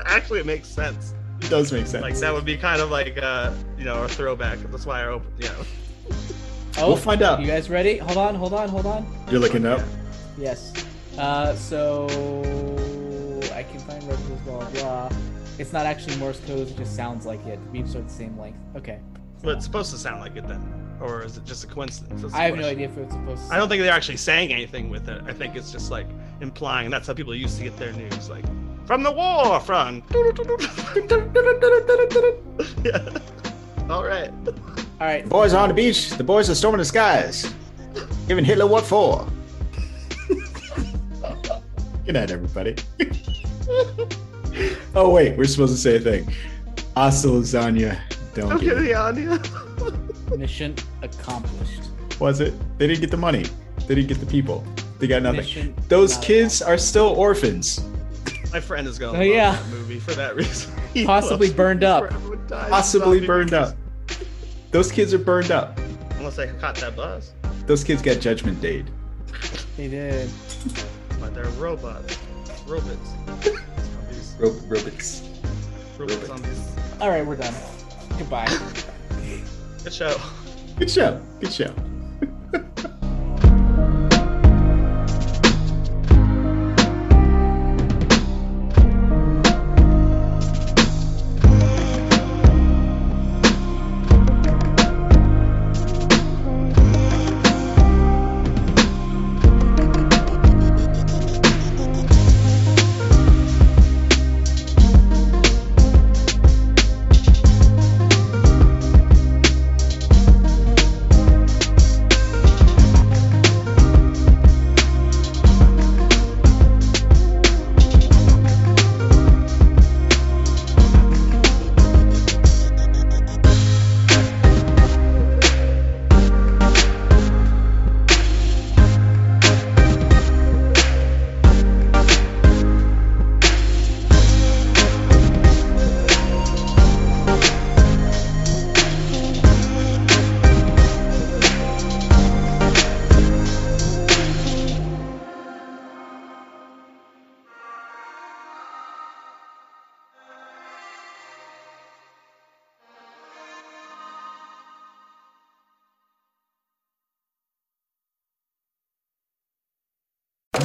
Actually, it makes sense. It does make sense. Like, that would be kind of like, uh, you know, a throwback. That's why I opened, you know. Oh, we'll find out. You guys ready? Hold on, hold on, hold on. You're looking up? Yes. Uh, so... I can find records as well. Blah. It's not actually Morse code. It just sounds like it. The beeps are the same length. Okay. Well, it's supposed to sound like it then, or is it just a coincidence? That's I have question. no idea if it's supposed to. I don't think they're actually saying anything with it. I think it's just like implying that's how people used to get their news, like from the war front. Yeah. All right. All right. The boys are on the beach. The boys are storming the skies. Giving Hitler what for? Good night, everybody. Oh, wait, we're supposed to say a thing. Hasta lasagna. Don't, Don't get the Anya. Mission accomplished. Was it? They didn't get the money. They didn't get the people. They got nothing. Mission Those not kids enough. are still orphans. My friend is going to oh, love yeah. that movie for that reason. He Possibly burned up. Possibly burned because... up. Those kids are burned up. Unless they caught that buzz. Those kids got Judgment Day'd. They did. But they're robots. Robots. Rob- robots. Robots. Robots. All right, we're done. Goodbye. Good show. Good show. Good show.